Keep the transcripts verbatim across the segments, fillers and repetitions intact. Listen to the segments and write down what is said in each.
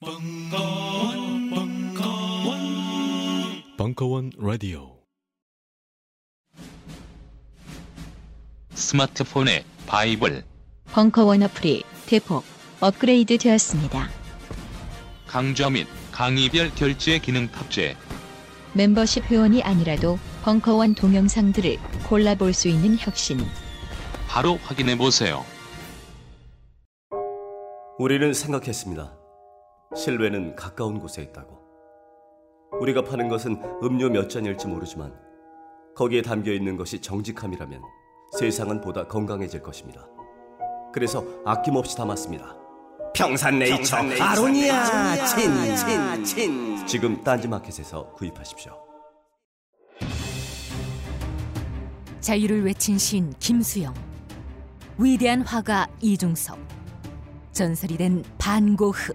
벙커원, 벙커원, 벙커원 라디오. 스마트폰에 바이블 벙커원 어플이 대폭 업그레이드 되었습니다. 강좌 및 강의별 결제 기능 탑재. 멤버십 회원이 아니라도 벙커원 동영상들을 골라볼 수 있는 혁신. 바로 확인해보세요. 우리는 생각했습니다. 실외는 가까운 곳에 있다고. 우리가 파는 것은 음료 몇 잔일지 모르지만 거기에 담겨있는 것이 정직함이라면 세상은 보다 건강해질 것입니다. 그래서 아낌없이 담았습니다. 평산네이처 아로니아 친친친 지금 딴지마켓에서 구입하십시오. 자유를 외친 시인 김수영, 위대한 화가 이중섭, 전설이 된 반고흐.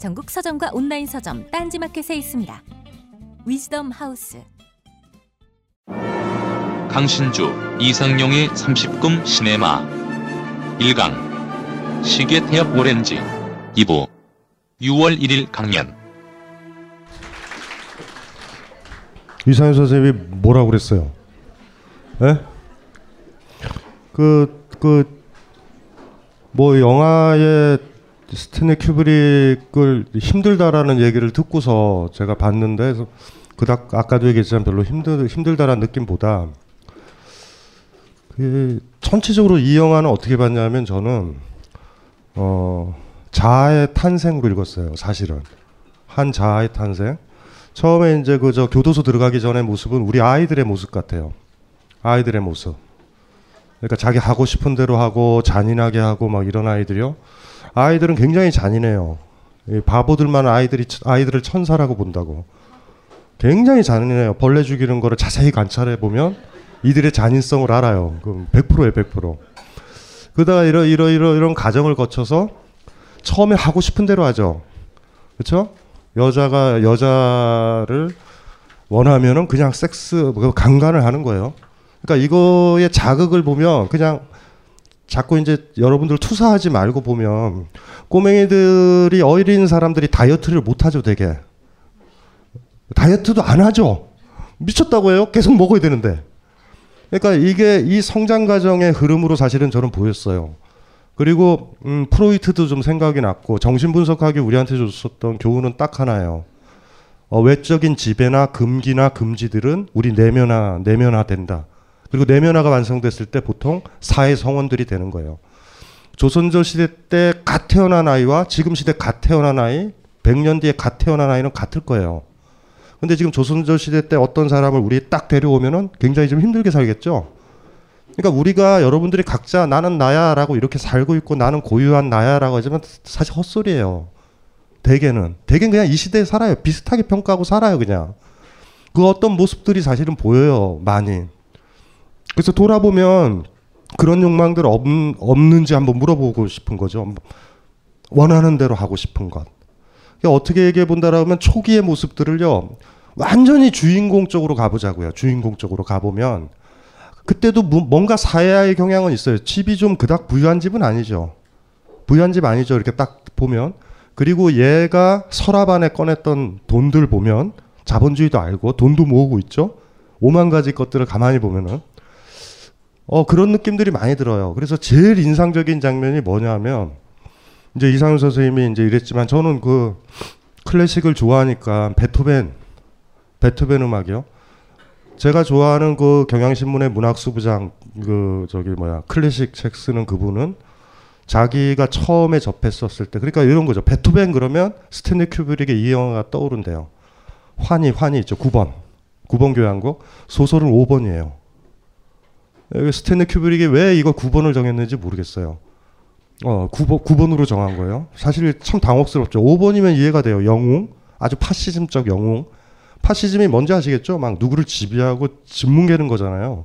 전국 서점과 온라인 서점 딴지마켓에 있습니다. 위즈덤 하우스. 강신주, 이상용의 삼십 금 시네마 일 강 시계태엽 오렌지 이 부 유월 일일 강연. 이상용 선생님이 뭐라고 그랬어요? 에? 그, 그 뭐 영화에 스탠리 큐브릭을 힘들다라는 얘기를 듣고서 제가 봤는데, 그닥 아까도 얘기했지만 별로 힘들, 힘들다라는 느낌보다 그 전체적으로 이 영화는 어떻게 봤냐면, 저는 어, 자아의 탄생으로 읽었어요. 사실은 한 자아의 탄생. 처음에 이제 그 저 교도소 들어가기 전의 모습은 우리 아이들의 모습 같아요. 아이들의 모습. 그러니까 자기 하고 싶은 대로 하고 잔인하게 하고 막 이런 아이들이요. 아이들은 굉장히 잔인해요. 바보들만 아이들이, 아이들을 천사라고 본다고. 굉장히 잔인해요. 벌레 죽이는 거를 자세히 관찰해보면 이들의 잔인성을 알아요. 그럼 백 퍼센트예요, 백 퍼센트. 그러다가 이런, 이런, 이런, 이런 과정을 거쳐서 처음에 하고 싶은 대로 하죠. 그렇죠? 여자가, 여자를 원하면은 그냥 섹스, 강간을 하는 거예요. 그러니까 이거의 자극을 보면 그냥 자꾸 이제 여러분들 투사하지 말고 보면, 꼬맹이들이, 어린 사람들이 다이어트를 못 하죠, 되게. 다이어트도 안 하죠. 미쳤다고 해요? 계속 먹어야 되는데. 그러니까 이게 이 성장 과정의 흐름으로 사실은 저는 보였어요. 그리고 음, 프로이트도 좀 생각이 났고, 정신분석학이 우리한테 줬었던 교훈은 딱 하나예요. 어, 외적인 지배나 금기나 금지들은 우리 내면화, 내면화된다. 그리고 내면화가 완성됐을 때 보통 사회 성원들이 되는 거예요. 조선조 시대 때 갓 태어난 아이와 지금 시대 갓 태어난 아이, 백 년 뒤에 갓 태어난 아이는 같을 거예요. 근데 지금 조선조 시대 때 어떤 사람을 우리 딱 데려오면은 굉장히 좀 힘들게 살겠죠. 그러니까 우리가, 여러분들이 각자 나는 나야라고 이렇게 살고 있고 나는 고유한 나야라고 하지만 사실 헛소리예요. 대개는. 대개는 그냥 이 시대에 살아요. 비슷하게 평가하고 살아요, 그냥. 그 어떤 모습들이 사실은 보여요, 많이. 그래서 돌아보면 그런 욕망들 없, 없는지 한번 물어보고 싶은 거죠. 원하는 대로 하고 싶은 것. 그러니까 어떻게 얘기해 본다라고 하면, 초기의 모습들을요, 완전히 주인공 쪽으로 가보자고요. 주인공 쪽으로 가보면 그때도 뭐, 뭔가 사회화의 경향은 있어요. 집이 좀 그닥 부유한 집은 아니죠. 부유한 집 아니죠, 이렇게 딱 보면. 그리고 얘가 서랍 안에 꺼냈던 돈들 보면 자본주의도 알고 돈도 모으고 있죠. 오만 가지 것들을 가만히 보면은 어, 그런 느낌들이 많이 들어요. 그래서 제일 인상적인 장면이 뭐냐면, 이제 이상용 선생님이 이제 이랬지만, 저는 그 클래식을 좋아하니까 베토벤, 베토벤 음악이요. 제가 좋아하는 그 경향신문의 문학수부장, 그 저기 뭐야, 클래식 책 쓰는 그분은 자기가 처음에 접했었을 때, 그러니까 이런 거죠. 베토벤 그러면 스탠리 큐브릭의 이 영화가 떠오른대요. 환희, 환희 있죠. 구 번. 구 번 교향곡. 소설은 오 번이에요. 스탠리 큐브릭이 왜 이거 구 번을 정했는지 모르겠어요. 어, 구 번, 구 번으로 정한 거예요. 사실 참 당혹스럽죠. 오 번이면 이해가 돼요. 영웅, 아주 파시즘적 영웅. 파시즘이 뭔지 아시겠죠? 막 누구를 지배하고 짓뭉개는 거잖아요.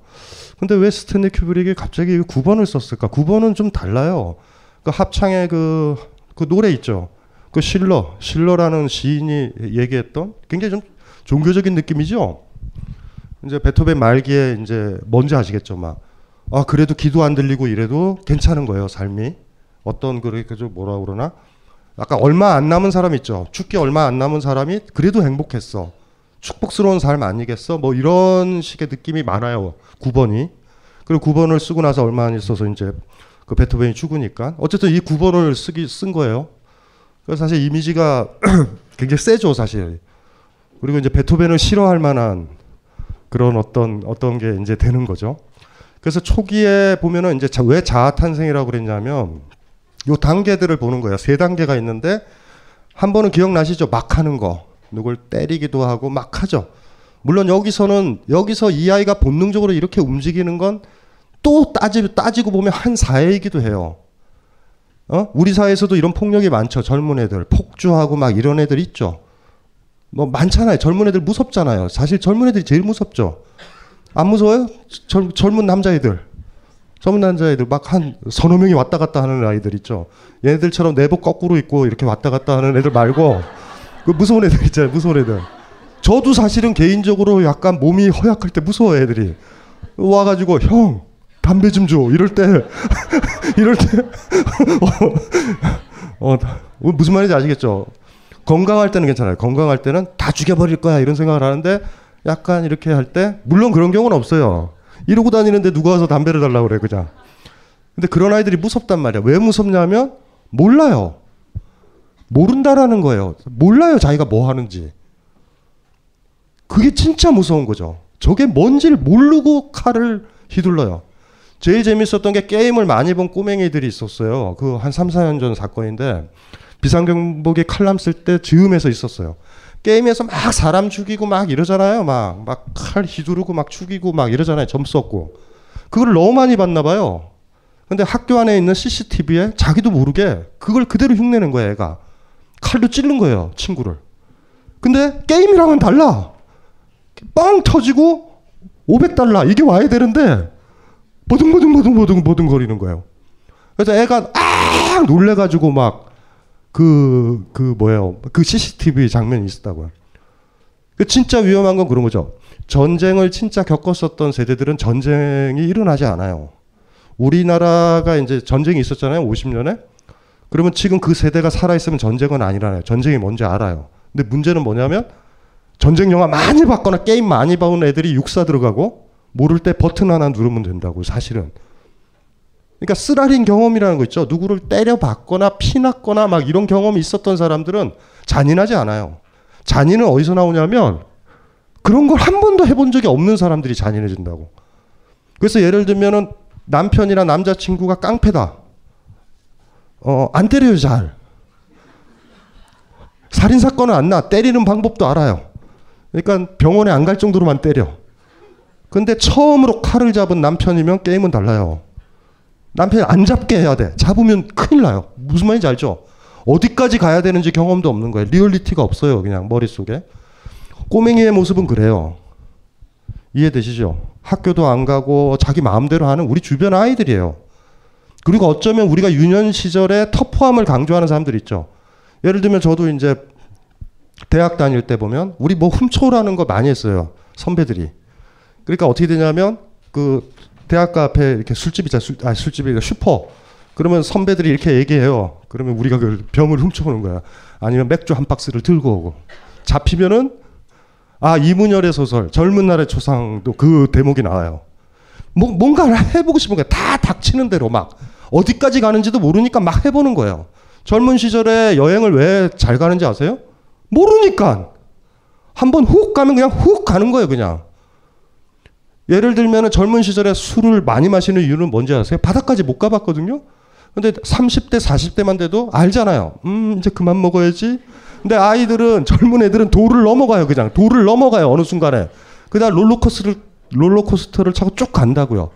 근데 왜 스탠리 큐브릭이 갑자기 구 번을 썼을까? 구 번은 좀 달라요. 그 합창의 그, 그 노래 있죠. 그 실러, 실러라는 시인이 얘기했던 굉장히 좀 종교적인 느낌이죠. 이제 베토벤 말기에 이제 뭔지 아시겠죠? 막, 아, 그래도 기도 안 들리고 이래도 괜찮은 거예요, 삶이. 어떤, 그렇게 좀 뭐라 그러나? 아까 얼마 안 남은 사람 있죠. 죽기 얼마 안 남은 사람이 그래도 행복했어. 축복스러운 삶 아니겠어? 뭐 이런 식의 느낌이 많아요, 구 번이. 그리고 구 번을 쓰고 나서 얼마 안 있어서 이제 그 베토벤이 죽으니까. 어쨌든 이 구 번을 쓰기, 쓴 거예요. 그래서 사실 이미지가 굉장히 세죠, 사실. 그리고 이제 베토벤을 싫어할 만한 그런 어떤, 어떤 게 이제 되는 거죠. 그래서 초기에 보면은 이제 자, 왜 자아 탄생이라고 그랬냐면 요 단계들을 보는 거예요. 세 단계가 있는데 한 번은 기억나시죠? 막 하는 거. 누굴 때리기도 하고 막 하죠. 물론 여기서는 여기서 이 아이가 본능적으로 이렇게 움직이는 건 또 따지, 따지고 보면 한 사회이기도 해요. 어? 우리 사회에서도 이런 폭력이 많죠. 젊은 애들 폭주하고 막 이런 애들 있죠. 뭐 많잖아요. 젊은 애들 무섭잖아요. 사실 젊은 애들이 제일 무섭죠. 안 무서워요? 젊, 젊은 남자애들. 젊은 남자애들 막 한 서너 명이 왔다 갔다 하는 아이들 있죠. 얘네들처럼 내복 거꾸로 입고 이렇게 왔다 갔다 하는 애들 말고 그 무서운 애들 있잖아요. 무서운 애들. 저도 사실은 개인적으로 약간 몸이 허약할 때 무서워, 애들이. 와가지고, 형, 담배 좀 줘. 이럴 때, 이럴 때, 어, 어, 무슨 말인지 아시겠죠? 건강할 때는 괜찮아요. 건강할 때는 다 죽여버릴 거야. 이런 생각을 하는데, 약간 이렇게 할 때, 물론 그런 경우는 없어요. 이러고 다니는데 누가 와서 담배를 달라고 그래, 그냥. 근데 그런 아이들이 무섭단 말이야. 왜 무섭냐면, 몰라요. 모른다라는 거예요. 몰라요, 자기가 뭐 하는지. 그게 진짜 무서운 거죠. 저게 뭔지를 모르고 칼을 휘둘러요. 제일 재밌었던 게 게임을 많이 본 꼬맹이들이 있었어요. 그 한 삼, 사 년 전 사건인데 비상경보기 칼람 쓸 때 즈음에서 있었어요. 게임에서 막 사람 죽이고 막 이러잖아요. 막 막 칼 휘두르고 막 죽이고 막 이러잖아요. 점수 없고. 그걸 너무 많이 봤나 봐요. 근데 학교 안에 있는 씨씨티비에 자기도 모르게 그걸 그대로 흉내낸 거야, 애가. 칼로 찌른 거예요, 친구를. 근데 게임이랑은 달라. 빵 터지고 오백 달러 이게 와야 되는데 버둥버둥버둥버둥버둥 거리는 거예요. 그래서 애가 아 놀래가지고 막 그 그 뭐예요, 그 씨씨티비 장면이 있었다고요. 그 진짜 위험한 건 그런 거죠. 전쟁을 진짜 겪었었던 세대들은 전쟁이 일어나지 않아요. 우리나라가 이제 전쟁이 있었잖아요, 오십 년에. 그러면 지금 그 세대가 살아있으면 전쟁은 아니라네요. 전쟁이 뭔지 알아요. 근데 문제는 뭐냐면 전쟁 영화 많이 봤거나 게임 많이 봐온 애들이 육사 들어가고 모를 때 버튼 하나 누르면 된다고, 사실은. 그러니까 쓰라린 경험이라는 거 있죠. 누구를 때려봤거나 피났거나 막 이런 경험이 있었던 사람들은 잔인하지 않아요. 잔인은 어디서 나오냐면 그런 걸 한 번도 해본 적이 없는 사람들이 잔인해진다고. 그래서 예를 들면은 남편이나 남자친구가 깡패다. 어, 안 때려요, 잘. 살인사건은 안 나. 때리는 방법도 알아요. 그러니까 병원에 안 갈 정도로만 때려. 근데 처음으로 칼을 잡은 남편이면 게임은 달라요. 남편이 안 잡게 해야 돼. 잡으면 큰일 나요. 무슨 말인지 알죠? 어디까지 가야 되는지 경험도 없는 거예요. 리얼리티가 없어요, 그냥 머릿속에. 꼬맹이의 모습은 그래요. 이해되시죠? 학교도 안 가고 자기 마음대로 하는 우리 주변 아이들이에요. 그리고 어쩌면 우리가 유년 시절에 터프함을 강조하는 사람들 있죠. 예를 들면 저도 이제 대학 다닐 때 보면 우리 뭐 훔쳐오라는 거 많이 했어요, 선배들이. 그러니까 어떻게 되냐면 그 대학가 앞에 이렇게 술집 있잖아요. 술, 아, 술집이 아니라 슈퍼. 그러면 선배들이 이렇게 얘기해요. 그러면 우리가 그 병을 훔쳐오는 거야. 아니면 맥주 한 박스를 들고 오고. 잡히면은 아, 이문열의 소설 젊은 날의 초상도 그 대목이 나와요. 뭐, 뭔가를 해보고 싶은 거야. 다 닥치는 대로 막. 어디까지 가는지도 모르니까 막 해보는 거예요. 젊은 시절에 여행을 왜 잘 가는지 아세요? 모르니까. 한번 훅 가면 그냥 훅 가는 거예요, 그냥. 예를 들면 젊은 시절에 술을 많이 마시는 이유는 뭔지 아세요? 바다까지 못 가봤거든요? 근데 삼십 대, 사십 대만 돼도 알잖아요. 음, 이제 그만 먹어야지. 근데 아이들은, 젊은 애들은 도를 넘어가요, 그냥. 도를 넘어가요, 어느 순간에. 그다음 롤러코스를 롤러코스터를 차고 쭉 간다고요.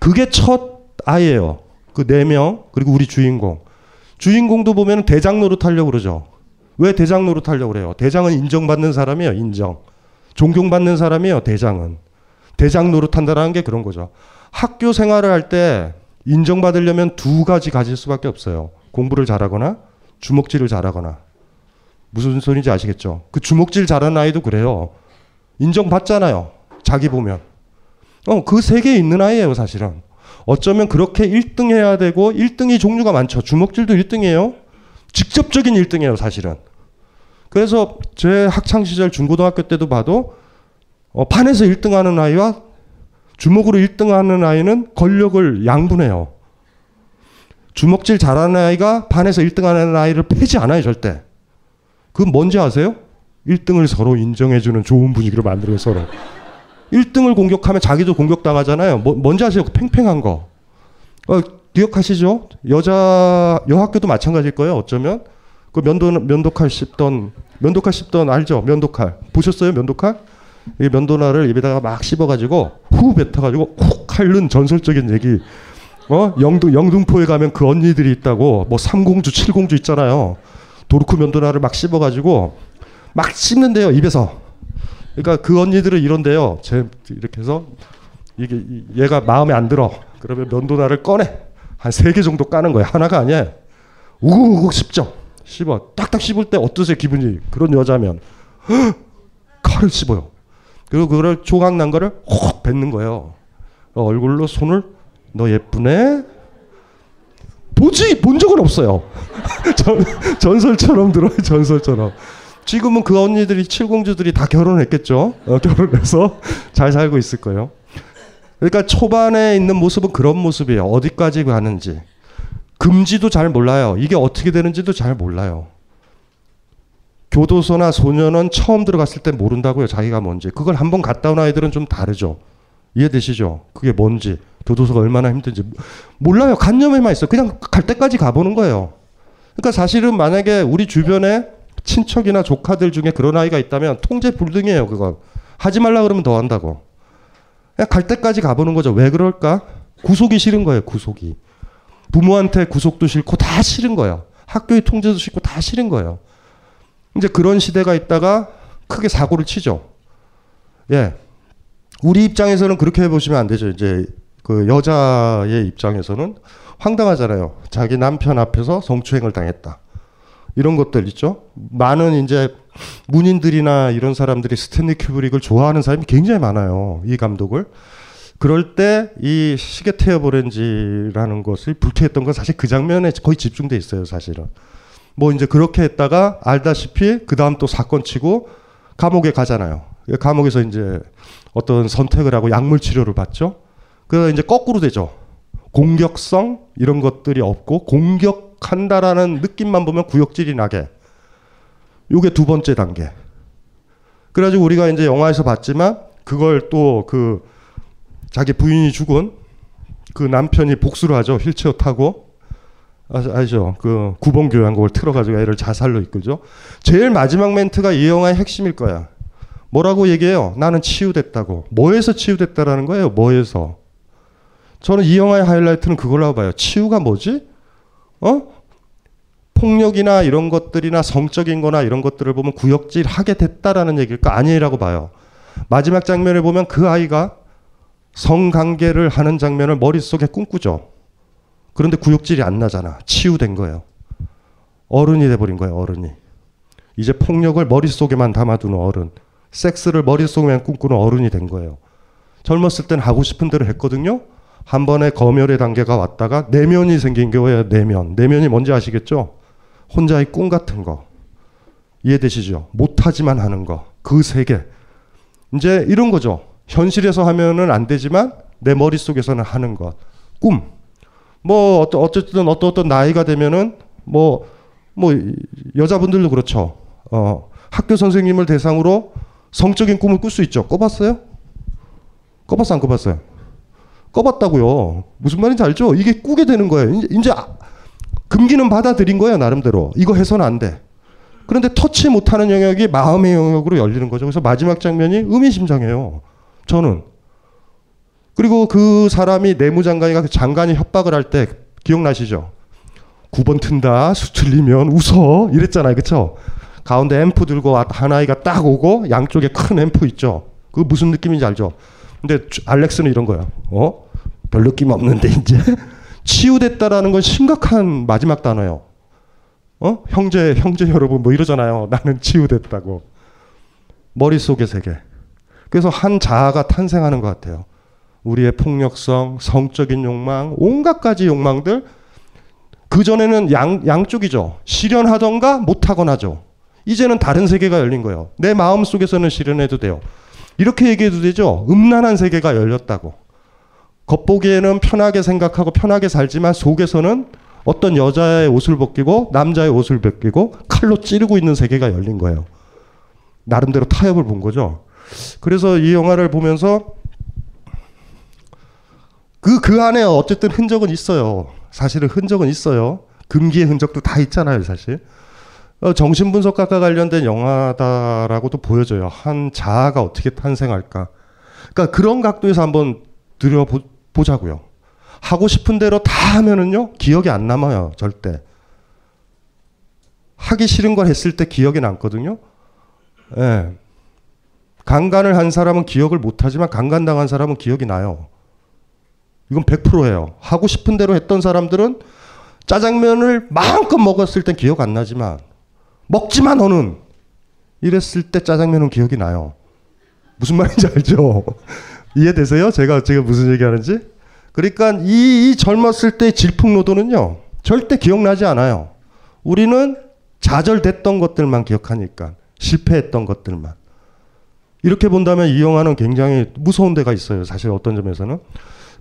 그게 첫 아이예요. 그 네 명 그리고 우리 주인공. 주인공도 보면 대장 노릇하려고 그러죠. 왜 대장 노릇하려고 그래요? 대장은 인정받는 사람이에요. 인정. 존경받는 사람이에요. 대장은. 대장 노릇한다라는 게 그런 거죠. 학교 생활을 할 때 인정받으려면 두 가지 가질 수밖에 없어요. 공부를 잘하거나 주먹질을 잘하거나. 무슨 소리인지 아시겠죠? 그 주먹질 잘하는 아이도 그래요. 인정받잖아요. 자기 보면. 어, 그 세계에 있는 아이예요, 사실은. 어쩌면 그렇게 일 등 해야 되고 일 등이 종류가 많죠. 주먹질도 일 등이에요. 직접적인 일 등이에요, 사실은. 그래서 제 학창시절 중고등학교 때도 봐도 어, 판에서 일 등하는 아이와 주먹으로 일 등하는 아이는 권력을 양분해요. 주먹질 잘하는 아이가 판에서 일 등하는 아이를 패지 않아요, 절대. 그건 뭔지 아세요? 일 등을 서로 인정해주는 좋은 분위기를 만들어요, 서로. 일 등을 공격하면 자기도 공격당하잖아요. 뭐, 뭔지 아세요? 그 팽팽한 거. 어, 기억하시죠? 여자, 여학교도 마찬가지일 거예요, 어쩌면. 그 면도, 면도칼 씹던, 면도칼 씹던, 알죠? 면도칼. 보셨어요, 면도칼? 이 면도날을 입에다가 막 씹어가지고, 후 뱉어가지고, 훅 핥는 전설적인 얘기. 어? 영등, 영등포에 가면 그 언니들이 있다고, 뭐 삼공주, 칠공주 있잖아요. 도르크 면도날을 막 씹어가지고, 막 씹는데요, 입에서. 그러니까 그 언니들은 이런데요. 제 이렇게 해서 이게 얘가 마음에 안 들어. 그러면 면도날을 꺼내. 한 세 개 정도 까는 거야. 하나가 아니야. 우구우구 씹죠. 씹어. 딱딱 씹을 때 어떠세요, 기분이? 그런 여자면 헉! 칼을 씹어요. 그리고 그걸 조각 난 거를 확 뱉는 거예요. 얼굴로 손을 너 예쁘네. 보지 본 적은 없어요. 전, 전설처럼 들어요. 전설처럼. 지금은 그 언니들이 칠공주들이 다 결혼했겠죠. 어, 결혼해서 잘 살고 있을 거예요. 그러니까 초반에 있는 모습은 그런 모습이에요. 어디까지 가는지. 금지도 잘 몰라요. 이게 어떻게 되는지도 잘 몰라요. 교도소나 소년원 처음 들어갔을 때 모른다고요. 자기가 뭔지. 그걸 한번 갔다 온 아이들은 좀 다르죠. 이해되시죠? 그게 뭔지. 교도소가 얼마나 힘든지. 몰라요. 간념에만 있어요. 그냥 갈 때까지 가보는 거예요. 그러니까 사실은 만약에 우리 주변에 친척이나 조카들 중에 그런 아이가 있다면 통제 불능이에요. 그거 하지 말라 그러면 더 한다고. 그냥 갈 때까지 가보는 거죠. 왜 그럴까? 구속이 싫은 거예요. 구속이. 부모한테 구속도 싫고 다 싫은 거예요. 학교의 통제도 싫고 다 싫은 거예요. 이제 그런 시대가 있다가 크게 사고를 치죠. 예, 우리 입장에서는 그렇게 해보시면 안 되죠. 이제 그 여자의 입장에서는 황당하잖아요. 자기 남편 앞에서 성추행을 당했다. 이런 것들 있죠. 많은 이제 문인들이나 이런 사람들이 스탠리 큐브릭을 좋아하는 사람이 굉장히 많아요. 이 감독을. 그럴 때 이 시계태엽 오렌지라는 것을 불쾌했던 건 사실 그 장면에 거의 집중돼 있어요. 사실은. 뭐 이제 그렇게 했다가 알다시피 그 다음 또 사건 치고 감옥에 가잖아요. 감옥에서 이제 어떤 선택을 하고 약물 치료를 받죠. 그래서 이제 거꾸로 되죠. 공격성 이런 것들이 없고 공격 한다라는 느낌만 보면 구역질이 나게. 요게 두 번째 단계. 그래가지고 우리가 이제 영화에서 봤지만 그걸 또 그 자기 부인이 죽은 그 남편이 복수를 하죠. 휠체어 타고. 아, 아시죠? 그 구번 교양곡을 틀어가지고 애를 자살로 이끌죠. 제일 마지막 멘트가 이 영화의 핵심일 거야. 뭐라고 얘기해요? 나는 치유됐다고. 뭐에서 치유됐다라는 거예요? 뭐에서? 저는 이 영화의 하이라이트는 그걸로 봐요. 치유가 뭐지? 어? 폭력이나 이런 것들이나 성적인 거나 이런 것들을 보면 구역질 하게 됐다라는 얘기일까? 아니라고 봐요. 마지막 장면을 보면 그 아이가 성관계를 하는 장면을 머릿속에 꿈꾸죠. 그런데 구역질이 안 나잖아. 치유된 거예요. 어른이 돼버린 거예요. 어른이. 이제 폭력을 머릿속에만 담아두는 어른. 섹스를 머릿속에만 꿈꾸는 어른이 된 거예요. 젊었을 땐 하고 싶은 대로 했거든요. 한 번에 검열의 단계가 왔다가 내면이 생긴 거예요. 내면. 내면이 뭔지 아시겠죠? 혼자의 꿈 같은 거. 이해되시죠? 못하지만 하는 거. 그 세계. 이제 이런 거죠. 현실에서 하면은 안 되지만 내 머릿속에서는 하는 것. 꿈. 뭐 어쨌든 어떤 어떤 나이가 되면은 뭐, 뭐 여자분들도 그렇죠. 어, 학교 선생님을 대상으로 성적인 꿈을 꿀 수 있죠. 꿔봤어요? 꿔봤어 안 꿔봤어요? 꿔봤다고요. 무슨 말인지 알죠? 이게 꾸게 되는 거예요. 이제, 이제 금기는 받아들인 거예요. 나름대로. 이거 해서는 안 돼. 그런데 터치 못하는 영역이 마음의 영역으로 열리는 거죠. 그래서 마지막 장면이 의미심장해요. 저는. 그리고 그 사람이 내무장관이가 그 장관이 협박을 할 때 기억나시죠? 구 번 튼다, 수 틀리면 웃어 이랬잖아요. 그렇죠? 가운데 앰프 들고 한 아이가 딱 오고 양쪽에 큰 앰프 있죠. 그 무슨 느낌인지 알죠? 근데 알렉스는 이런 거야. 어? 별 느낌 없는데 이제 치유됐다라는 건 심각한 마지막 단어예요. 어? 형제 형제 여러분 뭐 이러잖아요. 나는 치유됐다고. 머릿속의 세계. 그래서 한 자아가 탄생하는 것 같아요. 우리의 폭력성, 성적인 욕망, 온갖 가지 욕망들. 그전에는 양, 양쪽이죠. 실현하던가 못하거나 하죠. 이제는 다른 세계가 열린 거예요. 내 마음 속에서는 실현해도 돼요. 이렇게 얘기해도 되죠. 음란한 세계가 열렸다고. 겉보기에는 편하게 생각하고 편하게 살지만 속에서는 어떤 여자의 옷을 벗기고 남자의 옷을 벗기고 칼로 찌르고 있는 세계가 열린 거예요. 나름대로 타협을 본 거죠. 그래서 이 영화를 보면서 그, 그 안에 어쨌든 흔적은 있어요. 사실은 흔적은 있어요. 금기의 흔적도 다 있잖아요, 사실. 어, 정신분석학과 관련된 영화다라고도 보여져요. 한 자아가 어떻게 탄생할까. 그러니까 그런 각도에서 한번 들여보자고요. 하고 싶은 대로 다 하면은요, 기억이 안 남아요, 절대. 하기 싫은 걸 했을 때 기억이 남거든요. 예. 강간을 한 사람은 기억을 못하지만 강간당한 사람은 기억이 나요. 이건 백 퍼센트예요. 하고 싶은 대로 했던 사람들은 짜장면을 마음껏 먹었을 땐 기억 안 나지만 먹지마 너는 이랬을 때 짜장면은 기억이 나요. 무슨 말인지 알죠? 이해되세요? 제가 제가 무슨 얘기하는지? 그러니까 이, 이 젊었을 때 질풍노도는요 절대 기억나지 않아요. 우리는 좌절됐던 것들만 기억하니까 실패했던 것들만. 이렇게 본다면 이 영화는 굉장히 무서운 데가 있어요. 사실 어떤 점에서는.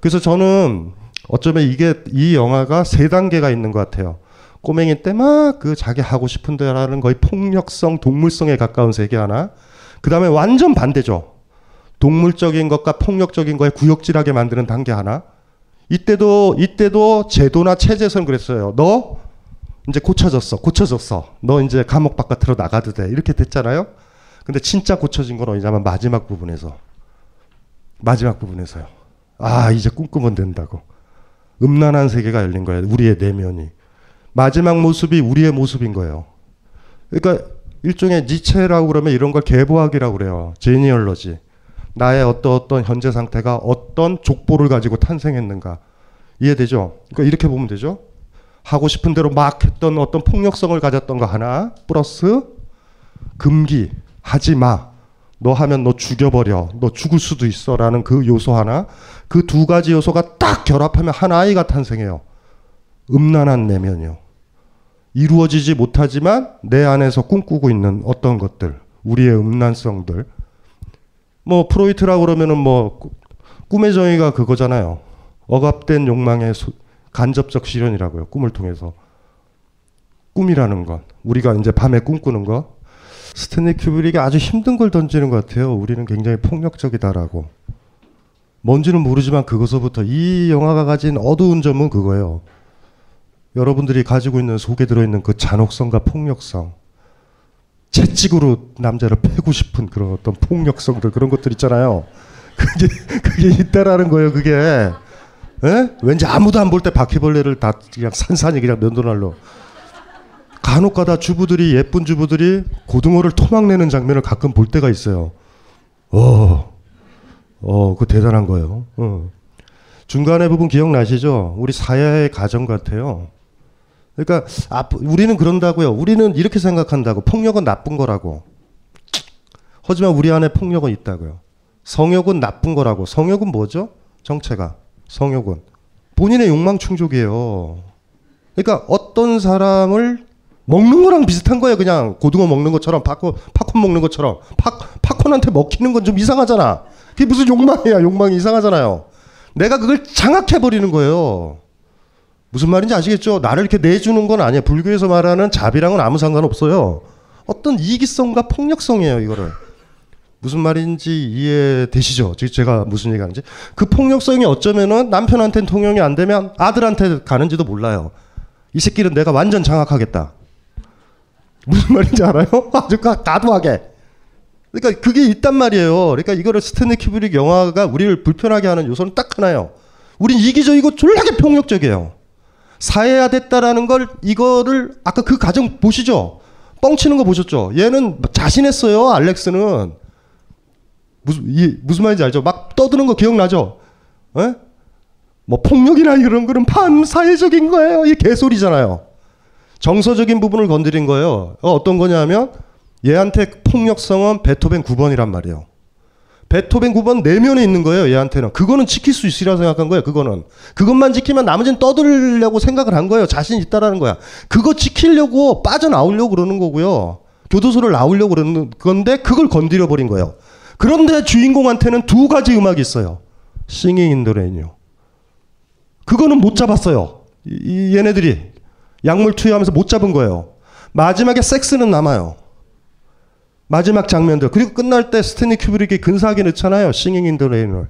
그래서 저는 어쩌면 이게 이 영화가 세 단계가 있는 것 같아요. 꼬맹이 때 막 그 자기 하고 싶은 대로 하는 거의 폭력성, 동물성에 가까운 세계 하나. 그 다음에 완전 반대죠. 동물적인 것과 폭력적인 거에 구역질하게 만드는 단계 하나. 이때도 이때도 제도나 체제에서는 그랬어요. 너 이제 고쳐졌어. 고쳐졌어. 너 이제 감옥 바깥으로 나가도 돼. 이렇게 됐잖아요. 근데 진짜 고쳐진 건 어디냐면 마지막 부분에서. 마지막 부분에서요. 아, 이제 꿈꾸면 된다고. 음란한 세계가 열린 거예요. 우리의 내면이. 마지막 모습이 우리의 모습인 거예요. 그러니까 일종의 니체라고 그러면 이런 걸 계보학이라고 그래요. 제니얼러지. 나의 어떤 어떤 현재 상태가 어떤 족보를 가지고 탄생했는가. 이해되죠? 그러니까 이렇게 보면 되죠. 하고 싶은 대로 막 했던 어떤 폭력성을 가졌던 거 하나 플러스 금기. 하지 마. 너 하면 너 죽여버려. 너 죽을 수도 있어. 라는 그 요소 하나. 그 두 가지 요소가 딱 결합하면 한 아이가 탄생해요. 음란한 내면이요. 이루어지지 못하지만 내 안에서 꿈꾸고 있는 어떤 것들. 우리의 음란성들. 뭐 프로이트라고 그러면은 뭐 꿈의 정의가 그거잖아요. 억압된 욕망의 소, 간접적 실현이라고요. 꿈을 통해서. 꿈이라는 건. 우리가 이제 밤에 꿈꾸는 거. 스탠리 큐브릭이 아주 힘든 걸 던지는 것 같아요. 우리는 굉장히 폭력적이다라고. 뭔지는 모르지만 그것서부터 이 영화가 가진 어두운 점은 그거예요. 여러분들이 가지고 있는 속에 들어있는 그 잔혹성과 폭력성. 채찍으로 남자를 패고 싶은 그런 어떤 폭력성들 그런 것들 있잖아요. 그게, 그게 있다라는 거예요. 그게. 에? 왠지 아무도 안 볼 때 바퀴벌레를 다 그냥 산산히 그냥 면도날로. 간혹가다 주부들이 예쁜 주부들이 고등어를 토막내는 장면을 가끔 볼 때가 있어요. 어, 어, 그거 대단한 거예요. 어. 중간의 부분 기억나시죠? 우리 사야의 가정 같아요. 그러니까 아, 우리는 그런다고요. 우리는 이렇게 생각한다고. 폭력은 나쁜 거라고. 하지만 우리 안에 폭력은 있다고요. 성욕은 나쁜 거라고. 성욕은 뭐죠? 정체가. 성욕은. 본인의 욕망 충족이에요. 그러니까 어떤 사람을 먹는 거랑 비슷한 거예요. 그냥 고등어 먹는 것처럼 팝콘, 팝콘 먹는 것처럼 팝, 팝콘한테 먹히는 건 좀 이상하잖아. 그게 무슨 욕망이야. 욕망이 이상하잖아요. 내가 그걸 장악해버리는 거예요. 무슨 말인지 아시겠죠? 나를 이렇게 내주는 건 아니에요. 불교에서 말하는 자비랑은 아무 상관없어요. 어떤 이기성과 폭력성이에요. 이거를. 무슨 말인지 이해되시죠? 제가 무슨 얘기하는지. 그 폭력성이 어쩌면은 남편한테는 통용이 안 되면 아들한테 가는지도 몰라요. 이 새끼는 내가 완전 장악하겠다. 무슨 말인지 알아요? 아주 과도하게. 그러니까 그게 있단 말이에요. 그러니까 이거를 스탠리 큐브릭 영화가 우리를 불편하게 하는 요소는 딱 하나예요. 우린 이기적이고 졸라게 폭력적이에요. 사해화됐다라는 걸, 이거를 아까 그 과정 보시죠? 뻥치는 거 보셨죠? 얘는 자신했어요. 알렉스는. 무슨, 이, 무슨 말인지 알죠? 막 떠드는 거 기억나죠? 에? 뭐 폭력이나 이런 거는 반사회적인 거예요. 이게 개소리잖아요. 정서적인 부분을 건드린 거예요. 어, 어떤 거냐면 얘한테 폭력성은 베토벤 구 번이란 말이에요. 베토벤 구 번 내면에 있는 거예요. 얘한테는. 그거는 지킬 수 있으리라 생각한 거예요. 그거는. 그것만 지키면 나머지는 떠들려고 생각을 한 거예요. 자신 있다라는 거야. 그거 지키려고 빠져나오려고 그러는 거고요. 교도소를 나오려고 그러는 건데 그걸 건드려버린 거예요. 그런데 주인공한테는 두 가지 음악이 있어요. Singing in the Rain이요. 그거는 못 잡았어요. 이, 이 얘네들이 약물 투여하면서 못 잡은 거예요. 마지막에 섹스는 남아요. 마지막 장면들. 그리고 끝날 때 스탠리 큐브릭이 근사하게 넣잖아요. Singing in the Rain을.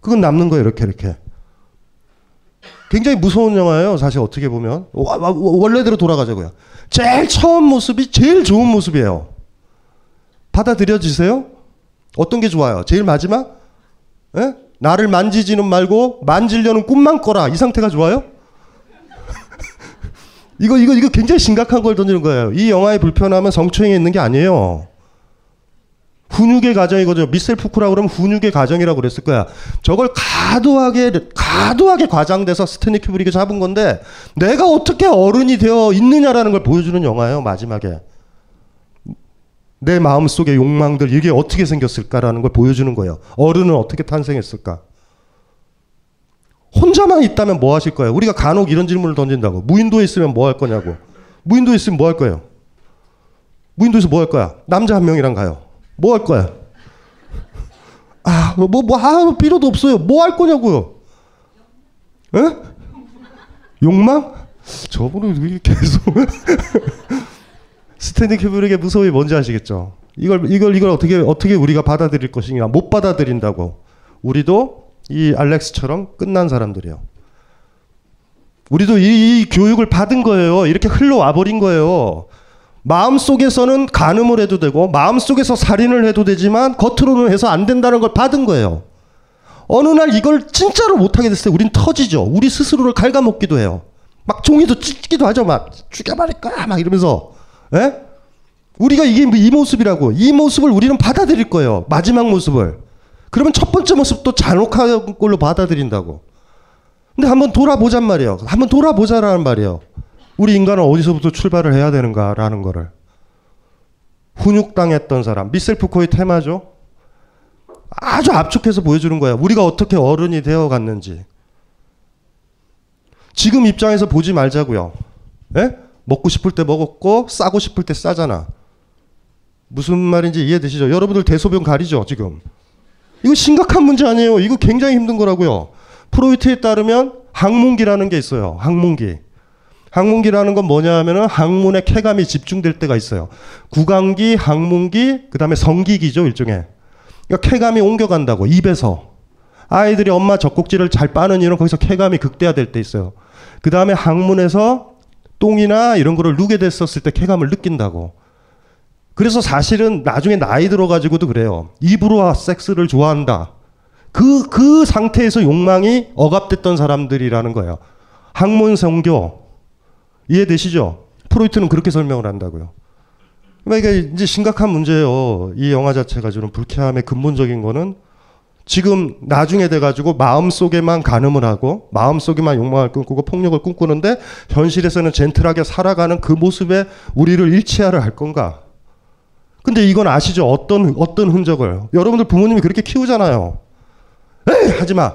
그건 남는 거예요. 이렇게 이렇게. 굉장히 무서운 영화예요. 사실 어떻게 보면. 와, 와, 원래대로 돌아가자고요. 제일 처음 모습이 제일 좋은 모습이에요. 받아들여지세요? 어떤 게 좋아요? 제일 마지막? 에? 나를 만지지는 말고 만지려는 꿈만 꿔라. 이 상태가 좋아요? 이거 이거 이거 굉장히 심각한 걸 던지는 거예요. 이 영화의 불편함은 성추행에 있는 게 아니에요. 훈육의 과정이거든요. 미셀 푸코라 그러면 훈육의 과정이라고 그랬을 거야. 저걸 과도하게 과도하게 과장돼서 스탠리 큐브릭이 잡은 건데 내가 어떻게 어른이 되어 있느냐라는 걸 보여주는 영화예요. 마지막에. 내 마음속의 욕망들 이게 어떻게 생겼을까라는 걸 보여주는 거예요. 어른은 어떻게 탄생했을까. 혼자만 있다면 뭐 하실 거예요? 우리가 간혹 이런 질문을 던진다고. 무인도에 있으면 뭐 할 거냐고. 무인도에 있으면 뭐 할 거예요? 무인도에서 뭐 할 거야? 남자 한 명이랑 가요. 뭐 할 거야? 아, 뭐, 뭐, 아, 필요도 없어요. 뭐 할 거냐고요? 에? 욕망? 저분은 계속. 스탠리 큐브릭의 무서움이 뭔지 아시겠죠? 이걸, 이걸, 이걸 어떻게, 어떻게 우리가 받아들일 것이냐. 못 받아들인다고. 우리도 이 알렉스처럼 끝난 사람들이에요. 우리도 이, 이 교육을 받은 거예요. 이렇게 흘러와 버린 거예요. 마음속에서는 간음을 해도 되고 마음속에서 살인을 해도 되지만 겉으로는 해서 안 된다는 걸 받은 거예요. 어느 날 이걸 진짜로 못하게 됐을 때 우린 터지죠. 우리 스스로를 갉아먹기도 해요. 막 종이도 찢기도 하죠. 막 죽여버릴 거야 막 이러면서. 에? 우리가 이게 이 모습이라고. 이 모습을 우리는 받아들일 거예요. 마지막 모습을. 그러면 첫 번째 모습도 잔혹한 걸로 받아들인다고. 근데 한번 돌아보잔 말이에요. 한번 돌아보자라는 말이에요. 우리 인간은 어디서부터 출발을 해야 되는가라는 거를. 훈육당했던 사람. 미셀 푸코의 테마죠. 아주 압축해서 보여주는 거예요. 우리가 어떻게 어른이 되어갔는지. 지금 입장에서 보지 말자고요. 예? 먹고 싶을 때 먹었고 싸고 싶을 때 싸잖아. 무슨 말인지 이해되시죠? 여러분들 대소변 가리죠 지금. 이거 심각한 문제 아니에요. 이거 굉장히 힘든 거라고요. 프로이트에 따르면 항문기라는 게 있어요. 항문기. 항문기라는 건 뭐냐 하면은 항문의 쾌감이 집중될 때가 있어요. 구강기, 항문기, 그 다음에 성기기죠. 일종의. 그러니까 쾌감이 옮겨간다고. 입에서. 아이들이 엄마 젖꼭지를 잘 빠는 이유는 거기서 쾌감이 극대화될 때 있어요. 그 다음에 항문에서 똥이나 이런 거를 누게 됐었을 때 쾌감을 느낀다고. 그래서 사실은 나중에 나이 들어가지고도 그래요. 입으로 섹스를 좋아한다. 그, 그 상태에서 욕망이 억압됐던 사람들이라는 거예요. 항문 성교. 이해되시죠? 프로이트는 그렇게 설명을 한다고요. 그러니까 이제 심각한 문제예요. 이 영화 자체가 주는 불쾌함의 근본적인 거는 지금 나중에 돼가지고 마음속에만 간음을 하고 마음속에만 욕망을 꿈꾸고 폭력을 꿈꾸는데 현실에서는 젠틀하게 살아가는 그 모습에 우리를 일치하려 할 건가. 근데 이건 아시죠? 어떤 어떤 흔적을. 여러분들 부모님이 그렇게 키우잖아요. 에이 하지마.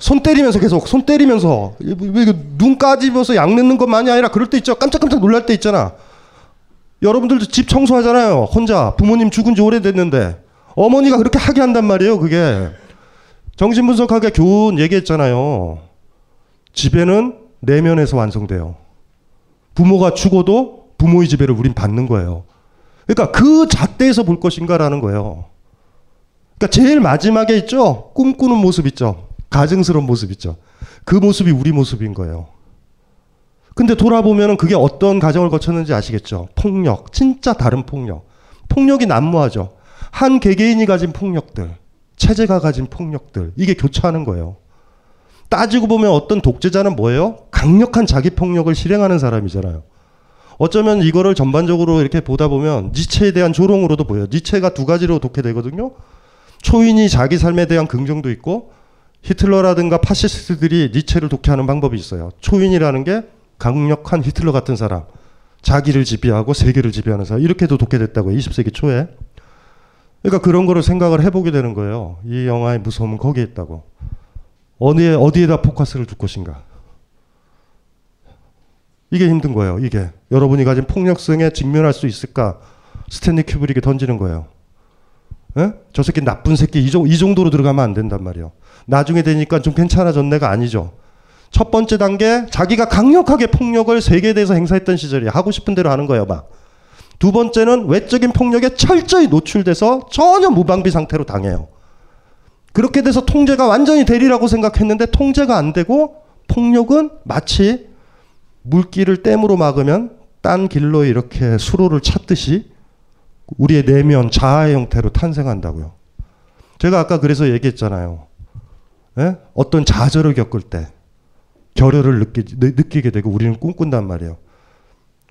손 때리면서 계속 손 때리면서 눈 까집어서 약 넣는 것만이 아니라 그럴 때 있죠. 깜짝깜짝 놀랄 때 있잖아. 여러분들도 집 청소하잖아요. 혼자. 부모님 죽은 지 오래됐는데. 어머니가 그렇게 하게 한단 말이에요. 그게 정신분석학의 교훈 얘기했잖아요. 지배는 내면에서 완성돼요. 부모가 죽어도 부모의 지배를 우린 받는 거예요. 그러니까 그 잣대에서 볼 것인가라는 거예요. 그러니까 제일 마지막에 있죠. 꿈꾸는 모습 있죠. 가증스러운 모습 있죠. 그 모습이 우리 모습인 거예요. 근데 돌아보면 그게 어떤 과정을 거쳤는지 아시겠죠. 폭력. 진짜 다른 폭력. 폭력이 난무하죠. 한 개개인이 가진 폭력들, 체제가 가진 폭력들, 이게 교차하는 거예요. 따지고 보면 어떤 독재자는 뭐예요? 강력한 자기폭력을 실행하는 사람이잖아요. 어쩌면 이거를 전반적으로 이렇게 보다 보면 니체에 대한 조롱으로도 보여요. 니체가 두 가지로 독해되거든요. 초인이 자기 삶에 대한 긍정도 있고, 히틀러라든가 파시스트들이 니체를 독해하는 방법이 있어요. 초인이라는 게 강력한 히틀러 같은 사람, 자기를 지배하고 세계를 지배하는 사람, 이렇게도 독해됐다고요. 이십 세기 초에. 그러니까 그런 거를 생각을 해보게 되는 거예요. 이 영화의 무서움은 거기에 있다고. 어디에, 어디에다 포커스를 둘 것인가. 이게 힘든 거예요. 이게. 여러분이 가진 폭력성에 직면할 수 있을까. 스탠리 큐브릭이 던지는 거예요. 에? 저 새끼 나쁜 새끼 이, 조, 이 정도로 들어가면 안 된단 말이에요. 나중에 되니까 좀 괜찮아졌네가 아니죠. 첫 번째 단계, 자기가 강력하게 폭력을 세계에 대해서 행사했던 시절이에요. 하고 싶은 대로 하는 거예요. 막. 두 번째는 외적인 폭력에 철저히 노출돼서 전혀 무방비 상태로 당해요. 그렇게 돼서 통제가 완전히 되리라고 생각했는데 통제가 안 되고, 폭력은 마치 물길을 댐으로 막으면 딴 길로 이렇게 수로를 찾듯이 우리의 내면 자아의 형태로 탄생한다고요. 제가 아까 그래서 얘기했잖아요. 예? 어떤 좌절을 겪을 때 결여를 느끼, 느끼게 되고 우리는 꿈꾼단 말이에요.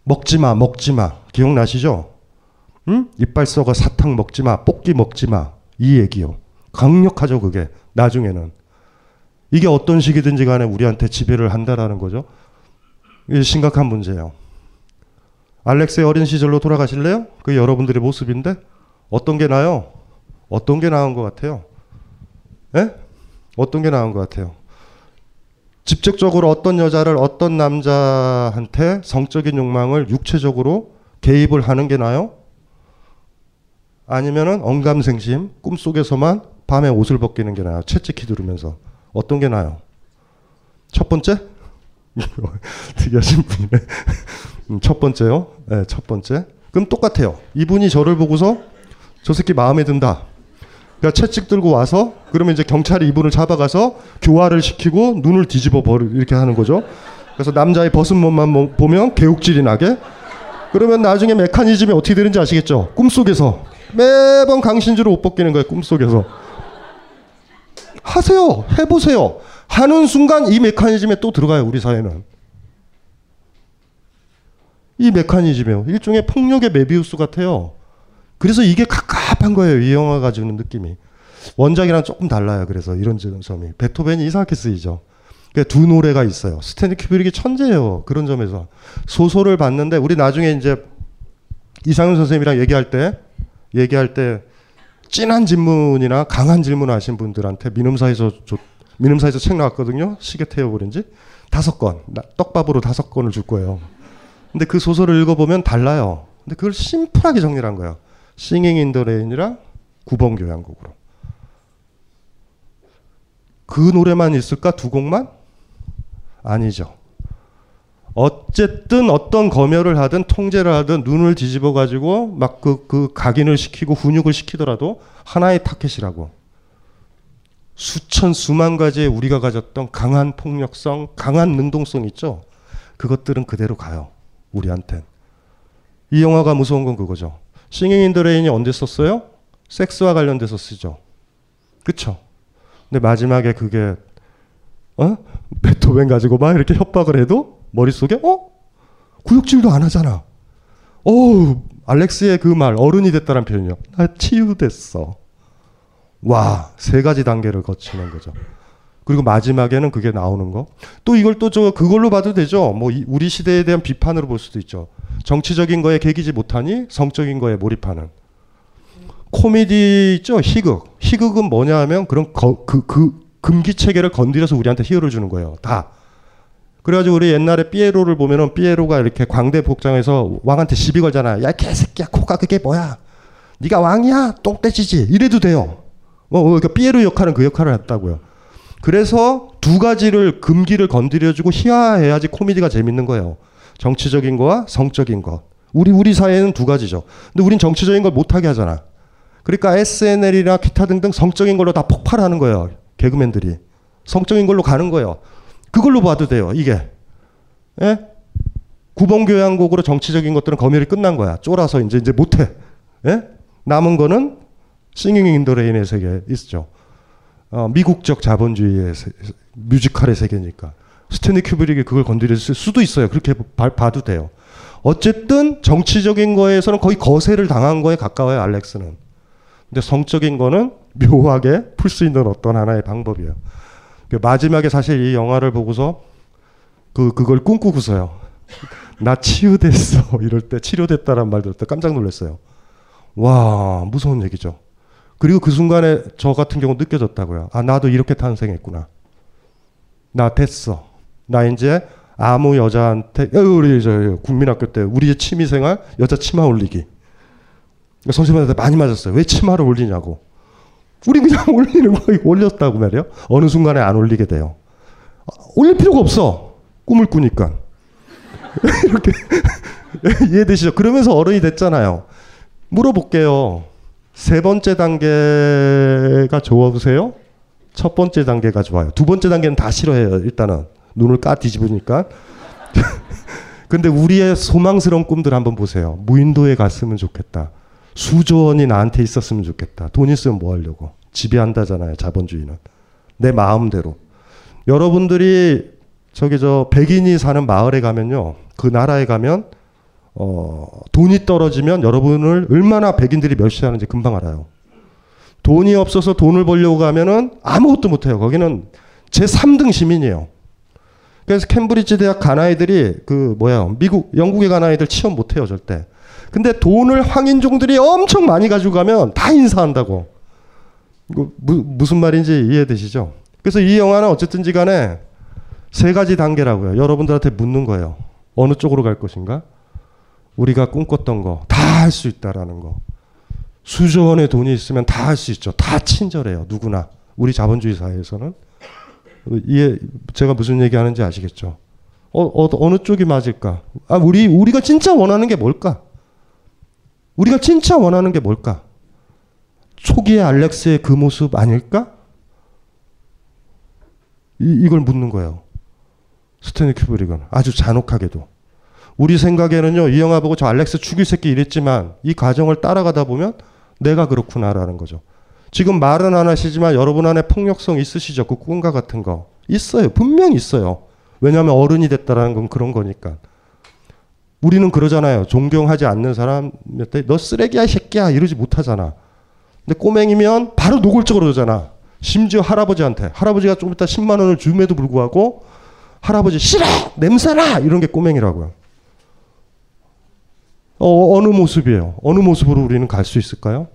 먹지마 먹지마 기억나시죠? 응? 이빨 썩어 사탕 먹지마, 뽑기 먹지마, 이 얘기요. 강력하죠 그게. 나중에는 이게 어떤 시기든지 간에 우리한테 지배를 한다라는 거죠. 이게 심각한 문제예요. 알렉스의 어린 시절로 돌아가실래요? 그게 여러분들의 모습인데 어떤 게 나아요? 어떤 게 나은 것 같아요? 예? 어떤 게 나은 것 같아요? 직접적으로 어떤 여자를 어떤 남자한테 성적인 욕망을 육체적으로 개입을 하는 게 나아요? 아니면은 언감생심, 꿈속에서만 밤에 옷을 벗기는 게 나아요? 채찍히 두르면서. 어떤 게 나아요? 첫 번째? 특이하신 분이네. 첫 번째요? 네, 첫 번째. 그럼 똑같아요. 이분이 저를 보고서 저 새끼 마음에 든다. 그러니까 채찍 들고 와서, 그러면 이제 경찰이 이분을 잡아가서 교화를 시키고 눈을 뒤집어 버리 이렇게 하는 거죠. 그래서 남자의 벗은 몸만 보면 개욕질이 나게. 그러면 나중에 메커니즘이 어떻게 되는지 아시겠죠? 꿈속에서 매번 강신주로 옷 벗기는 거예요. 꿈속에서. 하세요. 해보세요. 하는 순간 이 메커니즘에 또 들어가요. 우리 사회는. 이 메커니즘이에요. 일종의 폭력의 메비우스 같아요. 그래서 이게 갑갑한 거예요. 이 영화가 주는 느낌이. 원작이랑 조금 달라요. 그래서 이런 점이. 베토벤이 이상하게 쓰이죠. 두 노래가 있어요. 스탠리 큐브릭이 천재예요. 그런 점에서. 소설을 봤는데 우리 나중에 이제 이상용 선생님이랑 얘기할 때 얘기할 때 진한 질문이나 강한 질문을 하신 분들한테 민음사에서 줬 민음사에서 책 나왔거든요. 시계태엽 오렌지. 다섯 권. 떡밥으로 다섯 권을 줄 거예요. 근데 그 소설을 읽어보면 달라요. 근데 그걸 심플하게 정리를 한 거예요. Singing in the Rain이랑 구 번 교향곡으로. 그 노래만 있을까? 두 곡만? 아니죠. 어쨌든 어떤 검열을 하든 통제를 하든 눈을 뒤집어 가지고 막 그, 그 각인을 시키고 훈육을 시키더라도 하나의 타켓이라고. 수천 수만 가지의 우리가 가졌던 강한 폭력성, 강한 능동성 있죠. 그것들은 그대로 가요. 우리한텐. 이 영화가 무서운 건 그거죠. 싱잉 인 더 레인이 언제 썼어요? 섹스와 관련돼서 쓰죠. 그쵸? 근데 마지막에 그게 어? 베토벤 가지고 막 이렇게 협박을 해도 머릿속에 어? 구역질도 안 하잖아. 어우, 알렉스의 그 말, 어른이 됐다는 표현이요. 나 치유됐어. 와, 세 가지 단계를 거치는 거죠. 그리고 마지막에는 그게 나오는 거. 또 이걸 또 저 그걸로 봐도 되죠. 뭐 이, 우리 시대에 대한 비판으로 볼 수도 있죠. 정치적인 거에 개기지 못하니 성적인 거에 몰입하는. 코미디 있죠. 희극. 희극은 뭐냐 하면 그런 거, 그, 그 금기 체계를 건드려서 우리한테 희열을 주는 거예요. 다. 그래가지고 우리 옛날에 피에로를 보면은 피에로가 이렇게 광대 복장에서 왕한테 시비 걸잖아. 야, 개새끼야. 코가 그게 뭐야. 네가 왕이야. 똥떼지지. 이래도 돼요. 어, 그러니까 피에로 역할은 그 역할을 했다고요. 그래서 두 가지를 금기를 건드려주고 희화해야지 코미디가 재밌는 거예요. 정치적인 거와 성적인 것. 우리 우리 사회는 두 가지죠. 근데 우린 정치적인 걸 못하게 하잖아. 그러니까 에스엔엘이나 기타 등등 성적인 걸로 다 폭발하는 거예요. 개그맨들이. 성적인 걸로 가는 거예요. 그걸로 봐도 돼요. 이게. 예? 구번 교향곡으로 정치적인 것들은 검열이 끝난 거야. 쫄아서 이제 이제 못해. 예? 남은 거는 싱잉 인 더 레인의 세계에 있죠. 어, 미국적 자본주의의 세, 뮤지컬의 세계니까 스탠리 큐브릭이 그걸 건드릴 수도 있어요. 그렇게 바, 봐도 돼요. 어쨌든 정치적인 거에서는 거의 거세를 당한 거에 가까워요, 알렉스는. 근데 성적인 거는 묘하게 풀 수 있는 어떤 하나의 방법이에요. 마지막에 사실 이 영화를 보고서 그, 그걸 꿈꾸고서요. 나 치유됐어. 이럴 때, 치료됐다란 말 들을 때 깜짝 놀랐어요. 와, 무서운 얘기죠. 그리고 그 순간에 저 같은 경우 느껴졌다고요. 아, 나도 이렇게 탄생했구나. 나 됐어. 나 이제 아무 여자한테, 우리 저 국민학교 때 우리의 취미생활, 여자 치마 올리기. 선생님한테 많이 맞았어요. 왜 치마를 올리냐고. 우리 그냥 올리는 거 올렸다고 말이에요. 어느 순간에 안 올리게 돼요. 올릴 필요가 없어. 꿈을 꾸니까. 이렇게 이해되시죠? 그러면서 어른이 됐잖아요. 물어볼게요. 세 번째 단계가 좋으세요? 첫 번째 단계가 좋아요. 두 번째 단계는 다 싫어해요. 일단은 눈을 까 뒤집으니까. 근데 우리의 소망스러운 꿈들 한번 보세요. 무인도에 갔으면 좋겠다. 수조원이 나한테 있었으면 좋겠다. 돈 있으면 뭐 하려고. 지배한다잖아요, 자본주의는. 내 마음대로. 여러분들이 저기 저 백인이 사는 마을에 가면요, 그 나라에 가면 어, 돈이 떨어지면 여러분을 얼마나 백인들이 멸시하는지 금방 알아요. 돈이 없어서 돈을 벌려고 가면은 아무것도 못해요. 거기는 제삼 등 시민이에요. 그래서 캠브리지 대학 간 아이들이 그 뭐야, 미국 영국에 간 아이들 취업 못해요, 절대. 근데 돈을 황인종들이 엄청 많이 가지고 가면 다 인사한다고. 이거 무, 무슨 말인지 이해되시죠? 그래서 이 영화는 어쨌든지 간에 세 가지 단계라고요. 여러분들한테 묻는 거예요. 어느 쪽으로 갈 것인가? 우리가 꿈꿨던 거 다 할 수 있다라는 거. 수조원의 돈이 있으면 다 할 수 있죠. 다 친절해요, 누구나. 우리 자본주의 사회에서는. 이해, 제가 무슨 얘기하는지 아시겠죠? 어, 어, 어느 쪽이 맞을까? 아, 우리, 우리가 진짜 원하는 게 뭘까? 우리가 진짜 원하는 게 뭘까? 초기의 알렉스의 그 모습 아닐까? 이, 이걸 묻는 거예요. 스탠리 큐브릭은 아주 잔혹하게도. 우리 생각에는요, 이 영화 보고 저 알렉스 죽일 새끼 이랬지만 이 과정을 따라가다 보면 내가 그렇구나라는 거죠. 지금 말은 안 하시지만 여러분 안에 폭력성 있으시죠? 그 꿈과 같은 거. 있어요. 분명히 있어요. 왜냐하면 어른이 됐다라는 건 그런 거니까. 우리는 그러잖아요. 존경하지 않는 사람한테 너 쓰레기야, 새끼야 이러지 못하잖아. 근데 꼬맹이면 바로 노골적으로 그러잖아. 심지어 할아버지한테. 할아버지가 조금 이따 십만 원을 줌에도 불구하고 할아버지 싫어! 냄새나! 이런 게 꼬맹이라고요. 어, 어느 모습이에요? 어느 모습으로 우리는 갈 수 있을까요?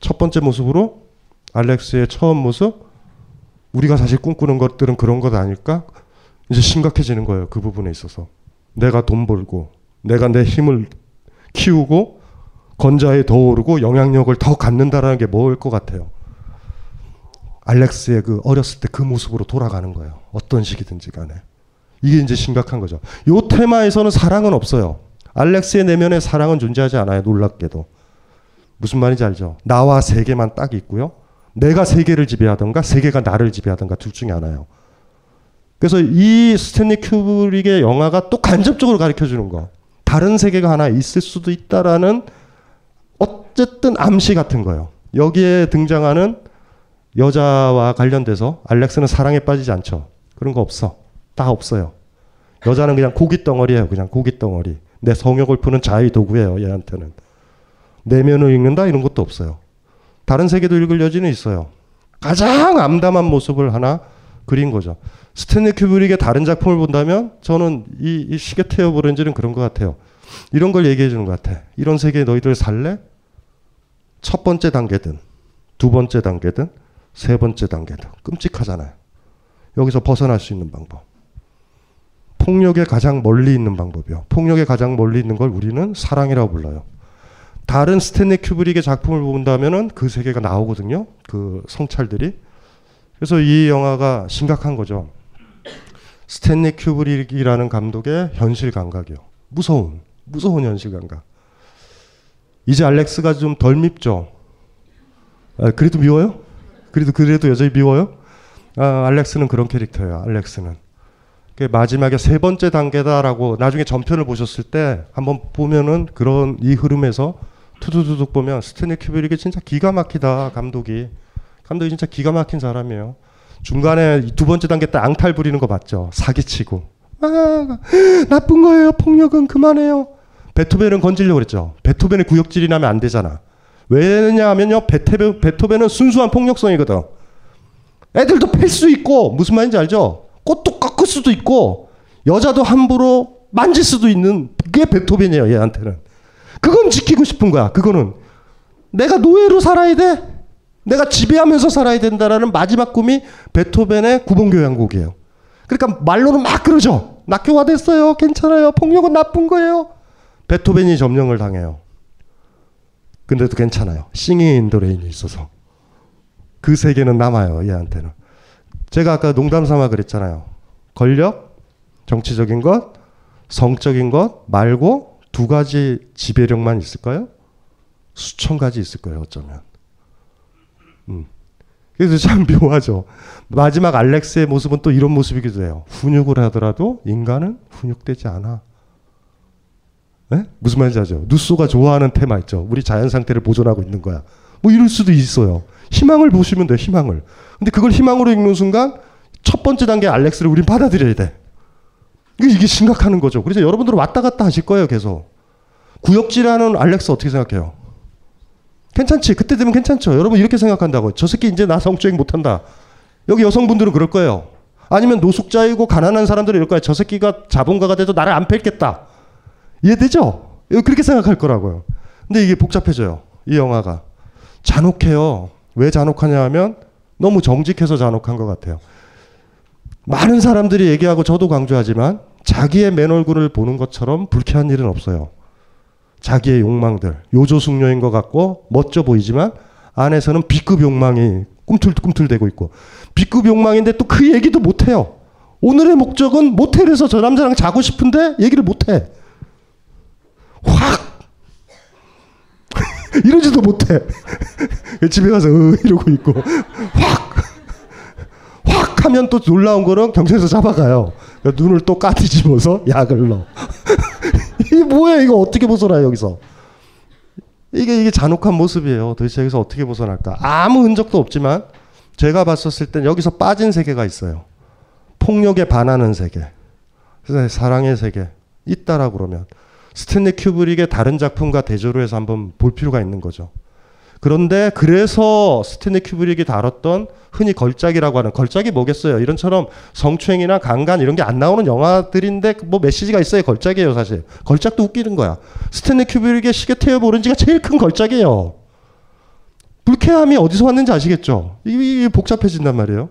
첫 번째 모습으로 알렉스의 처음 모습. 우리가 사실 꿈꾸는 것들은 그런 것 아닐까? 이제 심각해지는 거예요, 그 부분에 있어서. 내가 돈 벌고 내가 내 힘을 키우고 건자에 더 오르고 영향력을 더 갖는다라는 게 뭐일 것 같아요? 알렉스의 그 어렸을 때 그 모습으로 돌아가는 거예요. 어떤 시기든지 간에. 이게 이제 심각한 거죠. 요 테마에서는 사랑은 없어요. 알렉스의 내면에 사랑은 존재하지 않아요, 놀랍게도. 무슨 말인지 알죠? 나와 세계만 딱 있고요. 내가 세계를 지배하던가 세계가 나를 지배하던가 둘 중에 하나예요. 그래서 이 스탠리 큐브릭의 영화가 또 간접적으로 가르쳐주는 거. 다른 세계가 하나 있을 수도 있다라는 어쨌든 암시 같은 거예요. 여기에 등장하는 여자와 관련돼서 알렉스는 사랑에 빠지지 않죠. 그런 거 없어. 다 없어요. 여자는 그냥 고기 덩어리예요. 그냥 고기 덩어리. 내 성욕을 푸는 자의 도구예요, 얘한테는. 내면을 읽는다 이런 것도 없어요. 다른 세계도 읽을 여지는 있어요. 가장 암담한 모습을 하나 그린 거죠. 스탠리 큐브릭의 다른 작품을 본다면 저는 이, 이 시계태엽 오렌지는 그런 것 같아요. 이런 걸 얘기해 주는 것 같아. 이런 세계에 너희들 살래? 첫 번째 단계든 두 번째 단계든 세 번째 단계든 끔찍하잖아요. 여기서 벗어날 수 있는 방법. 폭력에 가장 멀리 있는 방법이요. 폭력에 가장 멀리 있는 걸 우리는 사랑이라고 불러요. 다른 스탠리 큐브릭의 작품을 본다면 그 세계가 나오거든요, 그 성찰들이. 그래서 이 영화가 심각한 거죠. 스탠리 큐브릭이라는 감독의 현실 감각이요. 무서운, 무서운 현실 감각. 이제 알렉스가 좀 덜 밉죠. 아, 그래도 미워요? 그래도, 그래도 여전히 미워요? 아, 알렉스는 그런 캐릭터예요, 알렉스는. 마지막에 세 번째 단계다라고 나중에 전편을 보셨을 때 한번 보면은 그런 이 흐름에서 투두두둑 보면 스탠리 큐브릭이 진짜 기가 막히다, 감독이. 감독이 진짜 기가 막힌 사람이에요. 중간에 두 번째 단계 때 앙탈 부리는 거 봤죠? 사기치고. 아, 나쁜 거예요. 폭력은 그만해요. 베토벤은 건지려고 그랬죠. 베토벤의 구역질이 나면 안 되잖아. 왜냐하면요, 베토벤, 베토벤은 순수한 폭력성이거든. 애들도 팰 수 있고, 무슨 말인지 알죠? 꽃도 꺾을 수도 있고, 여자도 함부로 만질 수도 있는 게 베토벤이에요, 얘한테는. 그건 지키고 싶은 거야, 그거는. 내가 노예로 살아야 돼? 내가 지배하면서 살아야 된다라는 마지막 꿈이 베토벤의 구본교향곡이에요. 그러니까 말로는 막 그러죠. 낙교가 됐어요. 괜찮아요. 폭력은 나쁜 거예요. 베토벤이 점령을 당해요. 근데도 괜찮아요. 싱잉 인 더 레인이 있어서. 그 세계는 남아요, 얘한테는. 제가 아까 농담 삼아 그랬잖아요. 권력, 정치적인 것, 성적인 것 말고 두 가지 지배력만 있을까요? 수천 가지 있을 거예요, 어쩌면. 음. 그래서 참 묘하죠. 마지막 알렉스의 모습은 또 이런 모습이기도 해요. 훈육을 하더라도 인간은 훈육되지 않아. 에? 무슨 말인지 아죠? 누쏘가 좋아하는 테마 있죠. 우리 자연 상태를 보존하고 있는 거야. 뭐 이럴 수도 있어요. 희망을 보시면 돼요, 희망을. 근데 그걸 희망으로 읽는 순간 첫 번째 단계 알렉스를 우린 받아들여야 돼. 이게 심각한 거죠. 그래서 여러분들은 왔다 갔다 하실 거예요, 계속. 구역질하는 알렉스 어떻게 생각해요? 괜찮지? 그때 되면 괜찮죠? 여러분 이렇게 생각한다고. 저 새끼 이제 나 성추행 못한다. 여기 여성분들은 그럴 거예요. 아니면 노숙자이고 가난한 사람들은 이럴 거예요. 저 새끼가 자본가가 돼도 나를 안 팰겠다. 이해되죠? 그렇게 생각할 거라고요. 근데 이게 복잡해져요, 이 영화가. 잔혹해요. 왜 잔혹하냐 하면 너무 정직해서 잔혹한 것 같아요. 많은 사람들이 얘기하고 저도 강조하지만 자기의 맨 얼굴을 보는 것처럼 불쾌한 일은 없어요. 자기의 욕망들, 요조숙녀인 것 같고 멋져 보이지만 안에서는 B급 욕망이 꿈틀꿈틀대고 있고, B급 욕망인데 또 그 얘기도 못해요. 오늘의 목적은 모텔에서 저 남자랑 자고 싶은데 얘기를 못해. 확! 이러지도 못해. 집에 가서 으 이러고 있고. 확! 확 하면 또 놀라운 거는 경찰서 잡아가요. 그러니까 눈을 또 까뒤집어서 약을 넣어. 이게 뭐야, 이거 어떻게 벗어나요, 여기서. 이게 이게 잔혹한 모습이에요. 도대체 여기서 어떻게 벗어날까. 아무 흔적도 없지만 제가 봤었을 땐 여기서 빠진 세계가 있어요. 폭력에 반하는 세계, 사랑의 세계 있다라고 그러면 스탠리 큐브릭의 다른 작품과 대조를 해서 한번 볼 필요가 있는 거죠. 그런데 그래서 스탠리 큐브릭이 다뤘던 흔히 걸작이라고 하는, 걸작이 뭐겠어요? 이런처럼 성추행이나 강간 이런 게 안 나오는 영화들인데 뭐 메시지가 있어야 걸작이에요, 사실. 걸작도 웃기는 거야. 스탠리 큐브릭의 시계태엽 오렌지가 제일 큰 걸작이에요. 불쾌함이 어디서 왔는지 아시겠죠? 이게 복잡해진단 말이에요.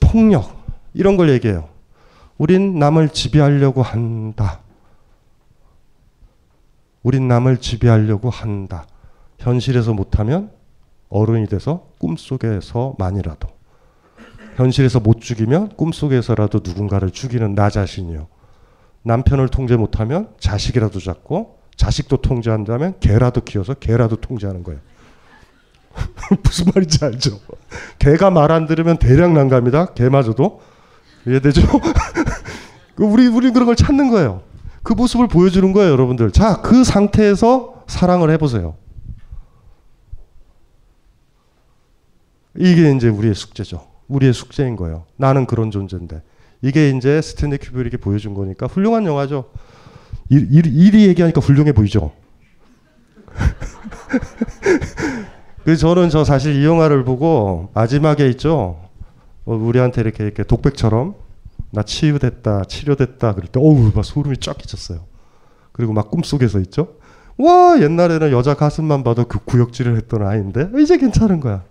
폭력 이런 걸 얘기해요. 우린 남을 지배하려고 한다. 우린 남을 지배하려고 한다. 현실에서 못하면 어른이 돼서 꿈속에서만이라도, 현실에서 못 죽이면 꿈속에서라도 누군가를 죽이는 나 자신이요. 남편을 통제 못하면 자식이라도 잡고, 자식도 통제한다면 개라도 키워서 개라도 통제하는 거예요. 무슨 말인지 알죠? 개가 말 안 들으면 대량 난갑니다. 개마저도. 이해되죠? 우리, 우리 그런 걸 찾는 거예요. 그 모습을 보여주는 거예요, 여러분들. 자, 그 상태에서 사랑을 해보세요. 이게 이제 우리의 숙제죠. 우리의 숙제인 거예요. 나는 그런 존재인데. 이게 이제 스탠리 큐브릭이 보여준 거니까 훌륭한 영화죠. 일, 일, 일이 얘기하니까 훌륭해 보이죠. 그래서 저는 저 사실 이 영화를 보고 마지막에 있죠. 우리한테 이렇게, 이렇게 독백처럼 나 치유됐다, 치료됐다 그럴 때 어우 막 소름이 쫙 끼쳤어요. 그리고 막 꿈속에서 있죠. 와, 옛날에는 여자 가슴만 봐도 그 구역질을 했던 아이인데 이제 괜찮은 거야.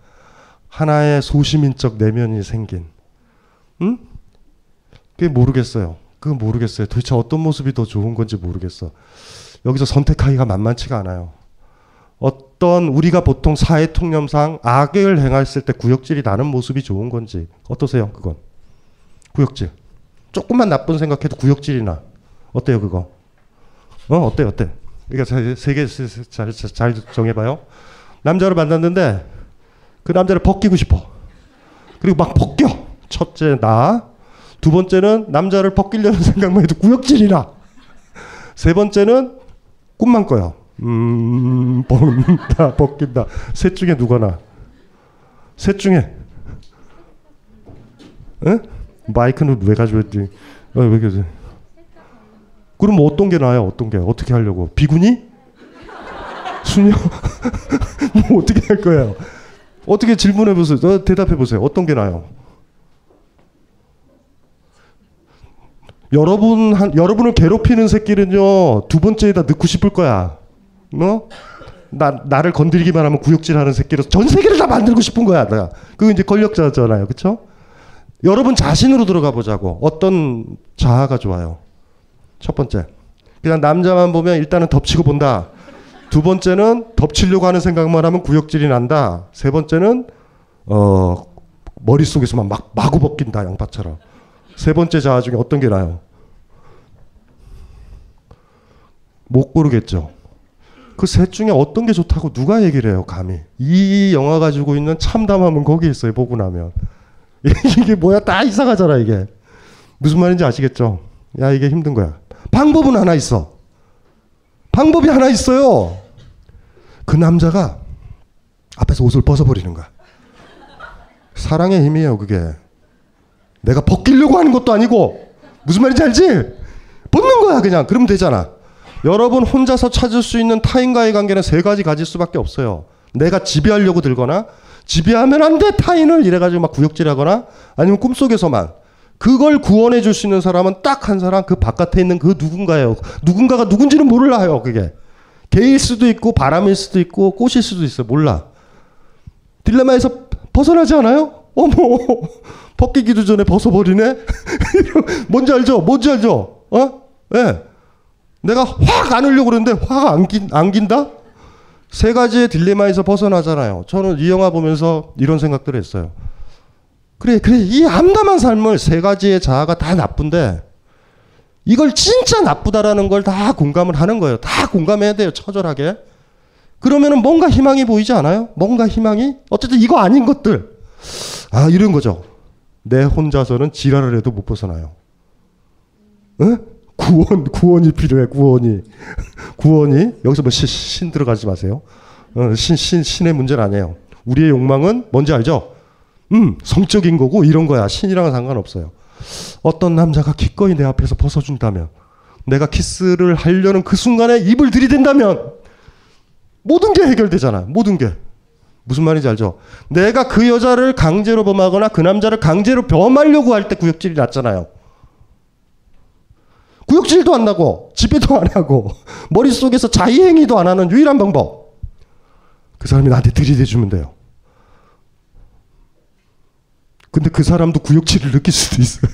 하나의 소시민적 내면이 생긴. 응? 그게 모르겠어요. 그건 모르겠어요. 도대체 어떤 모습이 더 좋은 건지 모르겠어. 여기서 선택하기가 만만치가 않아요. 어떤 우리가 보통 사회 통념상 악을 행했을 때 구역질이 나는 모습이 좋은 건지. 어떠세요, 그건? 구역질. 조금만 나쁜 생각해도 구역질이 나. 어때요, 그거? 어, 어때요, 어때? 그러니까 세 개 잘 잘 정해봐요. 남자를 만났는데 그 남자를 벗기고 싶어. 그리고 막 벗겨. 첫째 나. 두 번째는 남자를 벗기려는 생각만 해도 구역질이 나. 세 번째는 꿈만 꿔요. 음, 벗는다, 벗긴다. 셋 중에 누가 나? 셋 중에 에? 마이크는 왜 가져왔지? 아, 왜 그러지? 그럼 어떤 게 나아요? 어떤 게? 어떻게 하려고? 비구니? 수녀? 뭐 어떻게 할 거예요? 어떻게 질문해 보세요. 어, 대답해 보세요. 어떤 게 나아요? 여러분 한, 여러분을 괴롭히는 새끼는요 두 번째에다 넣고 싶을 거야. 어? 나 나를 건드리기만 하면 구역질하는 새끼로서 전 세계를 다 만들고 싶은 거야. 내가 그게 이제 권력자잖아요, 그렇죠? 여러분 자신으로 들어가 보자고. 어떤 자아가 좋아요? 첫 번째, 그냥 남자만 보면 일단은 덮치고 본다. 두 번째는 덮치려고 하는 생각만 하면 구역질이 난다. 세 번째는 어 머릿속에서만 막 마구 벗긴다, 양파처럼. 세 번째 자아 중에 어떤 게 나아요? 못 고르겠죠. 그 셋 중에 어떤 게 좋다고 누가 얘기를 해요, 감히? 이 영화 가지고 있는 참담함은 거기에 있어요, 보고 나면. 이게 뭐야, 다 이상하잖아, 이게. 무슨 말인지 아시겠죠? 야, 이게 힘든 거야. 방법은 하나 있어. 방법이 하나 있어요. 그 남자가 앞에서 옷을 벗어버리는 거야. 사랑의 힘이에요, 그게. 내가 벗기려고 하는 것도 아니고. 무슨 말인지 알지? 벗는 거야, 그냥. 그러면 되잖아. 여러분 혼자서 찾을 수 있는 타인과의 관계는 세 가지 가질 수밖에 없어요. 내가 지배하려고 들거나, 지배하면 안 돼 타인을 이래가지고 막 구역질하거나, 아니면 꿈속에서만. 그걸 구원해 줄 수 있는 사람은 딱 한 사람, 그 바깥에 있는 그 누군가예요. 누군가가 누군지는 몰라요, 그게. 개일 수도 있고 바람일 수도 있고 꽃일 수도 있어요. 몰라. 딜레마에서 벗어나지 않아요? 어머, 벗기기도 전에 벗어버리네? 뭔지 알죠? 뭔지 알죠? 어? 예. 네. 내가 확 안으려고 그러는데 확 안긴, 안긴다? 세 가지의 딜레마에서 벗어나잖아요. 저는 이 영화 보면서 이런 생각들을 했어요. 그래, 그래. 이 암담한 삶을, 세 가지의 자아가 다 나쁜데, 이걸 진짜 나쁘다라는 걸 다 공감을 하는 거예요. 다 공감해야 돼요, 처절하게. 그러면은 뭔가 희망이 보이지 않아요? 뭔가 희망이? 어쨌든 이거 아닌 것들. 아, 이런 거죠. 내 혼자서는 지랄을 해도 못 벗어나요. 응? 구원, 구원이 필요해, 구원이. 구원이. 여기서 뭐 시, 신 들어가지 마세요. 어, 신, 신, 신의 문제는 아니에요. 우리의 욕망은 뭔지 알죠? 음, 성적인 거고 이런 거야. 신이랑은 상관없어요. 어떤 남자가 기꺼이 내 앞에서 벗어준다면, 내가 키스를 하려는 그 순간에 입을 들이댄다면, 모든 게 해결되잖아, 모든 게. 무슨 말인지 알죠? 내가 그 여자를 강제로 범하거나 그 남자를 강제로 범하려고 할 때 구역질이 났잖아요. 구역질도 안 나고, 지배도 안 하고, 머릿속에서 자의행위도 안 하는 유일한 방법. 그 사람이 나한테 들이대주면 돼요. 근데 그 사람도 구역질을 느낄 수도 있어요.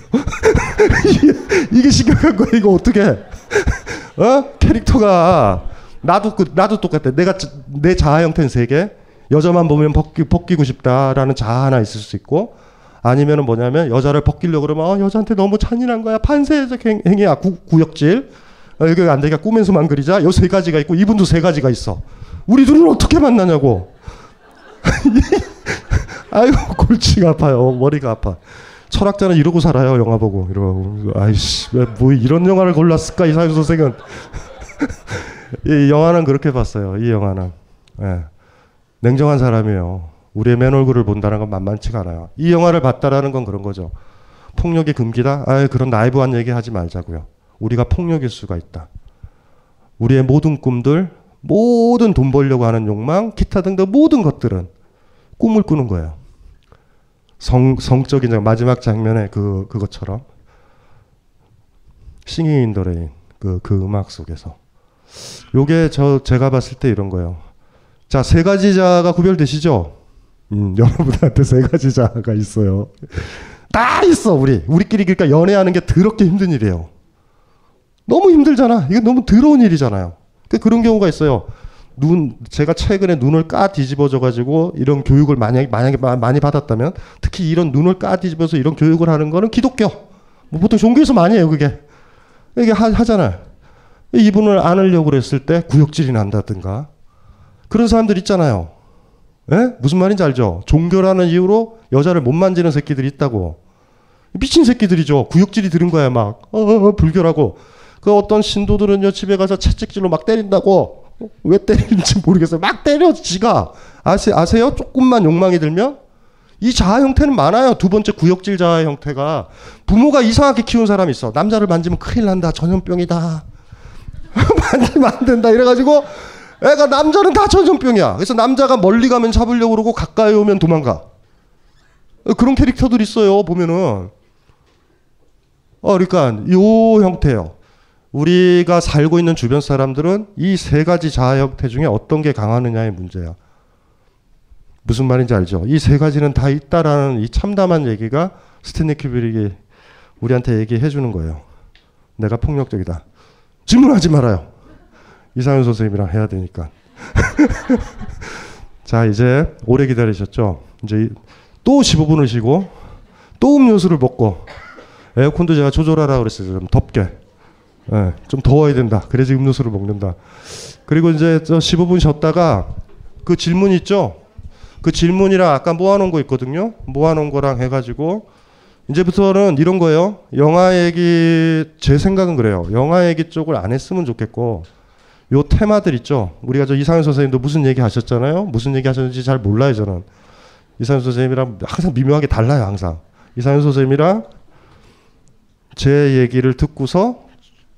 이게, 이게 심각한 거야, 이거 어떻게. 어? 캐릭터가. 나도, 그, 나도 똑같아. 내가, 내 자아 형태는 세 개. 여자만 보면 벗기, 벗기고 싶다라는 자아 하나 있을 수 있고, 아니면은 뭐냐면 여자를 벗기려고 그러면 어, 여자한테 너무 잔인한 거야, 판세적 행, 행위야, 구, 구역질, 어, 여기 안 되니까 꿈에서만 그리자. 요 세 가지가 있고, 이분도 세 가지가 있어. 우리 둘은 어떻게 만나냐고. 아유, 골치가 아파요, 머리가 아파. 철학자는 이러고 살아요, 영화 보고. 이러고, 아이씨, 왜 뭐 이런 영화를 골랐을까, 이상용 선생은. 이 영화는 그렇게 봤어요, 이 영화는. 예. 냉정한 사람이에요. 우리의 맨 얼굴을 본다는 건 만만치가 않아요. 이 영화를 봤다라는 건 그런 거죠. 폭력이 금기다? 아유, 그런 나이브한 얘기 하지 말자고요. 우리가 폭력일 수가 있다. 우리의 모든 꿈들, 모든 돈 벌려고 하는 욕망, 기타 등등 모든 것들은 꿈을 꾸는 거예요. 성, 성적인 마지막 장면에 그, 그것처럼. Singing in the Rain, 그, 그 음악 속에서. 요게 저, 제가 봤을 때 이런 거예요. 자, 세 가지 자아가 구별되시죠? 음, 여러분한테 세 가지 자아가 있어요. 다 있어, 우리. 우리끼리. 그러니까 연애하는 게 더럽게 힘든 일이에요. 너무 힘들잖아. 이거 너무 더러운 일이잖아요. 그러니까 그런 경우가 있어요. 눈, 제가 최근에 눈을 까 뒤집어져가지고 이런 교육을 만약에, 만약에 많이 받았다면, 특히 이런 눈을 까 뒤집어서 이런 교육을 하는 거는 기독교. 뭐 보통 종교에서 많이 해요, 그게. 이게 하, 하잖아요. 이분을 안으려고 했을 때 구역질이 난다든가. 그런 사람들 있잖아요. 에? 무슨 말인지 알죠? 종교라는 이유로 여자를 못 만지는 새끼들이 있다고. 미친 새끼들이죠. 구역질이 들은 거야, 막. 어, 어, 어, 불교라고. 그 어떤 신도들은요, 집에 가서 채찍질로 막 때린다고. 왜 때리는지 모르겠어요. 막 때려, 지가. 아세, 아세요? 조금만 욕망이 들면? 이 자아 형태는 많아요. 두 번째 구역질 자아 형태가. 부모가 이상하게 키운 사람이 있어. 남자를 만지면 큰일 난다. 전염병이다. 만지면 안 된다. 이래가지고 애가 남자는 다 전염병이야. 그래서 남자가 멀리 가면 잡으려고 그러고 가까이 오면 도망가. 그런 캐릭터들 있어요. 보면은. 어, 그러니까 요 형태예요. 우리가 살고 있는 주변 사람들은 이 세 가지 자아 형태 중에 어떤 게 강하느냐의 문제야. 무슨 말인지 알죠? 이 세 가지는 다 있다라는 이 참담한 얘기가 스탠리 큐브릭이 우리한테 얘기해 주는 거예요. 내가 폭력적이다. 질문하지 말아요. 이상용 선생님이랑 해야 되니까. 자, 이제 오래 기다리셨죠? 이제 또 십오 분을 쉬고 또 음료수를 먹고, 에어컨도 제가 조절하라고 그랬어요. 좀 덥게. 네, 좀 더워야 된다. 그래야지 음료수를 먹는다. 그리고 이제 저 십오 분 쉬었다가 그 질문 있죠? 그 질문이랑 아까 모아놓은 거 있거든요. 모아놓은 거랑 해가지고 이제부터는 이런 거예요. 영화 얘기, 제 생각은 그래요. 영화 얘기 쪽을 안 했으면 좋겠고, 요 테마들 있죠. 우리가 저 이상현 선생님도 무슨 얘기 하셨잖아요. 무슨 얘기 하셨는지 잘 몰라요. 저는 이상현 선생님이랑 항상 미묘하게 달라요. 항상 이상현 선생님이랑 제 얘기를 듣고서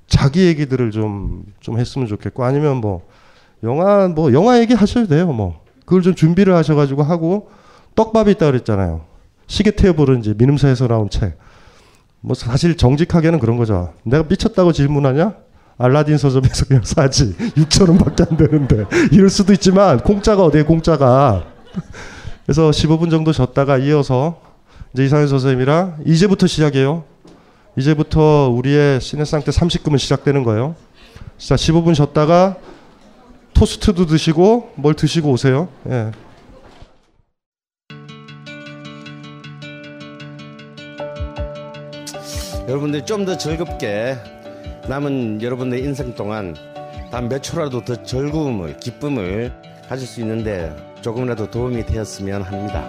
자기 얘기들을 좀, 좀 했으면 좋겠고, 아니면 뭐 영화 뭐 영화 얘기 하셔도 돼요. 뭐 그걸 좀 준비를 하셔가지고 하고, 떡밥이 있다고 그랬잖아요. 시계태엽 오렌지 민음사에서 나온 책. 뭐 사실 정직하게는 그런 거죠. 내가 미쳤다고 질문하냐? 알라딘 서점에서 그냥 사지. 육천 원밖에 안 되는데. 이럴 수도 있지만 공짜가 어디에 공짜가. 그래서 십오 분 정도 쉬었다가 이어서 이제 이상현 선생님이랑 이제부터 시작이에요. 이제부터 우리의 시네상태 삼십 금은 시작되는 거예요. 자, 십오 분 쉬었다가 토스트도 드시고 뭘 드시고 오세요. 예. 여러분들이 좀 더 즐겁게, 남은 여러분들의 인생 동안 단 몇 초라도 더 즐거움을, 기쁨을 가질 수 있는데 조금이라도 도움이 되었으면 합니다.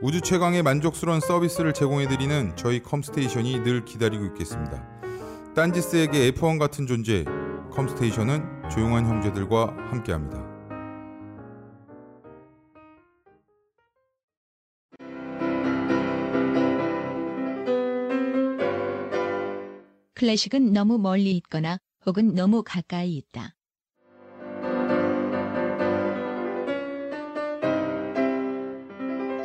우주 최강의 만족스러운 서비스를 제공해드리는 저희 컴스테이션이 늘 기다리고 있겠습니다. 딴지스에게 에프원 같은 존재, 컴스테이션은 조용한 형제들과 함께합니다. 클래식은 너무 멀리 있거나 혹은 너무 가까이 있다.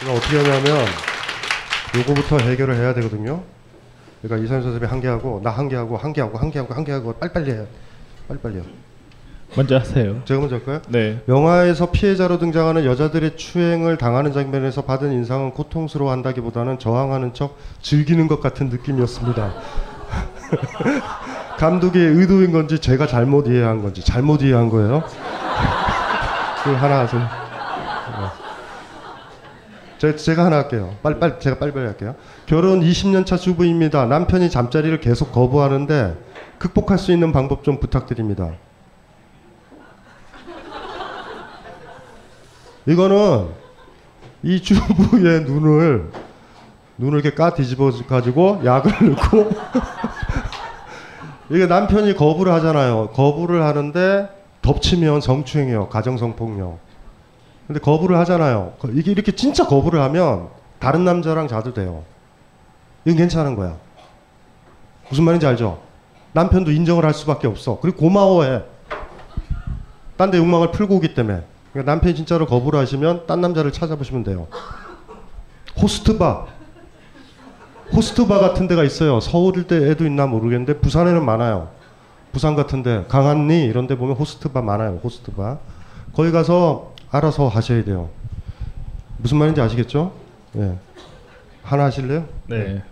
제가 어떻게 하냐면 요거부터 해결을 해야 되거든요. 그러니까 이상현 선생님이 한 개 하고 나 한 개 하고 한 개 하고 한 개 하고 한 개 하고 빨리빨리 해요. 빨리빨리요. 먼저 하세요. 제가 먼저 할까요? 네. 영화에서 피해자로 등장하는 여자들의 추행을 당하는 장면에서 받은 인상은 고통스러워한다기보다는 저항하는 척 즐기는 것 같은 느낌이었습니다. 감독의 의도인 건지 제가 잘못 이해한 건지 잘못 이해한 거예요. 그 하나 하세요. 제, 제가 하나 할게요. 빨리 빨리 제가 빨리빨리 할게요. 결혼 이십 년 차 주부입니다. 남편이 잠자리를 계속 거부하는데 극복할 수 있는 방법 좀 부탁드립니다. 이거는 이 주부의 눈을 눈을 이렇게 까 뒤집어 가지고 약을 넣고 이게 남편이 거부를 하잖아요. 거부를 하는데 덮치면 성추행이에요. 가정성폭력. 근데 거부를 하잖아요. 이게 이렇게 진짜 거부를 하면 다른 남자랑 자도 돼요. 이건 괜찮은 거야. 무슨 말인지 알죠? 남편도 인정을 할 수밖에 없어. 그리고 고마워해. 딴 데 욕망을 풀고 오기 때문에. 그러니까 남편이 진짜로 거부를 하시면 딴 남자를 찾아보시면 돼요. 호스트바. 호스트바 같은 데가 있어요. 서울에도 있나 모르겠는데 부산에는 많아요. 부산 같은 데, 강한리 이런 데 보면 호스트바 많아요. 호스트바. 거기 가서 알아서 하셔야 돼요. 무슨 말인지 아시겠죠? 예. 하나 하실래요? 네.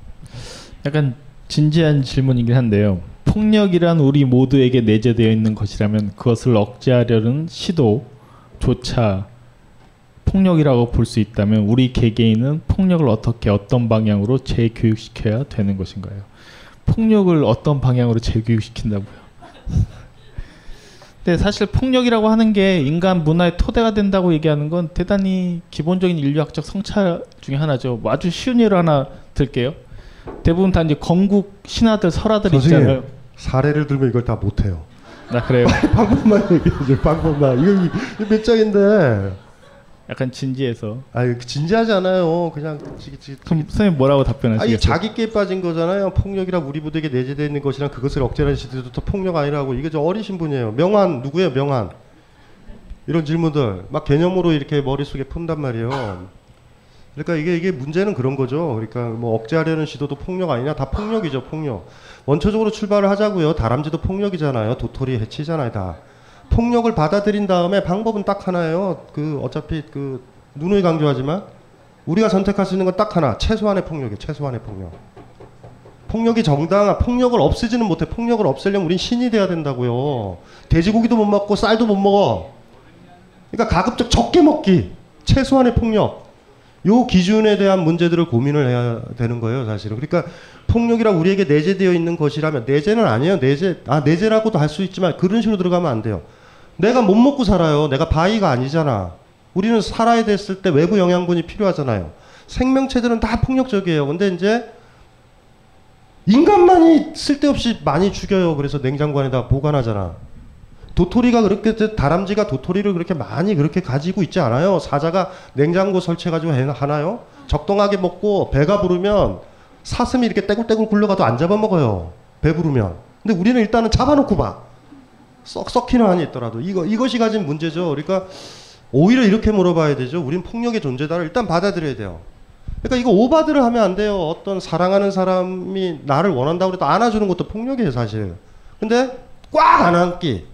약간 진지한 질문이긴 한데요. 폭력이란 우리 모두에게 내재되어 있는 것이라면 그것을 억제하려는 시도조차 폭력이라고 볼 수 있다면 우리 개개인은 폭력을 어떻게 어떤 방향으로 재교육시켜야 되는 것인가요? 폭력을 어떤 방향으로 재교육시킨다고요? 근데 사실 폭력이라고 하는 게 인간 문화의 토대가 된다고 얘기하는 건 대단히 기본적인 인류학적 성찰 중에 하나죠. 뭐 아주 쉬운 예로 하나 들게요. 대부분 다 이제 건국 신화들 설화들 선생님, 있잖아요. 사례를 들면 이걸 다 못해요. 나 그래요. 방법만 얘기해줘. 방법만. 이거, 이거 몇 장인데. 약간 진지해서. 아 진지하지 않아요. 그냥 지기 지기. 그럼 선생님 뭐라고 답변하시겠어요? 아, 자기께 빠진 거잖아요. 폭력이라 우리 부대에게 내재되어 있는 것이랑 그것을 억제하는 시도도 폭력 아니라고. 이게 저 어리신 분이에요. 명환 누구예요? 명환. 이런 질문들 막 개념으로 이렇게 머릿속에 푼단 말이에요. 그러니까 이게 이게 문제는 그런 거죠. 그러니까 뭐 억제하려는 시도도 폭력 아니냐? 다 폭력이죠. 폭력. 원초적으로 출발을 하자고요. 다람쥐도 폭력이잖아요. 도토리 해치잖아요. 다. 폭력을 받아들인 다음에 방법은 딱 하나예요. 그 어차피 그 누누이 강조하지만 우리가 선택할 수 있는 건 딱 하나. 최소한의 폭력이에요. 최소한의 폭력. 폭력이 정당한 폭력을 없애지는 못해. 폭력을 없애려면 우린 신이 돼야 된다고요. 돼지고기도 못 먹고 쌀도 못 먹어. 그러니까 가급적 적게 먹기. 최소한의 폭력. 요 기준에 대한 문제들을 고민을 해야 되는 거예요. 사실은. 그러니까 폭력이라 우리에게 내재되어 있는 것이라면 내재는 아니에요. 내재 아 내재라고도 할 수 있지만 그런 식으로 들어가면 안 돼요. 내가 못 먹고 살아요. 내가 바위가 아니잖아. 우리는 살아야 됐을 때 외부 영양분이 필요하잖아요. 생명체들은 다 폭력적이에요. 근데 이제 인간만이 쓸데없이 많이 죽여요. 그래서 냉장고 안에다 보관하잖아. 도토리가 그렇게 다람쥐가 도토리를 그렇게 많이 그렇게 가지고 있지 않아요. 사자가 냉장고 설치해가지고 하나요? 적당하게 먹고 배가 부르면 사슴이 이렇게 떼굴떼굴 굴러가도 안 잡아먹어요. 배부르면. 근데 우리는 일단은 잡아놓고 봐. 썩, 썩히는 한이 있더라도. 이거, 이것이 가진 문제죠. 그러니까 오히려 이렇게 물어봐야 되죠. 우린 폭력의 존재다를 일단 받아들여야 돼요. 그러니까 이거 오바드를 하면 안 돼요. 어떤 사랑하는 사람이 나를 원한다고 해도 안아주는 것도 폭력이에요, 사실. 근데 꽉 안 안기.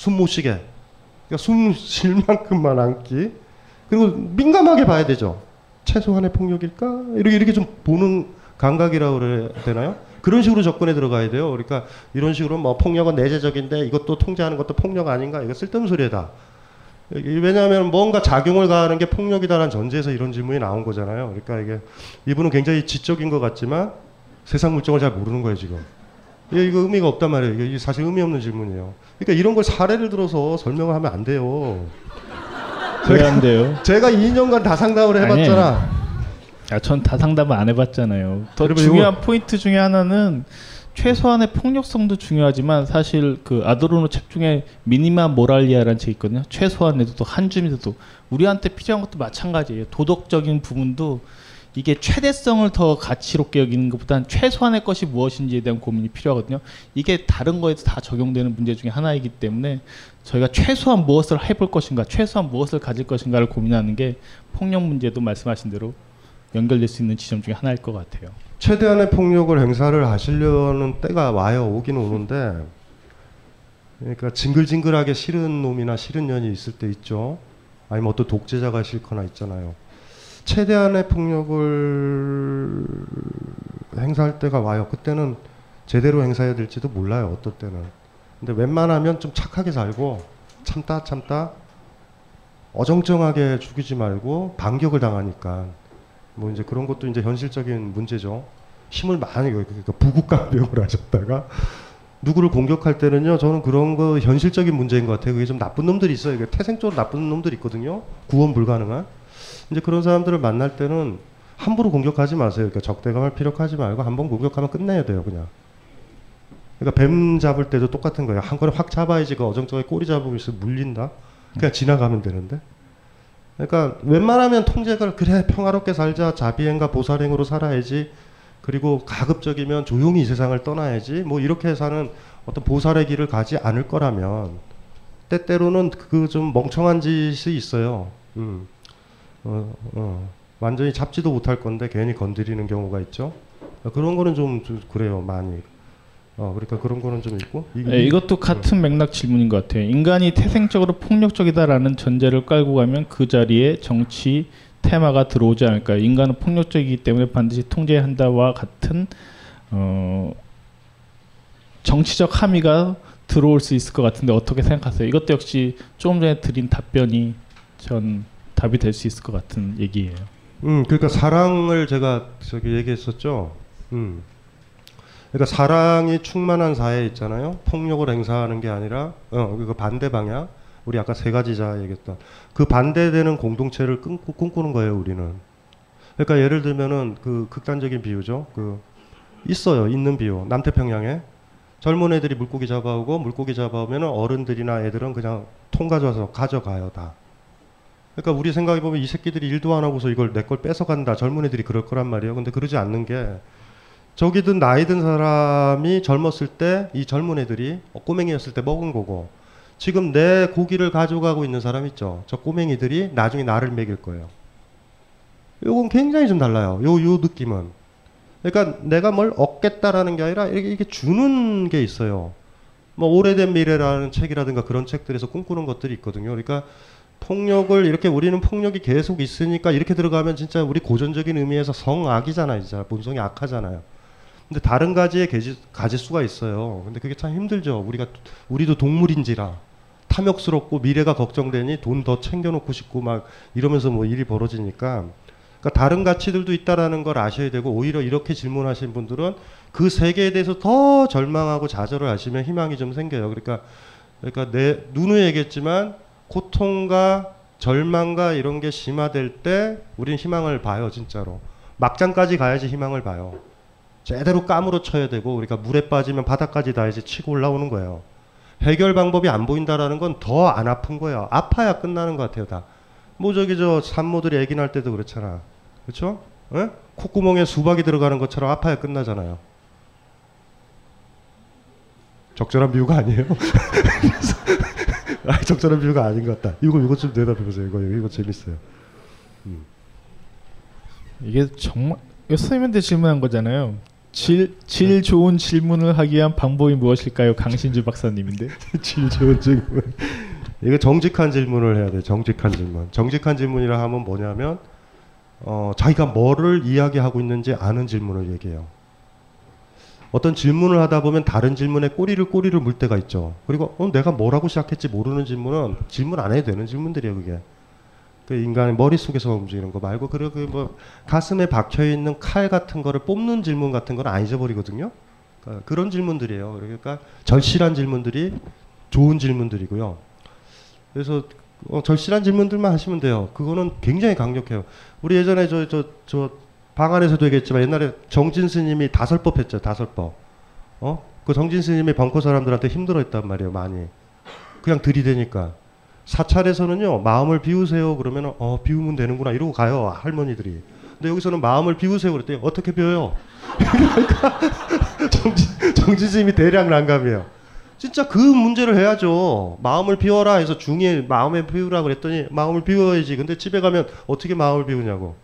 숨 못 쉬게. 그러니까 숨 쉴 만큼만 안기. 그리고 민감하게 봐야 되죠. 최소한의 폭력일까? 이렇게, 이렇게 좀 보는 감각이라고 그래야 되나요? 그런 식으로 접근에 들어가야 돼요. 그러니까 이런 식으로 뭐 폭력은 내재적인데 이것도 통제하는 것도 폭력 아닌가? 이거 쓸데없는 소리다. 왜냐하면 뭔가 작용을 가하는 게 폭력이다라는 전제에서 이런 질문이 나온 거잖아요. 그러니까 이게 이분은 굉장히 지적인 것 같지만 세상 물정을 잘 모르는 거예요, 지금. 이거 의미가 없단 말이에요. 이게 사실 의미 없는 질문이에요. 그러니까 이런 걸 사례를 들어서 설명을 하면 안 돼요. 왜 안 돼요? 제가 이 년간 다 상담을 해봤잖아. 아니에요. 아, 전 다 상담을 안 해봤잖아요. 더 중요한 이거... 포인트 중에 하나는 최소한의 폭력성도 중요하지만 사실 그 아도르노 책 중에 미니마 모랄리아라는 책이 있거든요. 최소한에도 또 한 줌에도 우리한테 필요한 것도 마찬가지예요. 도덕적인 부분도 이게 최대성을 더 가치롭게 여기는 것보다는 최소한의 것이 무엇인지에 대한 고민이 필요하거든요. 이게 다른 거에도 다 적용되는 문제 중에 하나이기 때문에 저희가 최소한 무엇을 해볼 것인가, 최소한 무엇을 가질 것인가를 고민하는 게 폭력 문제도 말씀하신 대로 연결될 수 있는 지점 중에 하나일 것 같아요. 최대한의 폭력을 행사를 하시려는 때가 와요. 오긴 오는데 그러니까 징글징글하게 싫은 놈이나 싫은 년이 있을 때 있죠. 아니면 어떤 독재자가 싫거나 있잖아요. 최대한의 폭력을 행사할 때가 와요. 그때는 제대로 행사해야 될지도 몰라요. 어떨 때는. 근데 웬만하면 좀 착하게 살고 참다 참다 어정쩡하게 죽이지 말고 반격을 당하니까 뭐 이제 그런 것도 이제 현실적인 문제죠. 힘을 많이 그러니까 부국간병을 하셨다가 누구를 공격할 때는요. 저는 그런 거 현실적인 문제인 것 같아요. 그게 좀 나쁜 놈들이 있어요. 이게 태생적으로 나쁜 놈들이 있거든요. 구원 불가능한. 이제 그런 사람들을 만날 때는 함부로 공격하지 마세요. 그러니까 적대감을 피력하지 말고 한번 공격하면 끝내야 돼요. 그냥. 그러니까 뱀 잡을 때도 똑같은 거예요. 한 걸에 확 잡아야지 그 어정쩡하게 꼬리 잡으면 물린다. 그냥 지나가면 되는데. 그러니까 웬만하면 통제가 그래 평화롭게 살자. 자비행과 보살행으로 살아야지. 그리고 가급적이면 조용히 이 세상을 떠나야지. 뭐 이렇게 사는 어떤 보살의 길을 가지 않을 거라면 때때로는 그 좀 멍청한 짓이 있어요. 음. 어, 어. 완전히 잡지도 못할 건데 괜히 건드리는 경우가 있죠. 그런 거는 좀, 좀 그래요. 많이. 어, 그러니까 그런 거는 좀 있고. 네, 이것도 같은 맥락 질문인 것 같아요. 인간이 태생적으로 폭력적이다라는 전제를 깔고 가면 그 자리에 정치 테마가 들어오지 않을까요? 인간은 폭력적이기 때문에 반드시 통제해야 한다와 같은 어, 정치적 함의가 들어올 수 있을 것 같은데 어떻게 생각하세요? 이것도 역시 조금 전에 드린 답변이 전 답이 될 수 있을 것 같은 얘기예요. 음, 그러니까 사랑을 제가 저기 얘기했었죠. 음, 그러니까 사랑이 충만한 사회 있잖아요. 폭력을 행사하는 게 아니라, 어, 그 반대 방향. 우리 아까 세 가지자 얘기했던 그 반대되는 공동체를 끊고, 꿈꾸는 거예요, 우리는. 그러니까 예를 들면은 그 극단적인 비유죠. 그 있어요, 있는 비유. 남태평양에 젊은 애들이 물고기 잡아오고 물고기 잡아오면은 어른들이나 애들은 그냥 통 가져와서 가져가요, 다. 그러니까 우리 생각해 보면 이 새끼들이 일도 안 하고서 이걸 내 걸 뺏어간다. 젊은 애들이 그럴 거란 말이에요. 근데 그러지 않는 게 저기든 나이든 사람이 젊었을 때 이 젊은 애들이 꼬맹이였을 때 먹은 거고. 지금 내 고기를 가져가고 있는 사람 있죠. 저 꼬맹이들이 나중에 나를 먹일 거예요. 요건 굉장히 좀 달라요. 요, 요 느낌은. 그러니까 내가 뭘 얻겠다라는 게 아니라 이렇게, 이렇게 주는 게 있어요. 뭐 오래된 미래라는 책이라든가 그런 책들에서 꿈꾸는 것들이 있거든요. 그러니까 폭력을 이렇게 우리는 폭력이 계속 있으니까 이렇게 들어가면 진짜 우리 고전적인 의미에서 성악이잖아요. 진짜 본성이 악하잖아요. 근데 다른 가지의 개지, 가지수가 있어요. 근데 그게 참 힘들죠. 우리가, 우리도 동물인지라. 탐욕스럽고 미래가 걱정되니 돈 더 챙겨놓고 싶고 막 이러면서 뭐 일이 벌어지니까 그러니까 다른 가치들도 있다라는 걸 아셔야 되고 오히려 이렇게 질문하신 분들은 그 세계에 대해서 더 절망하고 좌절을 하시면 희망이 좀 생겨요. 그러니까 그러니까 내 누누이 얘기했지만 고통과 절망과 이런 게 심화될 때 우린 희망을 봐요, 진짜로. 막장까지 가야지 희망을 봐요. 제대로 까무러 쳐야 되고 그러니까 물에 빠지면 바닥까지 다 이제 치고 올라오는 거예요. 해결 방법이 안 보인다라는 건 더 안 아픈 거예요. 아파야 끝나는 것 같아요, 다. 뭐 저기 저 산모들이 애기 낳을 때도 그렇잖아. 그렇죠? 에? 콧구멍에 수박이 들어가는 것처럼 아파야 끝나잖아요. 적절한 비유가 아니에요? 아, 적절한 비유가 아닌 것 같다. 이거 이거 좀 대답해보세요. 이거 이거 재밌어요. 음. 이게 정말 선생님한테 질문한 거잖아요. 질, 질 좋은 질문을 하기 위한 방법이 무엇일까요? 강신주 박사님인데. 질 좋은 질문. 이거 정직한 질문을 해야 돼요. 정직한 질문. 정직한 질문이라 하면 뭐냐면 어, 자기가 뭐를 이야기하고 있는지 아는 질문을 얘기해요. 어떤 질문을 하다 보면 다른 질문에 꼬리를 꼬리를 물 때가 있죠. 그리고 어, 내가 뭐라고 시작했지 모르는 질문은 질문 안 해도 되는 질문들이에요. 그게. 인간의 머릿속에서 움직이는 거 말고 그리고 뭐 가슴에 박혀있는 칼 같은 거를 뽑는 질문 같은 건 안 잊어버리거든요. 그러니까 그런 질문들이에요. 그러니까 절실한 질문들이 좋은 질문들이고요. 그래서 어, 절실한 질문들만 하시면 돼요. 그거는 굉장히 강력해요. 우리 예전에 저, 저, 저 방 안에서도 얘기했지만 옛날에 정진 스님이 다설법 했죠. 다설법. 어? 그 정진 스님이 벙커 사람들한테 힘들어했단 말이에요. 많이. 그냥 들이대니까. 사찰에서는요. 마음을 비우세요. 그러면 어 비우면 되는구나 이러고 가요. 할머니들이. 근데 여기서는 마음을 비우세요. 그랬더니 어떻게 비워요? 정지, 정지심이 대량 난감이에요. 진짜 그 문제를 해야죠. 마음을 비워라 해서 중에 마음에 비우라 그랬더니 마음을 비워야지. 근데 집에 가면 어떻게 마음을 비우냐고.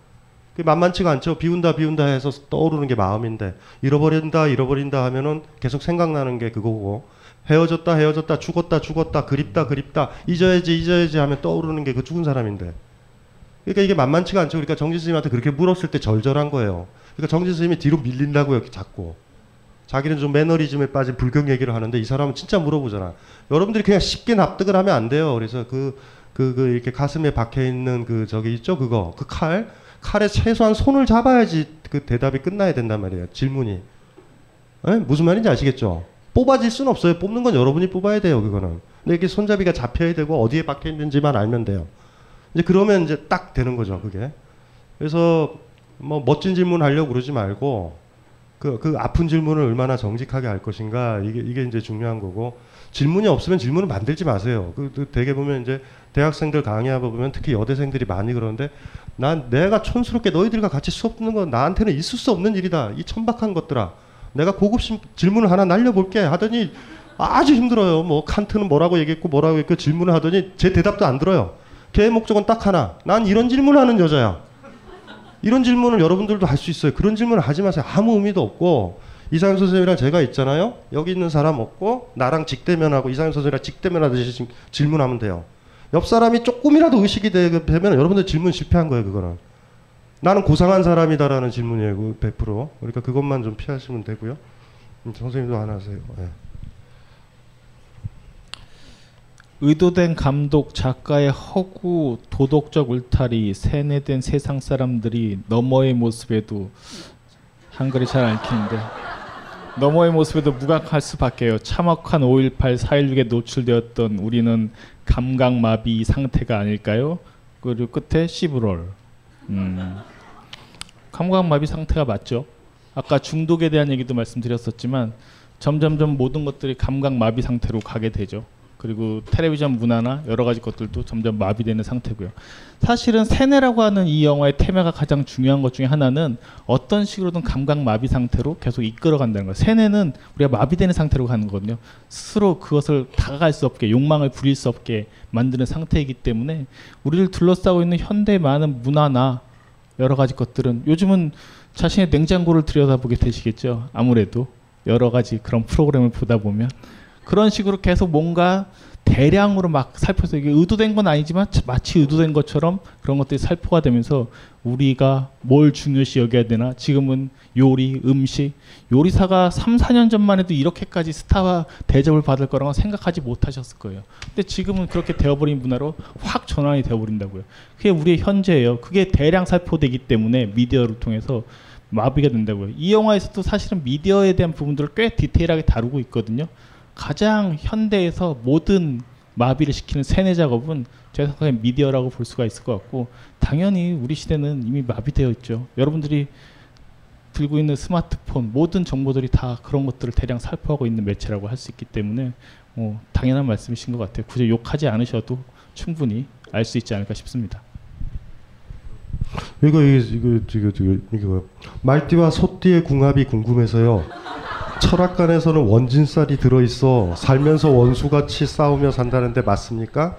만만치가 않죠. 비운다 비운다 해서 떠오르는 게 마음인데 잃어버린다 잃어버린다 하면은 계속 생각나는 게 그거고 헤어졌다 헤어졌다 죽었다 죽었다 그립다 그립다 잊어야지 잊어야지 하면 떠오르는 게 그 죽은 사람인데. 그러니까 이게 만만치가 않죠. 그러니까 정진 스님한테 그렇게 물었을 때 절절한 거예요. 그러니까 정진 스님이 뒤로 밀린다고요. 자꾸. 자기는 좀 매너리즘에 빠진 불경 얘기를 하는데 이 사람은 진짜 물어보잖아. 여러분들이 그냥 쉽게 납득을 하면 안 돼요. 그래서 그, 그, 그 이렇게 가슴에 박혀있는 그 저기 있죠? 그거. 그 칼. 칼에 최소한 손을 잡아야지 그 대답이 끝나야 된단 말이에요. 질문이. 에? 무슨 말인지 아시겠죠? 뽑아질 순 없어요. 뽑는 건 여러분이 뽑아야 돼요. 그거는. 근데 이렇게 손잡이가 잡혀야 되고 어디에 박혀있는지만 알면 돼요. 이제 그러면 이제 딱 되는 거죠. 그게. 그래서 뭐 멋진 질문 하려고 그러지 말고 그, 그 아픈 질문을 얼마나 정직하게 할 것인가 이게, 이게 이제 중요한 거고 질문이 없으면 질문을 만들지 마세요. 그, 그 되게 보면 이제 대학생들 강의하고 보면 특히 여대생들이 많이 그러는데 난 내가 촌스럽게 너희들과 같이 수업 듣는 건 나한테는 있을 수 없는 일이다. 이 천박한 것들아. 내가 고급심 질문을 하나 날려볼게 하더니 아주 힘들어요. 뭐 칸트는 뭐라고 얘기했고 뭐라고 했고 질문을 하더니 제 대답도 안 들어요. 걔의 목적은 딱 하나. 난 이런 질문을 하는 여자야. 이런 질문을 여러분들도 할 수 있어요. 그런 질문을 하지 마세요. 아무 의미도 없고 이상용 선생님이랑 제가 있잖아요. 여기 있는 사람 없고 나랑 직대면하고 이상용 선생님이랑 직대면하듯이 질문하면 돼요. 옆 사람이 조금이라도 의식이 되면 여러분들 질문 실패한 거예요. 그거는. 나는 고상한 사람이다라는 질문이에요. 백 퍼센트. 그러니까 그것만 좀 피하시면 되고요. 선생님도 안 하세요. 네. 의도된 감독, 작가의 허구, 도덕적 울타리, 세뇌된 세상 사람들이 너머의 모습에도 한글이 잘 안 읽히는데 너머의 모습에도 무감할 수밖에요. 참혹한 오일팔, 사일육에 노출되었던 우리는 감각마비 상태가 아닐까요? 그리고 끝에 시브롤. 음. 감각마비 상태가 맞죠. 아까 중독에 대한 얘기도 말씀드렸었지만 점점점 모든 것들이 감각마비 상태로 가게 되죠. 그리고 텔레비전 문화나 여러 가지 것들도 점점 마비되는 상태고요. 사실은 세뇌라고 하는 이 영화의 테마가 가장 중요한 것 중에 하나는 어떤 식으로든 감각 마비 상태로 계속 이끌어간다는 거예요. 세뇌는 우리가 마비되는 상태로 가는 거거든요. 스스로 그것을 다가갈 수 없게 욕망을 부릴 수 없게 만드는 상태이기 때문에 우리를 둘러싸고 있는 현대의 많은 문화나 여러 가지 것들은 요즘은 자신의 냉장고를 들여다보게 되시겠죠. 아무래도 여러 가지 그런 프로그램을 보다 보면 그런 식으로 계속 뭔가 대량으로 막 살포해서 이게 의도된 건 아니지만 마치 의도된 것처럼 그런 것들이 살포가 되면서 우리가 뭘 중요시 여겨야 되나 지금은 요리, 음식 요리사가 삼, 사 년 전만 해도 이렇게까지 스타와 대접을 받을 거라고 생각하지 못하셨을 거예요. 근데 지금은 그렇게 되어버린 문화로 확 전환이 되어버린다고요. 그게 우리의 현재예요. 그게 대량 살포되기 때문에 미디어를 통해서 마비가 된다고요. 이 영화에서도 사실은 미디어에 대한 부분들을 꽤 디테일하게 다루고 있거든요. 가장 현대에서 모든 마비를 시키는 세뇌 작업은 제 생각에 미디어라고 볼 수가 있을 것 같고 당연히 우리 시대는 이미 마비되어 있죠. 여러분들이 들고 있는 스마트폰 모든 정보들이 다 그런 것들을 대량 살포하고 있는 매체라고 할 수 있기 때문에 뭐 당연한 말씀이신 것 같아요. 굳이 욕하지 않으셔도 충분히 알 수 있지 않을까 싶습니다. 이거 이거 이거 이거 이거 말띠와 소띠의 궁합이 궁금해서요. 철학관에서는 원진살이 들어있어 살면서 원수같이 싸우며 산다는데 맞습니까?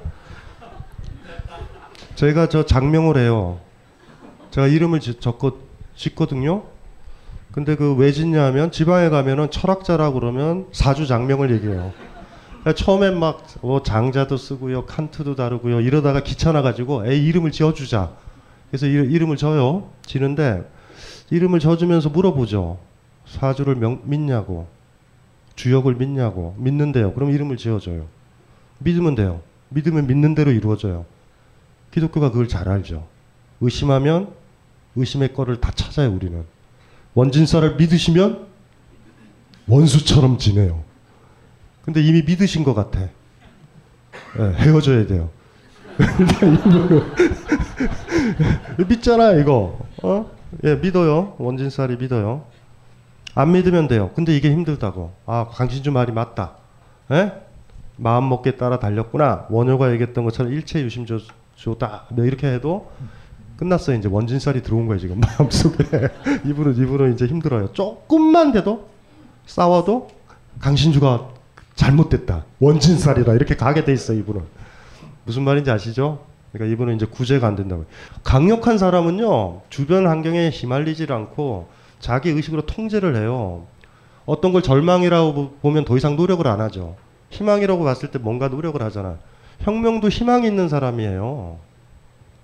제가 저 작명을 해요. 제가 이름을 적거, 짓거든요. 근데 그 왜 짓냐 하면 지방에 가면은 철학자라고 그러면 사주 작명을 얘기해요. 처음엔 막 뭐 장자도 쓰고요. 칸트도 다르고요. 이러다가 귀찮아가지고 에이 이름을 지어주자. 그래서 이, 이름을 져요. 지는데 이름을 져주면서 물어보죠. 사주를 명, 믿냐고 주역을 믿냐고 믿는데요. 그럼 이름을 지어줘요. 믿으면 돼요. 믿으면 믿는 대로 이루어져요. 기독교가 그걸 잘 알죠. 의심하면 의심의 거를 다 찾아요. 우리는 원진사를 믿으시면 원수처럼 지내요. 근데 이미 믿으신 것 같아. 네, 헤어져야 돼요. 믿잖아 이거. 어? 예, 믿어요. 원진사를 믿어요. 안 믿으면 돼요. 근데 이게 힘들다고. 아, 강신주 말이 맞다. 에? 마음먹기에 따라 달렸구나. 원효가 얘기했던 것처럼 일체 유심조다. 이렇게 해도 끝났어요. 이제 원진살이 들어온 거예요. 지금 마음속에. 입으로, 입으로 이제 힘들어요. 조금만 돼도 싸워도 강신주가 잘못됐다. 원진살이다. 이렇게 가게 돼 있어요. 이분은. 무슨 말인지 아시죠? 그러니까 이분은 이제 구제가 안 된다고요. 강력한 사람은요. 주변 환경에 휘말리질 않고 자기 의식으로 통제를 해요. 어떤 걸 절망이라고 보면 더 이상 노력을 안 하죠. 희망이라고 봤을 때 뭔가 노력을 하잖아. 혁명도 희망이 있는 사람이에요.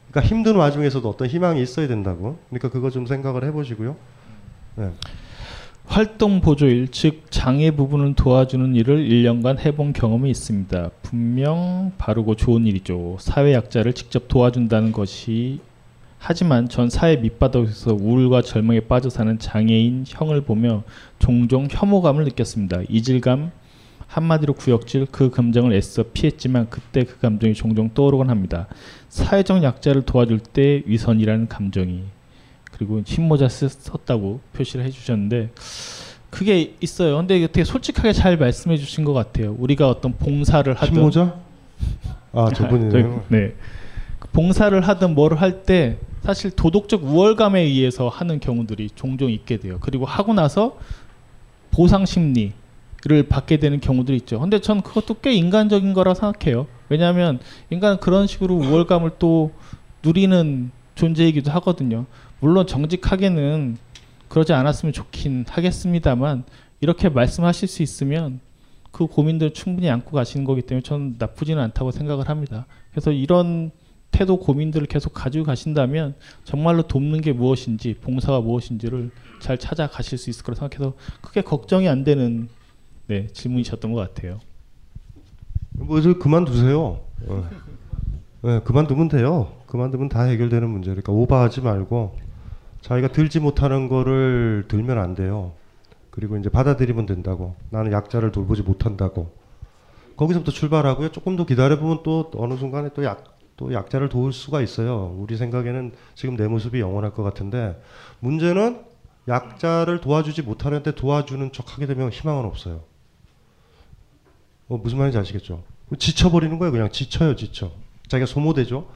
그러니까 힘든 와중에서도 어떤 희망이 있어야 된다고. 그러니까 그거 좀 생각을 해보시고요. 네. 활동 보조일, 즉 장애 부분을 도와주는 일을 일 년간 해본 경험이 있습니다. 분명 바르고 좋은 일이죠. 사회 약자를 직접 도와준다는 것이. 하지만 전 사회 밑바닥에서 우울과 절망에 빠져 사는 장애인 형을 보며 종종 혐오감을 느꼈습니다. 이질감, 한마디로 구역질, 그 감정을 애써 피했지만 그때 그 감정이 종종 떠오르곤 합니다. 사회적 약자를 도와줄 때 위선이라는 감정이. 그리고 흰모자 썼다고 표시를 해주셨는데 그게 있어요. 근데 되게 솔직하게 잘 말씀해 주신 것 같아요. 우리가 어떤 봉사를 하든. 흰모자? 아, 저분이네요. 네. 봉사를 하든 뭐를 할 때 사실 도덕적 우월감에 의해서 하는 경우들이 종종 있게 돼요. 그리고 하고 나서 보상 심리를 받게 되는 경우들이 있죠. 근데 전 그것도 꽤 인간적인 거라 생각해요. 왜냐하면 인간은 그런 식으로 우월감을 또 누리는 존재이기도 하거든요. 물론 정직하게는 그러지 않았으면 좋긴 하겠습니다만 이렇게 말씀하실 수 있으면 그 고민들 충분히 안고 가시는 거기 때문에 저는 나쁘지는 않다고 생각을 합니다. 그래서 이런 태도 고민들을 계속 가지고 가신다면 정말로 돕는 게 무엇인지 봉사가 무엇인지를 잘 찾아가실 수 있을 거라 생각해서 크게 걱정이 안 되는 네, 질문이셨던 것 같아요. 뭐 저 그만두세요. 네. 네, 그만두면 돼요. 그만두면 다 해결되는 문제니까 오버하지 말고 자기가 들지 못하는 거를 들면 안 돼요. 그리고 이제 받아들이면 된다고. 나는 약자를 돌보지 못한다고. 거기서부터 출발하고요. 조금 더 기다려보면 또 어느 순간에 또 약 또 약자를 도울 수가 있어요. 우리 생각에는 지금 내 모습이 영원할 것 같은데 문제는 약자를 도와주지 못하는데 도와주는 척하게 되면 희망은 없어요. 어, 무슨 말인지 아시겠죠? 지쳐버리는 거예요. 그냥 지쳐요. 지쳐. 자기가 소모되죠.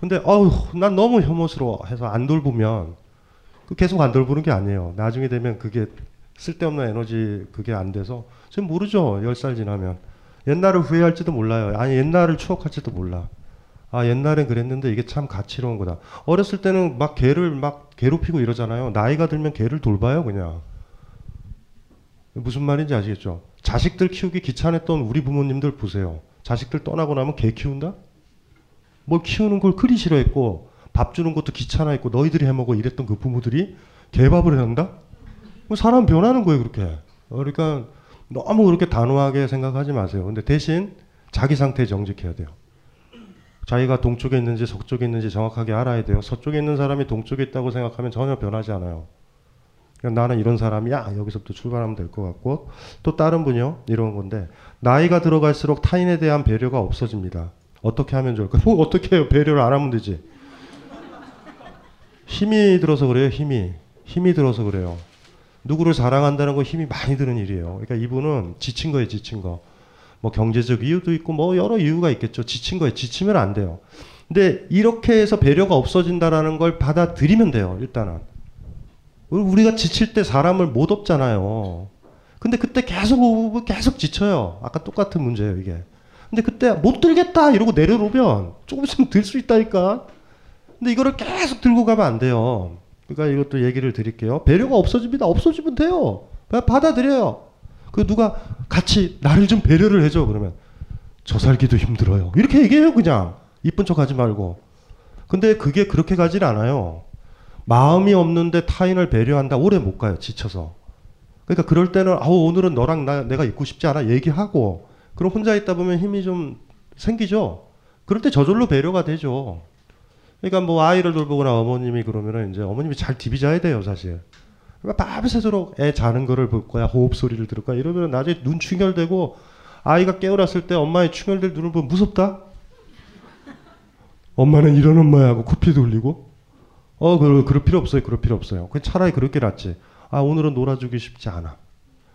근데 어우 난 너무 혐오스러워해서 안 돌보면 계속 안 돌보는 게 아니에요. 나중에 되면 그게 쓸데없는 에너지 그게 안 돼서 지금 모르죠. 열 살 지나면. 옛날을 후회할지도 몰라요. 아니 옛날을 추억할지도 몰라. 아 옛날엔 그랬는데 이게 참 가치로운 거다. 어렸을 때는 막 개를 막 괴롭히고 이러잖아요. 나이가 들면 개를 돌봐요. 그냥 무슨 말인지 아시겠죠? 자식들 키우기 귀찮았던 우리 부모님들 보세요. 자식들 떠나고 나면 개 키운다? 뭘 키우는 걸 그리 싫어했고 밥 주는 것도 귀찮아했고 너희들이 해먹어 이랬던 그 부모들이 개밥을 해간다? 사람 변하는 거예요. 그렇게. 그러니까 너무 그렇게 단호하게 생각하지 마세요. 근데 대신 자기 상태에 정직해야 돼요. 자기가 동쪽에 있는지 서쪽에 있는지 정확하게 알아야 돼요. 서쪽에 있는 사람이 동쪽에 있다고 생각하면 전혀 변하지 않아요. 그러니까 나는 이런 사람이야. 여기서부터 출발하면 될 것 같고 또 다른 분이요. 이런 건데 나이가 들어갈수록 타인에 대한 배려가 없어집니다. 어떻게 하면 좋을까? 뭐 어떻게 해요? 배려를 안 하면 되지. 힘이 들어서 그래요. 힘이. 힘이 들어서 그래요. 누구를 사랑한다는 거 힘이 많이 드는 일이에요. 그러니까 이분은 지친 거예요. 지친 거. 뭐 경제적 이유도 있고 뭐 여러 이유가 있겠죠. 지친 거예요. 지치면 안 돼요. 근데 이렇게 해서 배려가 없어진다라는 걸 받아들이면 돼요. 일단은. 우리가 지칠 때 사람을 못 업잖아요. 근데 그때 계속 계속 지쳐요. 아까 똑같은 문제예요. 이게. 근데 그때 못 들겠다 이러고 내려놓으면 조금씩 들 수 있다니까. 근데 이거를 계속 들고 가면 안 돼요. 그러니까 이것도 얘기를 드릴게요. 배려가 없어집니다. 없어지면 돼요. 그냥 받아들여요. 그 누가 같이 나를 좀 배려를 해줘 그러면 저 살기도 힘들어요 이렇게 얘기해요. 그냥 이쁜 척 하지 말고. 근데 그게 그렇게 가진 않아요. 마음이 없는데 타인을 배려한다 오래 못 가요. 지쳐서. 그러니까 그럴 때는 아우 오늘은 너랑 나, 내가 있고 싶지 않아 얘기하고 그럼 혼자 있다 보면 힘이 좀 생기죠. 그럴 때 저절로 배려가 되죠. 그러니까 뭐 아이를 돌보거나 어머님이 그러면은 이제 어머님이 잘 디비자야 돼요 사실. 밤새도록 애 자는 거를 볼 거야. 호흡 소리를 들을 거야. 이러면 나중에 눈 충혈되고 아이가 깨어났을 때 엄마의 충혈될 눈을 보면 무섭다. 엄마는 이런 엄마야 하고 코피 돌리고 어 그럴, 그럴 필요 없어요. 그럴 필요 없어요. 그냥 차라리 그렇게 낫지. 아 오늘은 놀아주기 쉽지 않아.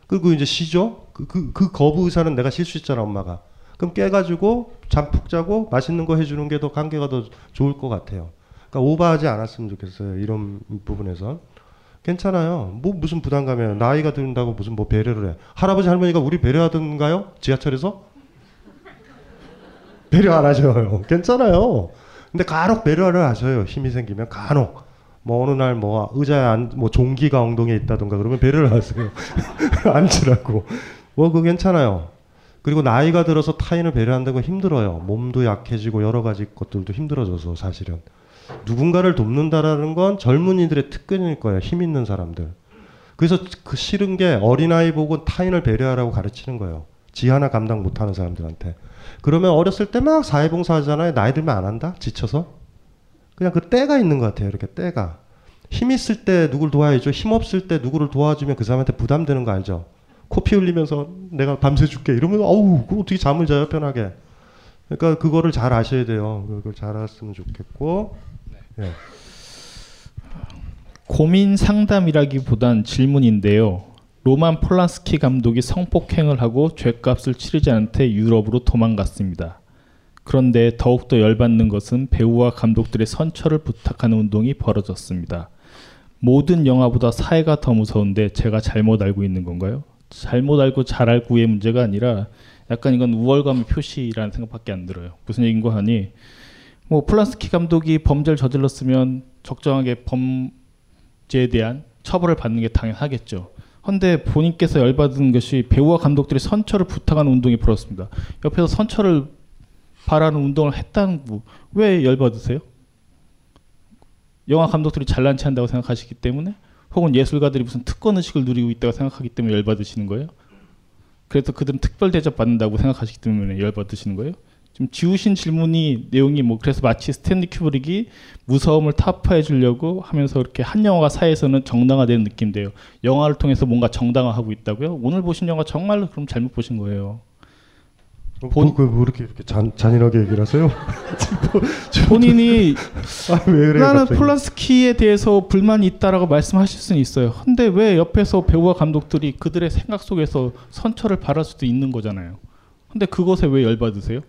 그리고 이제 쉬죠. 그, 그, 그 거부 의사는 내가 쉴 수 있잖아 엄마가. 그럼 깨가지고 잠 푹 자고 맛있는 거 해주는 게 더 관계가 더 좋을 것 같아요. 그러니까 오버하지 않았으면 좋겠어요. 이런 부분에서. 괜찮아요. 뭐 무슨 부담감이에요. 나이가 든다고 무슨 뭐 배려를 해. 할아버지 할머니가 우리 배려하던가요? 지하철에서? 배려 안 하셔요. 괜찮아요. 근데 간혹 배려를 하셔요. 힘이 생기면 간혹. 뭐 어느 날 뭐 의자에 안, 뭐 종기가 엉덩이에 있다던가 그러면 배려를 하세요. 앉으라고. 뭐 그거 괜찮아요. 그리고 나이가 들어서 타인을 배려한다고 힘들어요. 몸도 약해지고 여러 가지 것들도 힘들어져서 사실은. 누군가를 돕는다라는 건 젊은이들의 특권일 거예요. 힘 있는 사람들. 그래서 그 싫은 게 어린아이 보고 타인을 배려하라고 가르치는 거예요. 지 하나 감당 못하는 사람들한테. 그러면 어렸을 때 막 사회봉사 하잖아요. 나이 들면 안 한다? 지쳐서? 그냥 그 때가 있는 것 같아요. 이렇게 때가. 힘 있을 때 누굴 도와야죠. 힘 없을 때 누구를 도와주면 그 사람한테 부담되는 거 알죠? 코피 흘리면서 내가 밤새 줄게 이러면 어우 그거 어떻게 잠을 자요 편하게. 그러니까 그거를 잘 아셔야 돼요. 그걸 잘 알았으면 좋겠고. 네. 예. 고민 상담이라기보단 질문인데요. 로만 폴란스키 감독이 성폭행을 하고 죗값을 치르지 않되 유럽으로 도망갔습니다. 그런데 더욱더 열받는 것은 배우와 감독들의 선처를 부탁하는 운동이 벌어졌습니다. 모든 영화보다 사회가 더 무서운데 제가 잘못 알고 있는 건가요? 잘못 알고 잘 알고의 문제가 아니라 약간 이건 우월감의 표시라는 생각밖에 안 들어요. 무슨 얘기인고 하니 뭐 폴란스키 감독이 범죄를 저질렀으면 적정하게 범죄에 대한 처벌을 받는 게 당연하겠죠. 그런데 본인께서 열받은 것이 배우와 감독들이 선처를 부탁하는 운동이 벌어졌습니다. 옆에서 선처를 바라는 운동을 했다는 거 왜 열받으세요? 영화 감독들이 잘난 체 한다고 생각하시기 때문에 혹은 예술가들이 무슨 특권의식을 누리고 있다고 생각하기 때문에 열받으시는 거예요? 그래서 그들은 특별 대접받는다고 생각하시기 때문에 열받으시는 거예요? 지금 지우신 질문이 내용이 뭐 그래서 마치 스탠리 큐브릭이 무서움을 타파해 주려고 하면서 이렇게 한 영화가 사회에서는 정당화되는 느낌인데요. 영화를 통해서 뭔가 정당화하고 있다고요? 오늘 보신 영화 정말로 그럼 잘못 보신 거예요. 본... 그, 그, 왜 이렇게, 이렇게 잔, 잔인하게 얘기를 하세요? 본인이 아, 왜 그래, 나는 갑자기. 폴란스키에 대해서 불만이 있다라고 말씀하실 수는 있어요. 근데 왜 옆에서 배우와 감독들이 그들의 생각 속에서 선처를 바랄 수도 있는 거잖아요. 근데 그것에 왜 열받으세요?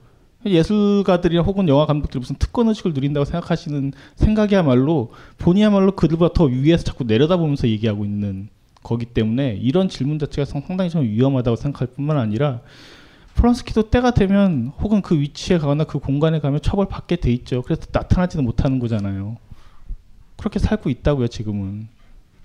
예술가들이나 혹은 영화 감독들이 무슨 특권의식을 누린다고 생각하시는 생각이야말로 본이야말로 그들보다 더 위에서 자꾸 내려다보면서 얘기하고 있는 거기 때문에 이런 질문 자체가 상당히 좀 위험하다고 생각할 뿐만 아니라 폴란스키도 때가 되면 혹은 그 위치에 가거나 그 공간에 가면 처벌받게 돼 있죠. 그래서 나타나지는 못하는 거잖아요. 그렇게 살고 있다고요. 지금은.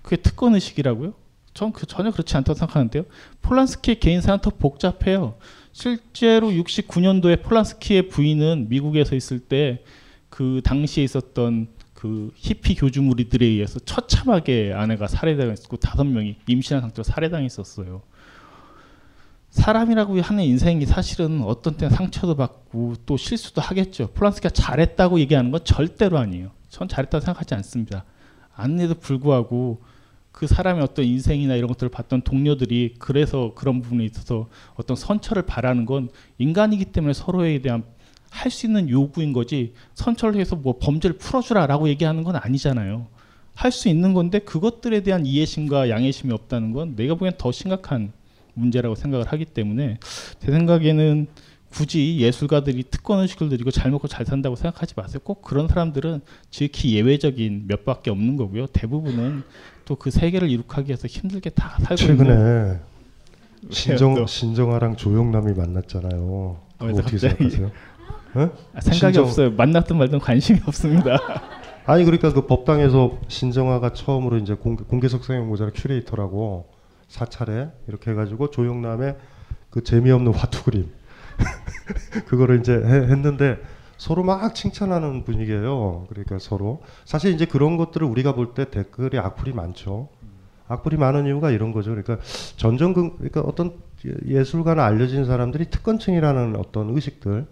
그게 특권의식이라고요? 전 그 전혀 그렇지 않다고 생각하는데요. 폴란스키의 개인사는 더 복잡해요. 실제로 육십구 년도에 폴란스키의 부인은 미국에서 있을 때 그 당시에 있었던 그 히피 교주 무리들에 의해서 처참하게 아내가 살해당했고 다섯 명이 임신한 상태로 살해당했었어요. 사람이라고 하는 인생이 사실은 어떤 때는 상처도 받고 또 실수도 하겠죠. 폴란스키가 잘했다고 얘기하는 건 절대로 아니에요. 전 잘했다고 생각하지 않습니다. 안에도 불구하고 그 사람의 어떤 인생이나 이런 것들을 봤던 동료들이 그래서 그런 부분에 있어서 어떤 선처를 바라는 건 인간이기 때문에 서로에 대한 할 수 있는 요구인 거지 선처를 해서 뭐 범죄를 풀어주라라고 얘기하는 건 아니잖아요. 할 수 있는 건데 그것들에 대한 이해심과 양해심이 없다는 건 내가 보기엔 더 심각한 문제라고 생각을 하기 때문에 제 생각에는 굳이 예술가들이 특권의식을 누리고 잘 먹고 잘 산다고 생각하지 마세요. 꼭 그런 사람들은 지극히 예외적인 몇 밖에 없는 거고요. 대부분은 또 그 세계를 이룩하기 위해서 힘들게 다 살고 최근에 있는 최근에 신정아랑 조영남이 만났잖아요. 그거 어떻게 생각하세요? 네? 아, 생각이 신정... 없어요. 만났든 말든 관심이 없습니다. 아니 그러니까 그 법당에서 신정아가 처음으로 이제 공개, 공개석 성형모자를 큐레이터라고 사 차례 이렇게 해가지고 조영남의 그 재미없는 화투 그림 그거를 이제 해, 했는데 서로 막 칭찬하는 분위기예요. 그러니까 서로 사실 이제 그런 것들을 우리가 볼 때 댓글이 악플이 많죠. 악플이 많은 이유가 이런 거죠. 그러니까 전전근 그러니까 어떤 예술가나 알려진 사람들이 특권층이라는 어떤 의식들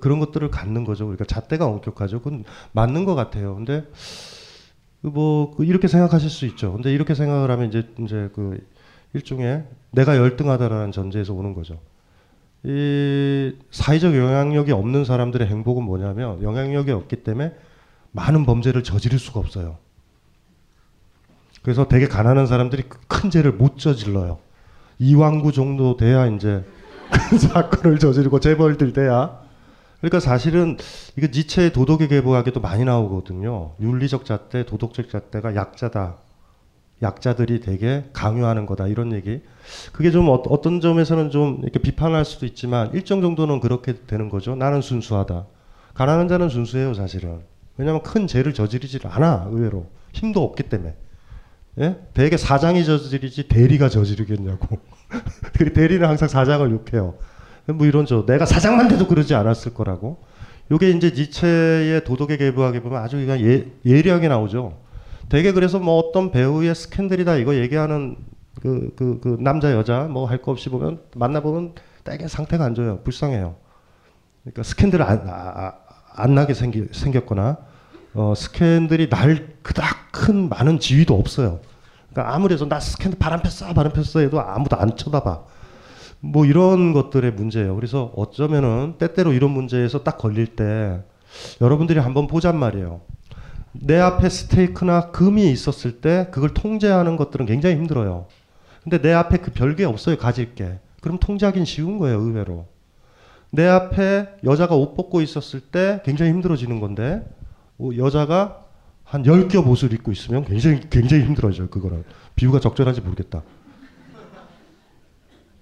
그런 것들을 갖는 거죠. 그러니까 잣대가 엄격하죠. 그건 맞는 것 같아요. 근데 뭐 이렇게 생각하실 수 있죠. 근데 이렇게 생각을 하면 이제 이제 그 일종의 내가 열등하다라는 전제에서 오는 거죠. 이 사회적 영향력이 없는 사람들의 행복은 뭐냐면 영향력이 없기 때문에 많은 범죄를 저지를 수가 없어요. 그래서 되게 가난한 사람들이 큰 죄를 못 저질러요. 이왕구 정도 돼야 이제 큰 사건을 저지르고 재벌들 돼야. 그러니까 사실은 이거 니체의 도덕의 계보학에도 많이 나오거든요. 윤리적 잣대, 도덕적 잣대가 약자다. 약자들이 되게 강요하는 거다 이런 얘기. 그게 좀 어, 어떤 점에서는 좀 이렇게 비판할 수도 있지만 일정 정도는 그렇게 되는 거죠. 나는 순수하다. 가난한 자는 순수해요 사실은. 왜냐하면 큰 죄를 저지르질 않아 의외로. 힘도 없기 때문에. 예? 대개 사장이 저지르지 대리가 저지르겠냐고. 대리는 항상 사장을 욕해요. 뭐 이런 저 내가 사장만 돼도 그러지 않았을 거라고. 요게 이제 니체의 도덕에 계부하게 보면 아주 그냥 예, 예리하게 나오죠. 되게 그래서 뭐 어떤 배우의 스캔들이다 이거 얘기하는 그, 그, 그 남자 여자 뭐 할 거 없이 보면 만나보면 되게 상태가 안 좋아요. 불쌍해요. 그러니까 스캔들 안, 아, 안 나게 생기, 생겼거나 어, 스캔들이 날 그닥 큰 많은 지위도 없어요. 그러니까 아무리 해서 나 스캔들 바람 폈어 바람 폈어 해도 아무도 안 쳐다봐. 뭐 이런 것들의 문제예요. 그래서 어쩌면은 때때로 이런 문제에서 딱 걸릴 때 여러분들이 한번 보잔 말이에요. 내 앞에 스테이크나 금이 있었을 때 그걸 통제하는 것들은 굉장히 힘들어요. 근데 내 앞에 그 별게 없어요. 가질 게. 그럼 통제하긴 쉬운 거예요. 의외로. 내 앞에 여자가 옷 벗고 있었을 때 굉장히 힘들어지는 건데 여자가 한 열 겹 옷을 입고 있으면 굉장히 굉장히 힘들어져요. 그거는. 비유가 적절한지 모르겠다.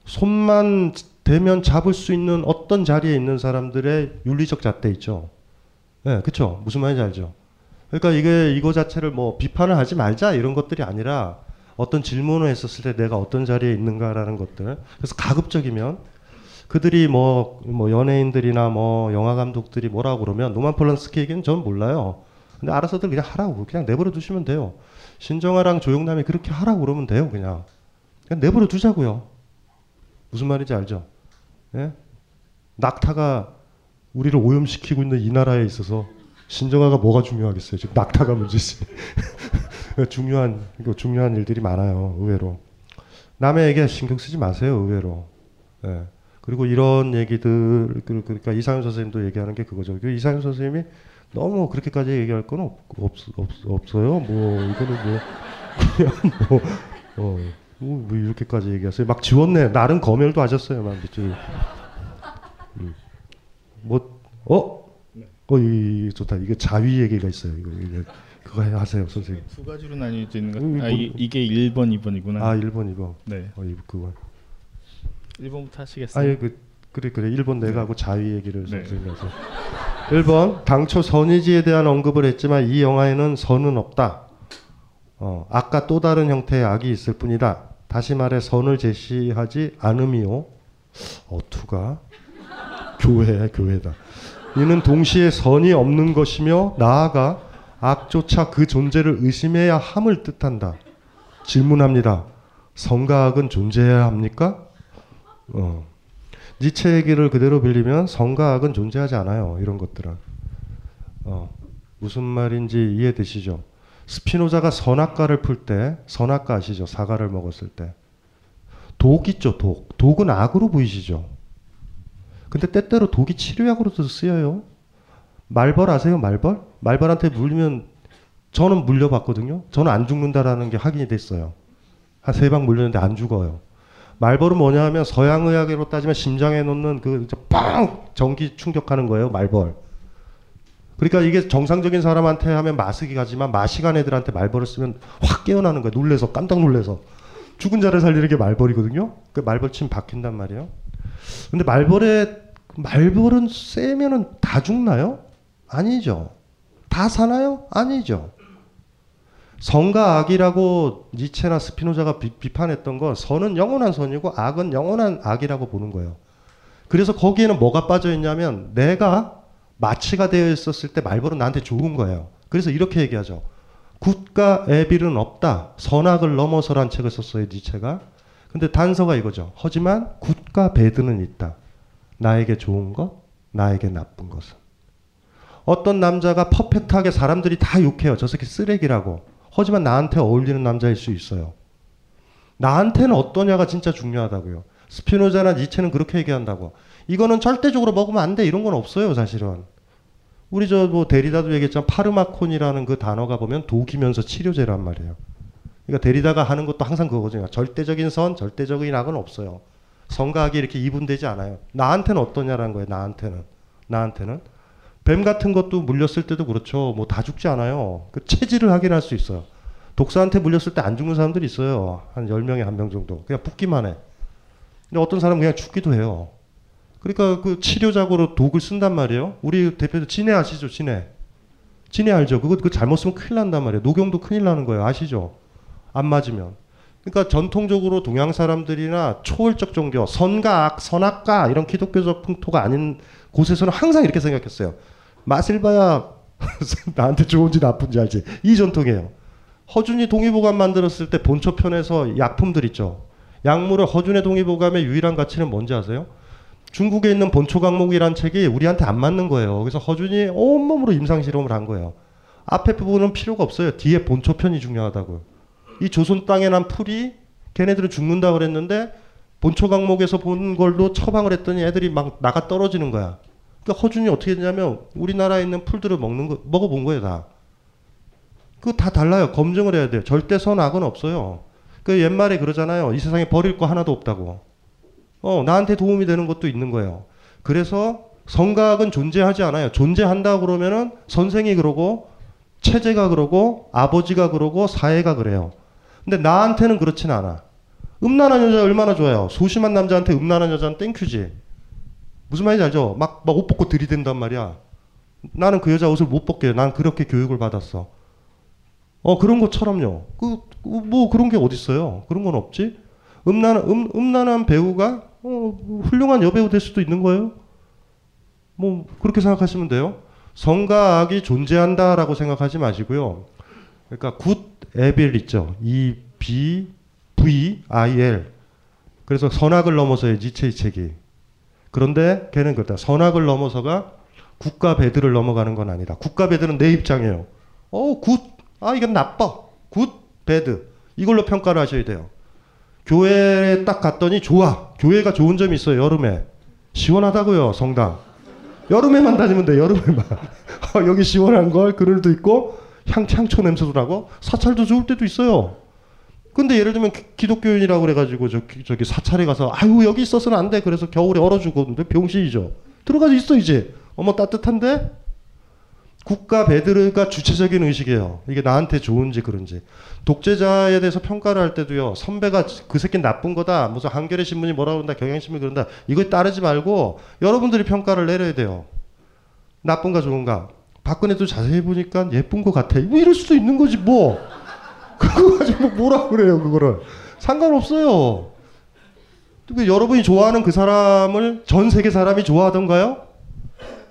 손만 대면 잡을 수 있는 어떤 자리에 있는 사람들의 윤리적 잣대 있죠. 예, 네, 그쵸. 무슨 말인지 알죠. 그러니까 이게 이거 자체를 뭐 비판을 하지 말자 이런 것들이 아니라 어떤 질문을 했었을 때 내가 어떤 자리에 있는가라는 것들. 그래서 가급적이면 그들이 뭐, 뭐 연예인들이나 뭐 영화 감독들이 뭐라고 그러면 노만 폴란스키 얘기는 전 몰라요. 근데 알아서들 그냥 하라고. 그냥 내버려 두시면 돼요. 신정아랑 조영남이 그렇게 하라고 그러면 돼요. 그냥. 그냥 내버려 두자고요. 무슨 말인지 알죠? 예? 낙타가 우리를 오염시키고 있는 이 나라에 있어서 신정아가 뭐가 중요하겠어요? 지금 낙타가 문제지. 중요한, 이거 중요한 일들이 많아요. 의외로. 남의 얘기 신경 쓰지 마세요. 의외로. 예. 그리고 이런 얘기들, 그러니까 이상용 선생님도 얘기하는 게 그거죠. 이상용 선생님이 너무 그렇게까지 얘기할 건 없, 없, 없, 없어요. 뭐, 이거는 뭐, 그냥 뭐, 어. 뭐, 뭐 이렇게까지 얘기하세요. 막 지웠네. 나름 검열도 하셨어요. 막 그쪽에. 뭐, 어? 어, 이 좋다. 이게 자위 얘기가 있어요. 이거, 이거 그거 하세요, 선생님. 두 가지로 나뉘어져 있는 거. 아, 이, 이게 일 번, 이 번이구나. 아, 일 번, 이 번. 네. 어, 그거. 일 번부터 하시겠어요? 아, 예, 그, 그래, 그래. 일 번 내가 하고 자위 얘기를 네. 선생님께서. 일 번 당초 선의지에 대한 언급을 했지만 이 영화에는 선은 없다. 어, 아까 또 다른 형태의 악이 있을 뿐이다. 다시 말해 선을 제시하지 않음이요. 어투가 교회야 교회다. 이는 동시에 선이 없는 것이며 나아가 악조차 그 존재를 의심해야 함을 뜻한다. 질문합니다. 선과 악은 존재해야 합니까? 어. 니체 얘기를 그대로 빌리면 선과 악은 존재하지 않아요. 이런 것들은. 어. 무슨 말인지 이해되시죠? 스피노자가 선악과를 풀 때, 선악과 아시죠? 사과를 먹었을 때. 독 있죠, 독. 독은 악으로 보이시죠? 근데 때때로 독이 치료약으로도 쓰여요. 말벌 아세요? 말벌? 말벌한테 물리면, 저는 물려봤거든요. 저는 안 죽는다라는 게 확인이 됐어요. 한 세 방 물렸는데 안 죽어요. 말벌은 뭐냐 하면 서양의학으로 따지면 심장에 놓는 그 빵! 전기 충격하는 거예요, 말벌. 그러니까 이게 정상적인 사람한테 하면 마스기 가지만 마시간 애들한테 말벌을 쓰면 확 깨어나는 거예요. 놀래서 깜짝 놀래서. 죽은 자를 살리는 게 말벌이거든요. 그 말벌 침 박힌단 말이에요. 근데 말벌에 말벌은 쐬면은 다 죽나요? 아니죠. 다 사나요? 아니죠. 선과 악이라고 니체나 스피노자가 비, 비판했던 건 선은 영원한 선이고 악은 영원한 악이라고 보는 거예요. 그래서 거기에는 뭐가 빠져 있냐면 내가 마취가 되어 있었을 때 말벌은 나한테 좋은 거예요. 그래서 이렇게 얘기하죠. 굿과 에빌은 없다. 선악을 넘어서란 책을 썼어요. 니체가. 근데 단서가 이거죠. 하지만 굿과 배드는 있다. 나에게 좋은 것, 나에게 나쁜 것은. 어떤 남자가 퍼펙트하게 사람들이 다 욕해요. 저 새끼 쓰레기라고. 하지만 나한테 어울리는 남자일 수 있어요. 나한테는 어떠냐가 진짜 중요하다고요. 스피노자나 니체는 그렇게 얘기한다고. 이거는 절대적으로 먹으면 안 돼. 이런 건 없어요, 사실은. 우리 저 뭐 데리다도 얘기했지만 파르마콘이라는 그 단어가 보면 독이면서 치료제란 말이에요. 그러니까 데리다가 하는 것도 항상 그거거든요. 절대적인 선, 절대적인 악은 없어요. 선과 악이 이렇게 이분되지 않아요. 나한테는 어떠냐라는 거예요, 나한테는. 나한테는. 뱀 같은 것도 물렸을 때도 그렇죠. 뭐 다 죽지 않아요. 그 체질을 확인할 수 있어요. 독사한테 물렸을 때 안 죽는 사람들이 있어요. 한 열 명에 한 명 정도. 그냥 붓기만 해. 근데 어떤 사람은 그냥 죽기도 해요. 그러니까 그 치료작으로 독을 쓴단 말이에요. 우리 대표도 진해 아시죠? 진해. 진해 알죠? 그거, 그거 잘못 쓰면 큰일 난단 말이에요. 녹용도 큰일 나는 거예요. 아시죠? 안 맞으면. 그러니까 전통적으로 동양 사람들이나 초월적 종교, 선가악, 선악가 이런 기독교적 풍토가 아닌 곳에서는 항상 이렇게 생각했어요. 맛을 봐야 나한테 좋은지 나쁜지 알지. 이 전통이에요. 허준이 동의보감 만들었을 때 본초 편에서 약품들 있죠. 약물을 허준의 동의보감의 유일한 가치는 뭔지 아세요? 중국에 있는 본초 강목이란 책이 우리한테 안 맞는 거예요. 그래서 허준이 온몸으로 임상실험을 한 거예요. 앞에 부분은 필요가 없어요. 뒤에 본초 편이 중요하다고요. 이 조선 땅에 난 풀이 걔네들은 죽는다 그랬는데 본초 강목에서 본 걸로 처방을 했더니 애들이 막 나가 떨어지는 거야. 그러니까 허준이 어떻게 했냐면 우리나라에 있는 풀들을 먹는 거, 먹어본 거예요 다. 그거 다 달라요. 검증을 해야 돼요. 절대 선악은 없어요. 그 옛말에 그러잖아요. 이 세상에 버릴 거 하나도 없다고. 어, 나한테 도움이 되는 것도 있는 거예요. 그래서 선가악은 존재하지 않아요. 존재한다 그러면은 선생이 그러고 체제가 그러고 아버지가 그러고 사회가 그래요. 근데 나한테는 그렇진 않아. 음란한 여자 얼마나 좋아요. 소심한 남자한테 음란한 여자는 땡큐지. 무슨 말인지 알죠? 막, 막 옷 벗고 들이댄단 말이야. 나는 그 여자 옷을 못 벗게. 난 그렇게 교육을 받았어. 어, 그런 것처럼요. 그, 뭐 그런 게 어딨어요. 그런 건 없지. 음란, 음, 음란한 배우가 어, 훌륭한 여배우 될 수도 있는 거예요. 뭐 그렇게 생각하시면 돼요. 성가악이 존재한다라고 생각하지 마시고요. 그러니까 굿 에빌 있죠. E, B, V, I, L. 그래서 선악을 넘어서의 니체의 책이. 그런데 걔는 그렇다. 선악을 넘어서가 국가 배드를 넘어가는 건 아니다. 국가 배드는 내 입장이에요. 어, 굿. 아, 이건 나빠. 굿, 배드. 이걸로 평가를 하셔야 돼요. 교회에 딱 갔더니 좋아. 교회가 좋은 점이 있어요. 여름에. 시원하다고요. 성당. 여름에만 다니면 돼. 여름에만. 어, 여기 시원한 걸 그늘도 있고 향, 향초 냄새도 나고 사찰도 좋을 때도 있어요. 근데 예를 들면 기, 기독교인이라고 그래가지고 저, 저기 사찰에 가서 아유 여기 있어서는 안 돼. 그래서 겨울에 얼어 죽었는데 병신이죠. 들어가서 있어 이제. 어머 따뜻한데? 국가 배드가 주체적인 의식이에요. 이게 나한테 좋은지 그런지. 독재자에 대해서 평가를 할 때도요. 선배가 그 새끼는 나쁜 거다. 무슨 한겨레 신문이 뭐라고 그런다. 경향신문이 그런다. 이거에 따르지 말고 여러분들이 평가를 내려야 돼요. 나쁜가 좋은가. 박근혜도 자세히 보니까 예쁜 거 같아. 뭐 이럴 수도 있는 거지 뭐. 그거 가지고 뭐라 그래요 그거를. 상관없어요. 여러분이 좋아하는 그 사람을 전 세계 사람이 좋아하던가요?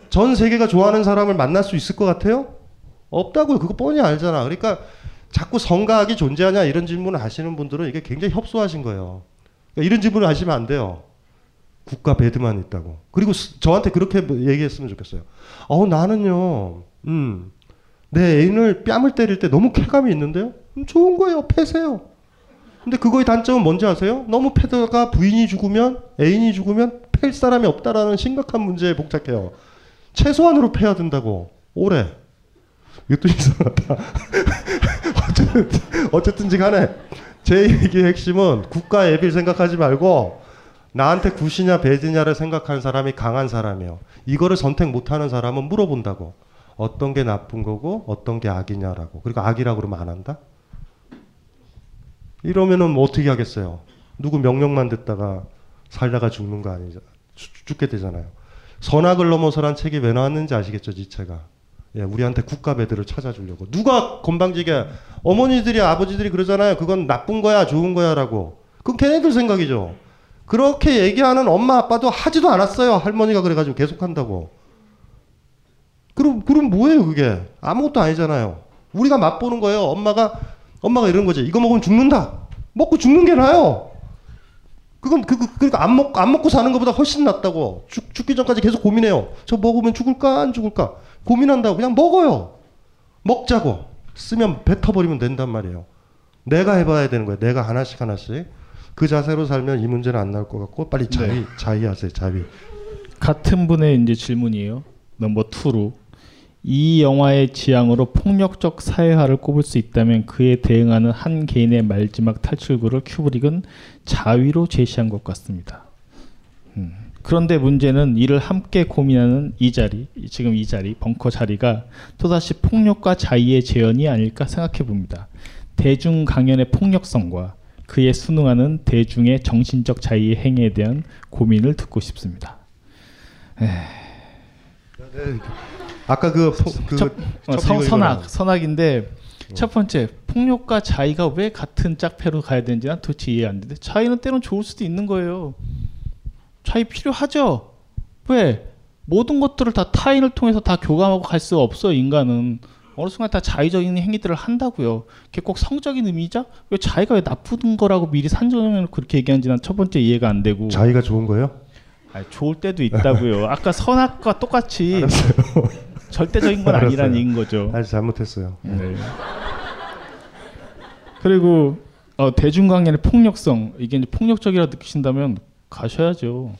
전 세계가 좋아하는 사람을 만날 수 있을 것 같아요? 없다고요. 그거 뻔히 알잖아. 그러니까 자꾸 성가학이 존재하냐 이런 질문을 하시는 분들은 이게 굉장히 협소하신 거예요. 그러니까 이런 질문을 하시면 안 돼요. 국가 배드만 있다고. 그리고 스, 저한테 그렇게 얘기했으면 좋겠어요. 어, 나는요. 음, 내 애인을 뺨을 때릴 때 너무 쾌감이 있는데요. 음, 좋은 거예요. 패세요. 근데 그거의 단점은 뭔지 아세요? 너무 패다가 부인이 죽으면 애인이 죽으면 팰 사람이 없다라는 심각한 문제에 복잡해요. 최소한으로 패야 된다고. 올해. 이것도 이상하다. 어쨌든, 어쨌든지 간에 제 얘기의 핵심은 국가 앱을 생각하지 말고 나한테 굿이냐 배드냐를 생각하는 사람이 강한 사람이에요. 이거를 선택 못하는 사람은 물어본다고. 어떤 게 나쁜 거고 어떤 게 악이냐라고. 그리고 악이라고 그러면 안 한다? 이러면은 뭐 어떻게 하겠어요. 누구 명령만 듣다가 살다가 죽는 거 아니죠. 죽게 되잖아요. 선악을 넘어서란 책이 왜 나왔는지 아시겠죠, 니체가. 예, 우리한테 국가 배드를 찾아주려고. 누가 건방지게, 어머니들이, 아버지들이 그러잖아요. 그건 나쁜 거야, 좋은 거야, 라고. 그건 걔네들 생각이죠. 그렇게 얘기하는 엄마, 아빠도 하지도 않았어요. 할머니가 그래가지고 계속 한다고. 그럼, 그럼 뭐예요, 그게? 아무것도 아니잖아요. 우리가 맛보는 거예요. 엄마가, 엄마가 이런 거지. 이거 먹으면 죽는다. 먹고 죽는 게 나아요. 그건 그, 그, 그러니까 안 먹고 안 먹고 사는 것보다 훨씬 낫다고. 죽, 죽기 전까지 계속 고민해요. 저 먹으면 죽을까 안 죽을까 고민한다고. 그냥 먹어요. 먹자고. 쓰면 뱉어버리면 된단 말이에요. 내가 해봐야 되는 거예요. 내가 하나씩 하나씩. 그 자세로 살면 이 문제는 안 나올 것 같고 빨리 자위, 네. 자위하세요. 자위. 같은 분의 이제 질문이에요. 넘버 투로. 이 영화의 지향으로 폭력적 사회화를 꼽을 수 있다면 그에 대응하는 한 개인의 마지막 탈출구를 큐브릭은 자위로 제시한 것 같습니다. 음. 그런데 문제는 이를 함께 고민하는 이 자리, 지금 이 자리, 벙커 자리가 또다시 폭력과 자위의 재현이 아닐까 생각해 봅니다. 대중 강연의 폭력성과 그에 순응하는 대중의 정신적 자위의 행위에 대한 고민을 듣고 싶습니다. 에이. 아까 그, 포, 그 첫, 첫 선악 선악인데 첫 번째, 폭력과 자의가 왜 같은 짝패로 가야 되는지 난 도대체 이해 안 되는데, 자의는 때론 좋을 수도 있는 거예요. 자의 필요하죠. 왜? 모든 것들을 다 타인을 통해서 다 교감하고 갈 수 없어. 인간은 어느 순간 다 자의적인 행위들을 한다고요. 그게 꼭 성적인 의미이자 왜 자의가 왜 나쁜 거라고 미리 산정해놓고 그렇게 얘기하는지 난 첫 번째 이해가 안 되고. 자의가 좋은 거예요? 아니, 좋을 때도 있다고요. 아까 선악과 똑같이 알았어요. 절대적인 건 아니라는 얘기인 거죠. 아주 잘못했어요. 네. 그리고 어, 대중강연의 폭력성, 이게 이제 폭력적이라 느끼신다면 가셔야죠.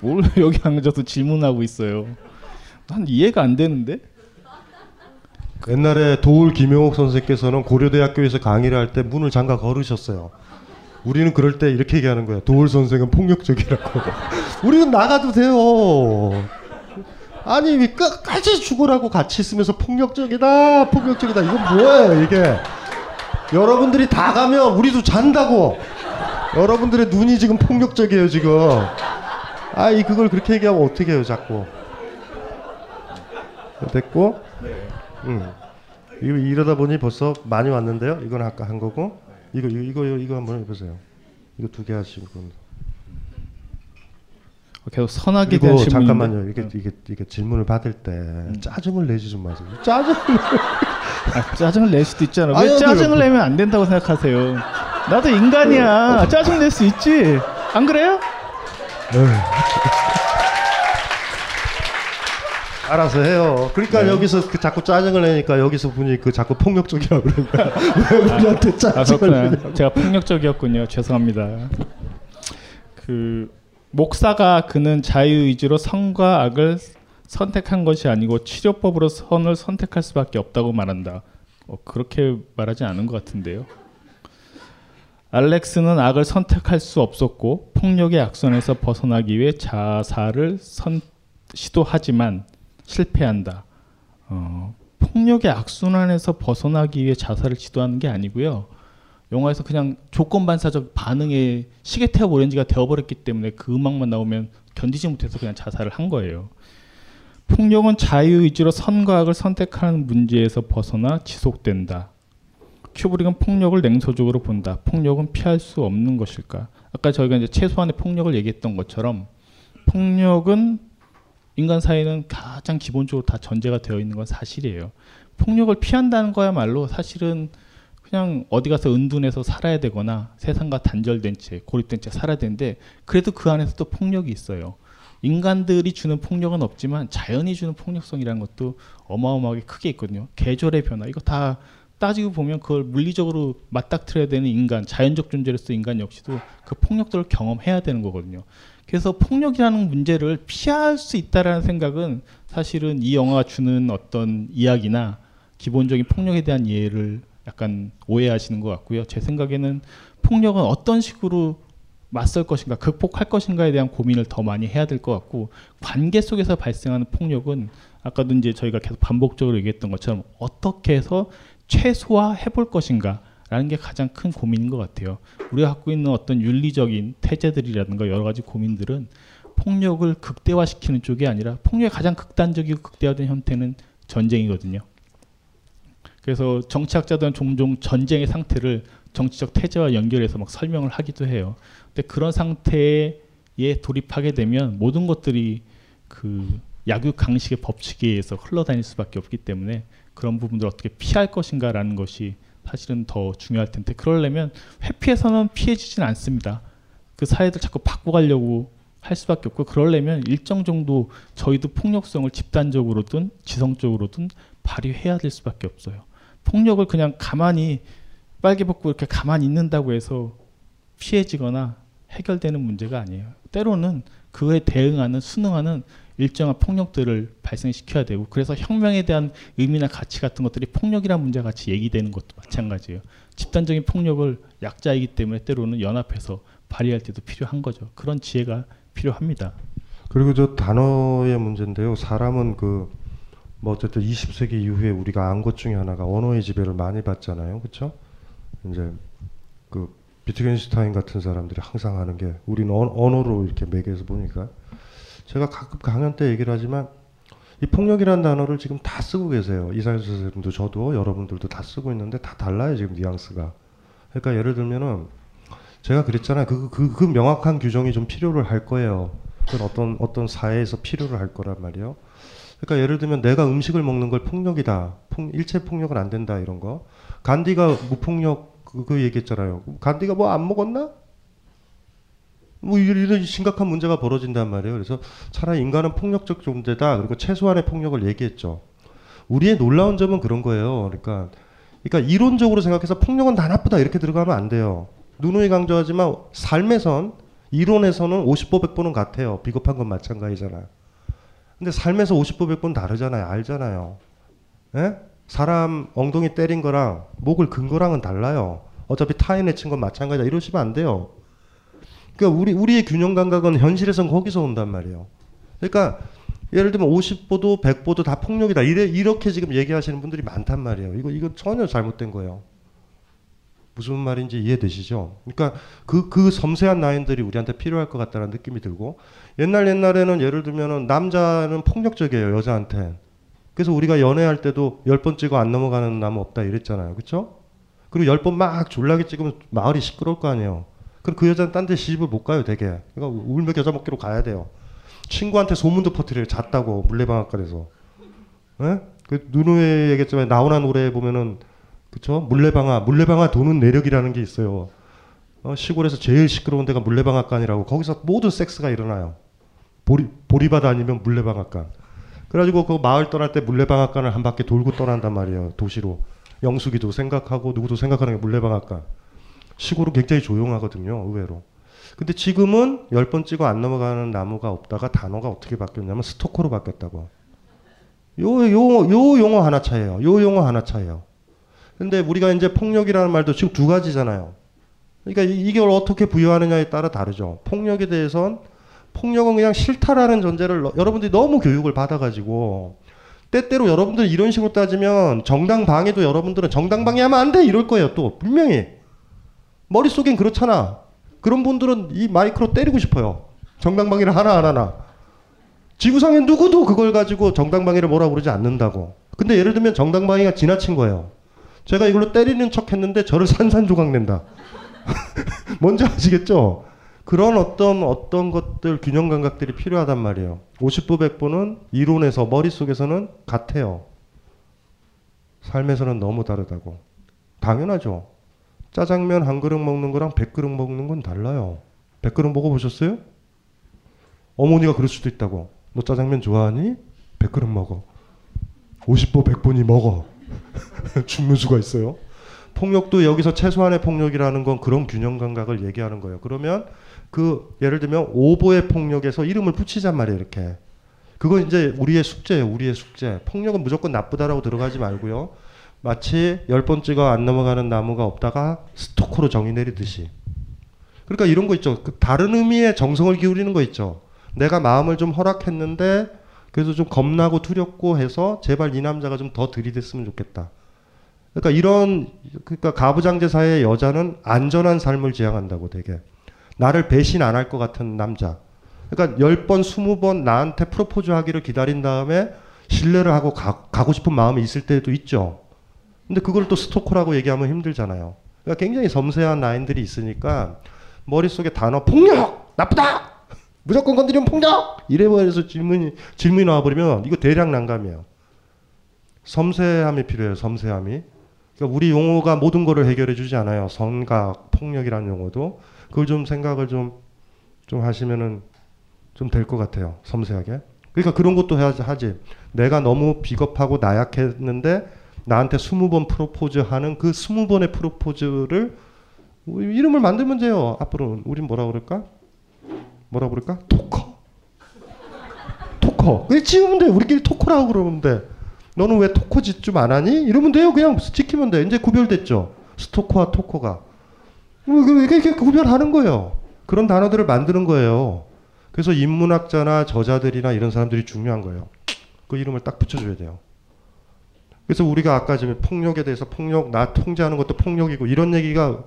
뭘 여기 앉아서 질문하고 있어요. 난 이해가 안 되는데? 옛날에 도울 김용옥 선생께서는 고려대학교에서 강의를 할 때 문을 잠가 걸으셨어요. 우리는 그럴 때 이렇게 얘기하는 거야. 도울 선생은 폭력적이라고. 우리는 나가도 돼요. 아니 끝까지 죽으라고 같이 있으면서 폭력적이다 폭력적이다, 이건 뭐예요 이게. 여러분들이 다 가면 우리도 잔다고. 여러분들의 눈이 지금 폭력적이에요 지금. 아이 그걸 그렇게 얘기하면 어떻게 해요 자꾸. 됐고. 음. 이거 이러다 보니 벌써 많이 왔는데요. 이건 아까 한 거고. 이거 이거 이거, 이거 한번 해보세요. 이거 두 개 하시고. 계속 선하게 대한 질문. 잠깐만요. 이게, 어. 이게, 이게 질문을 받을 때 음. 짜증을 내지 좀 마세요. 짜증을. 아, 짜증을 낼 수도 있잖아. 왜 아니, 짜증을 근데... 내면 안 된다고 생각하세요? 나도 인간이야. 어. 짜증 낼 수 있지. 안 그래요? 알아서 해요. 그러니까 네. 여기서 그 자꾸 짜증을 내니까 여기서 분이 그 자꾸 폭력적이라고 그러니까 왜 우리한테 짜증을 아, 내냐고. 제가 폭력적이었군요. 죄송합니다. 그 목사가 그는 자유의지로 선과 악을 선택한 것이 아니고 치료법으로 선을 선택할 수밖에 없다고 말한다. 어, 그렇게 말하지 않은 것 같은데요. 알렉스는 악을 선택할 수 없었고 폭력의 악선에서 벗어나기 위해 자살을 선, 시도하지만 실패한다. 어, 폭력의 악순환에서 벗어나기 위해 자살을 시도하는 게 아니고요. 영화에서 그냥 조건반사적 반응에 시계태엽 오렌지가 되어버렸기 때문에 그 음악만 나오면 견디지 못해서 그냥 자살을 한 거예요. 폭력은 자유의지로 선과 악을 선택하는 문제에서 벗어나 지속된다. 큐브릭은 폭력을 냉소적으로 본다. 폭력은 피할 수 없는 것일까? 아까 저희가 이제 최소한의 폭력을 얘기했던 것처럼 폭력은 인간 사회는 가장 기본적으로 다 전제가 되어 있는 건 사실이에요. 폭력을 피한다는 거야말로 사실은 그냥 어디 가서 은둔해서 살아야 되거나 세상과 단절된 채 고립된 채 살아야 되는데, 그래도 그 안에서도 폭력이 있어요. 인간들이 주는 폭력은 없지만 자연이 주는 폭력성이라는 것도 어마어마하게 크게 있거든요. 계절의 변화, 이거 다 따지고 보면 그걸 물리적으로 맞닥뜨려야 되는 인간, 자연적 존재로서 인간 역시도 그 폭력들을 경험해야 되는 거거든요. 그래서 폭력이라는 문제를 피할 수 있다라는 생각은 사실은 이 영화가 주는 어떤 이야기나 기본적인 폭력에 대한 이해를 약간 오해하시는 것 같고요. 제 생각에는 폭력은 어떤 식으로 맞설 것인가, 극복할 것인가에 대한 고민을 더 많이 해야 될 것 같고, 관계 속에서 발생하는 폭력은 아까도 이제 저희가 계속 반복적으로 얘기했던 것처럼 어떻게 해서 최소화해볼 것인가 라는 게 가장 큰 고민인 것 같아요. 우리가 갖고 있는 어떤 윤리적인 태제들이라든가 여러 가지 고민들은 폭력을 극대화시키는 쪽이 아니라 폭력의 가장 극단적이고 극대화된 형태는 전쟁이거든요. 그래서 정치학자들은 종종 전쟁의 상태를 정치적 태제와 연결해서 막 설명을 하기도 해요. 근데 그런 상태에 돌입하게 되면 모든 것들이 그 약육강식의 법칙에 의해서 흘러다닐 수밖에 없기 때문에 그런 부분들을 어떻게 피할 것인가라는 것이 사실은 더 중요할 텐데, 그러려면 회피해서는 피해지진 않습니다. 그 사회들 자꾸 바꿔가려고 할 수밖에 없고, 그러려면 일정 정도 저희도 폭력성을 집단적으로든 지성적으로든 발휘해야 될 수밖에 없어요. 폭력을 그냥 가만히 빨개 벗고 이렇게 가만히 있는다고 해서 피해지거나 해결되는 문제가 아니에요. 때로는 그에 대응하는, 순응하는 일정한 폭력들을 발생시켜야 되고, 그래서 혁명에 대한 의미나 가치 같은 것들이 폭력이라는 문제와 같이 얘기되는 것도 마찬가지예요. 집단적인 폭력을 약자이기 때문에 때로는 연합해서 발휘할 때도 필요한 거죠. 그런 지혜가 필요합니다. 그리고 저 단어의 문제인데요. 사람은 그 뭐 어쨌든 이십 세기 이후에 우리가 안 것 중에 하나가 언어의 지배를 많이 받잖아요. 그렇죠? 이제 그 비트겐슈타인 같은 사람들이 항상 하는 게, 우리는 언어로 이렇게 매개해서 보니까, 제가 가끔 강연 때 얘기를 하지만 이 폭력이라는 단어를 지금 다 쓰고 계세요. 이상현 선생님도 저도 여러분들도 다 쓰고 있는데 다 달라요, 지금 뉘앙스가. 그러니까 예를 들면은 제가 그랬잖아요. 그, 그, 그 명확한 규정이 좀 필요를 할 거예요. 그건 어떤, 어떤 사회에서 필요를 할 거란 말이에요. 그러니까 예를 들면 내가 음식을 먹는 걸 폭력이다. 폭, 일체 폭력은 안 된다 이런 거. 간디가 무폭력 그 얘기했잖아요. 간디가 뭐 안 먹었나? 뭐 이런 심각한 문제가 벌어진단 말이에요. 그래서 차라리 인간은 폭력적 존재다. 그리고 최소한의 폭력을 얘기했죠. 우리의 놀라운 점은 그런 거예요. 그러니까, 그러니까 이론적으로 생각해서 폭력은 다 나쁘다 이렇게 들어가면 안 돼요. 누누이 강조하지만 삶에선 이론에서는 오십 보 백 보는 같아요. 비겁한 건 마찬가지잖아요. 근데 삶에서 오십 보 백 번 다르잖아요. 알잖아요. 예? 사람 엉덩이 때린 거랑 목을 근 거랑은 달라요. 어차피 타인에 친 건 마찬가지다. 이러시면 안 돼요. 그러니까 우리, 우리의 균형 감각은 현실에선 거기서 온단 말이에요. 그러니까 예를 들면 오십 보도 백 보도 다 폭력이다. 이래, 이렇게 지금 얘기하시는 분들이 많단 말이에요. 이거, 이거 전혀 잘못된 거예요. 무슨 말인지 이해되시죠? 그러니까 그, 그 섬세한 라인들이 우리한테 필요할 것 같다는 느낌이 들고, 옛날 옛날에는 예를 들면 남자는 폭력적이에요, 여자한테. 그래서 우리가 연애할 때도 열 번 찍어 안 넘어가는 남 없다 이랬잖아요. 그렇죠? 그리고 열 번 막 졸라게 찍으면 마을이 시끄러울 거 아니에요. 그럼 그 여자는 딴 데 시집을 못 가요, 되게. 그러니까 울며 겨자 먹기로 가야 돼요. 친구한테 소문도 퍼뜨려요, 잤다고 물레방앗간에서. 네? 그 누누에 얘기했지만 나훈아 노래 보면은, 그쵸? 물레방아, 물레방아 도는 내력이라는 게 있어요. 어, 시골에서 제일 시끄러운 데가 물레방앗간이라고. 거기서 모든 섹스가 일어나요. 보리, 보리바다 아니면 물레방앗간. 그래가지고 그 마을 떠날 때 물레방앗간을 한 바퀴 돌고 떠난단 말이에요, 도시로. 영숙이도 생각하고 누구도 생각하는 게 물레방앗간. 시골은 굉장히 조용하거든요, 의외로. 근데 지금은 열 번 찍어 안 넘어가는 나무가 없다가 단어가 어떻게 바뀌었냐면 스토커로 바뀌었다고. 요, 요, 요 용어 하나 차이에요. 요 용어 하나 차이에요. 근데 우리가 이제 폭력이라는 말도 지금 두 가지잖아요. 그러니까 이걸 어떻게 부여하느냐에 따라 다르죠. 폭력에 대해선 폭력은 그냥 싫다라는 전제를 여러분들이 너무 교육을 받아가지고, 때때로 여러분들이 이런 식으로 따지면 정당방위도 여러분들은 정당방위하면 안 돼 이럴 거예요. 또 분명히 머릿속엔 그렇잖아. 그런 분들은 이 마이크로 때리고 싶어요. 정당방위를 하나 안 하나. 지구상에 누구도 그걸 가지고 정당방위를 뭐라 그러지 않는다고. 근데 예를 들면 정당방위가 지나친 거예요. 제가 이걸로 때리는 척 했는데 저를 산산조각 낸다. 뭔지 아시겠죠? 그런 어떤 어떤 것들 균형 감각들이 필요하단 말이에요. 오십 보 백 보는 이론에서 머릿속에서는 같아요. 삶에서는 너무 다르다고. 당연하죠. 짜장면 한 그릇 먹는 거랑 백 그릇 먹는 건 달라요. 백 그릇 먹어보셨어요? 어머니가 그럴 수도 있다고. 너 짜장면 좋아하니? 백 그릇 먹어. 오십 보 백 번이 먹어. 죽는 수가 있어요. 폭력도 여기서 최소한의 폭력이라는 건 그런 균형 감각을 얘기하는 거예요. 그러면 그 예를 들면 오 보의 폭력에서 이름을 붙이자 말이에요, 이렇게. 그건 이제 우리의 숙제예요, 우리의 숙제. 폭력은 무조건 나쁘다라고 들어가지 말고요. 마치 열 번 찍어 안 넘어가는 나무가 없다가 스토커로 정의 내리듯이. 그러니까 이런 거 있죠. 그 다른 의미의 정성을 기울이는 거 있죠. 내가 마음을 좀 허락했는데 그래서 좀 겁나고 두렵고 해서 제발 이 남자가 좀 더 들이댔으면 좋겠다. 그러니까 이런, 그러니까 가부장제 사회의 여자는 안전한 삶을 지향한다고 되게. 나를 배신 안 할 것 같은 남자. 그러니까 열 번, 스무 번 나한테 프로포즈 하기를 기다린 다음에 신뢰를 하고 가, 가고 싶은 마음이 있을 때도 있죠. 근데 그걸 또 스토커라고 얘기하면 힘들잖아요. 그러니까 굉장히 섬세한 라인들이 있으니까 머릿속에 단어 폭력! 나쁘다! 무조건 건드리면 폭력! 이래버려서 질문이, 질문이 나와버리면 이거 대량 난감이에요. 섬세함이 필요해요, 섬세함이. 그러니까 우리 용어가 모든 거를 해결해 주지 않아요. 선각, 폭력이라는 용어도. 그걸 좀 생각을 좀, 좀 하시면은 좀 될 것 같아요, 섬세하게. 그러니까 그런 것도 해야지, 하지. 내가 너무 비겁하고 나약했는데 나한테 스무 번 프로포즈 하는 그 스무 번의 프로포즈를 이름을 만들면 돼요, 앞으로는. 우린 뭐라 그럴까? 뭐라 그럴까? 토커. 토커. 그냥 지우면 돼. 우리끼리 토커라고 그러면 돼. 너는 왜 토커 짓 좀 안 하니? 이러면 돼요. 그냥 지키면 돼. 이제 구별됐죠. 스토커와 토커가. 이렇게 구별하는 거예요. 그런 단어들을 만드는 거예요. 그래서 인문학자나 저자들이나 이런 사람들이 중요한 거예요. 그 이름을 딱 붙여줘야 돼요. 그래서 우리가 아까 지금 폭력에 대해서 폭력, 나 통제하는 것도 폭력이고 이런 얘기가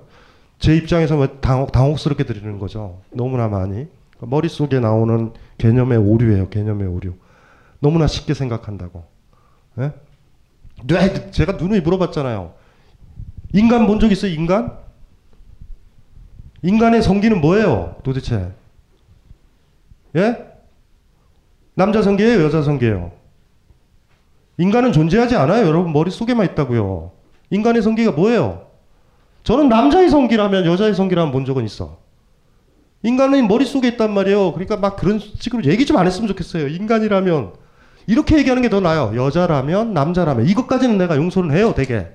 제 입장에서 당혹, 당혹스럽게 들리는 거죠. 너무나 많이. 머릿속에 나오는 개념의 오류예요. 개념의 오류. 너무나 쉽게 생각한다고. 예? 뇌, 제가 누누이 물어봤잖아요. 인간 본 적 있어요? 인간? 인간의 성기는 뭐예요? 도대체. 예? 남자 성기예요? 여자 성기예요? 인간은 존재하지 않아요. 여러분 머릿속에만 있다고요. 인간의 성기가 뭐예요? 저는 남자의 성기라면 여자의 성기라면 본 적은 있어. 인간은 머릿속에 있단 말이에요. 그러니까 막 그런 식으로 얘기 좀 안 했으면 좋겠어요. 인간이라면. 이렇게 얘기하는 게 더 나아요. 여자라면 남자라면. 이것까지는 내가 용서를 해요. 되게.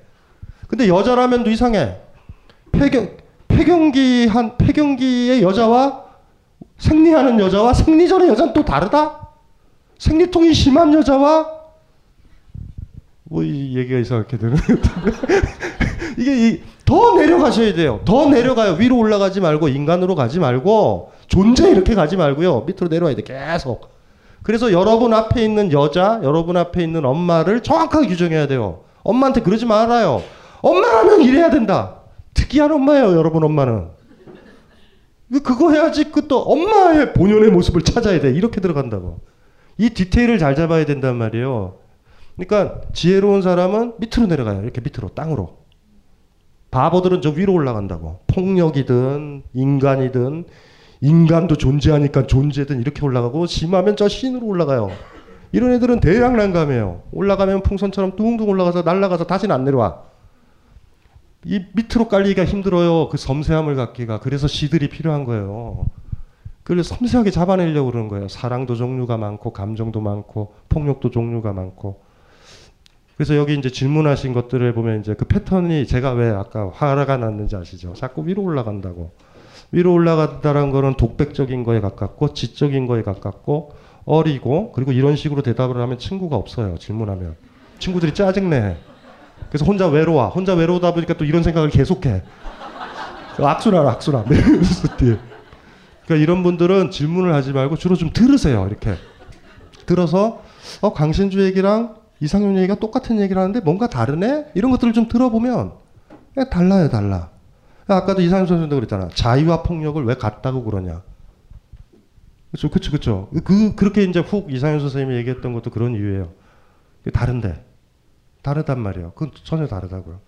근데 여자라면도 이상해. 폐경, 폐경기 한, 폐경기의 여자와 생리하는 여자와 생리 전의 여자는 또 다르다? 생리통이 심한 여자와 뭐 이 얘기가 이상하게 되는 이게 이, 더 내려가셔야 돼요. 더 내려가요. 위로 올라가지 말고 인간으로 가지 말고 존재 이렇게 가지 말고요. 밑으로 내려와야 돼. 계속. 그래서 여러분 앞에 있는 여자, 여러분 앞에 있는 엄마를 정확하게 규정해야 돼요. 엄마한테 그러지 말아요. 엄마라면 이래야 된다. 특이한 엄마예요. 여러분 엄마는. 그거 해야지 그 또 엄마의 본연의 모습을 찾아야 돼. 이렇게 들어간다고. 이 디테일을 잘 잡아야 된단 말이에요. 그러니까 지혜로운 사람은 밑으로 내려가요. 이렇게 밑으로 땅으로. 바보들은 저 위로 올라간다고. 폭력이든 인간이든 인간도 존재하니까 존재든 이렇게 올라가고 심하면 저 신으로 올라가요. 이런 애들은 대량 난감해요. 올라가면 풍선처럼 뚱뚱 올라가서 날아가서 다시는 안 내려와. 이 밑으로 깔리기가 힘들어요. 그 섬세함을 갖기가. 그래서 시들이 필요한 거예요. 그걸 섬세하게 잡아내려고 그러는 거예요. 사랑도 종류가 많고 감정도 많고 폭력도 종류가 많고. 그래서 여기 이제 질문하신 것들을 보면 이제 그 패턴이 제가 왜 아까 화가 났는지 아시죠? 자꾸 위로 올라간다고. 위로 올라간다는 거는 독백적인 거에 가깝고 지적인 거에 가깝고 어리고 그리고 이런 식으로 대답을 하면 친구가 없어요. 질문하면. 친구들이 짜증내. 그래서 혼자 외로워. 혼자 외로우다 보니까 또 이런 생각을 계속해. 악순환, 악순환. 그러니까 이런 분들은 질문을 하지 말고 주로 좀 들으세요. 이렇게. 들어서 어, 강신주 얘기랑 이상용 얘기가 똑같은 얘기를 하는데 뭔가 다르네? 이런 것들을 좀 들어보면 달라요. 달라. 아까도 이상용 선생님도 그랬잖아. 자유와 폭력을 왜 같다고 그러냐. 그렇죠. 그렇죠. 그렇죠. 그, 그렇게 이제 훅 이상용 선생님이 얘기했던 것도 그런 이유예요. 다른데. 다르단 말이에요. 그건 전혀 다르다고요.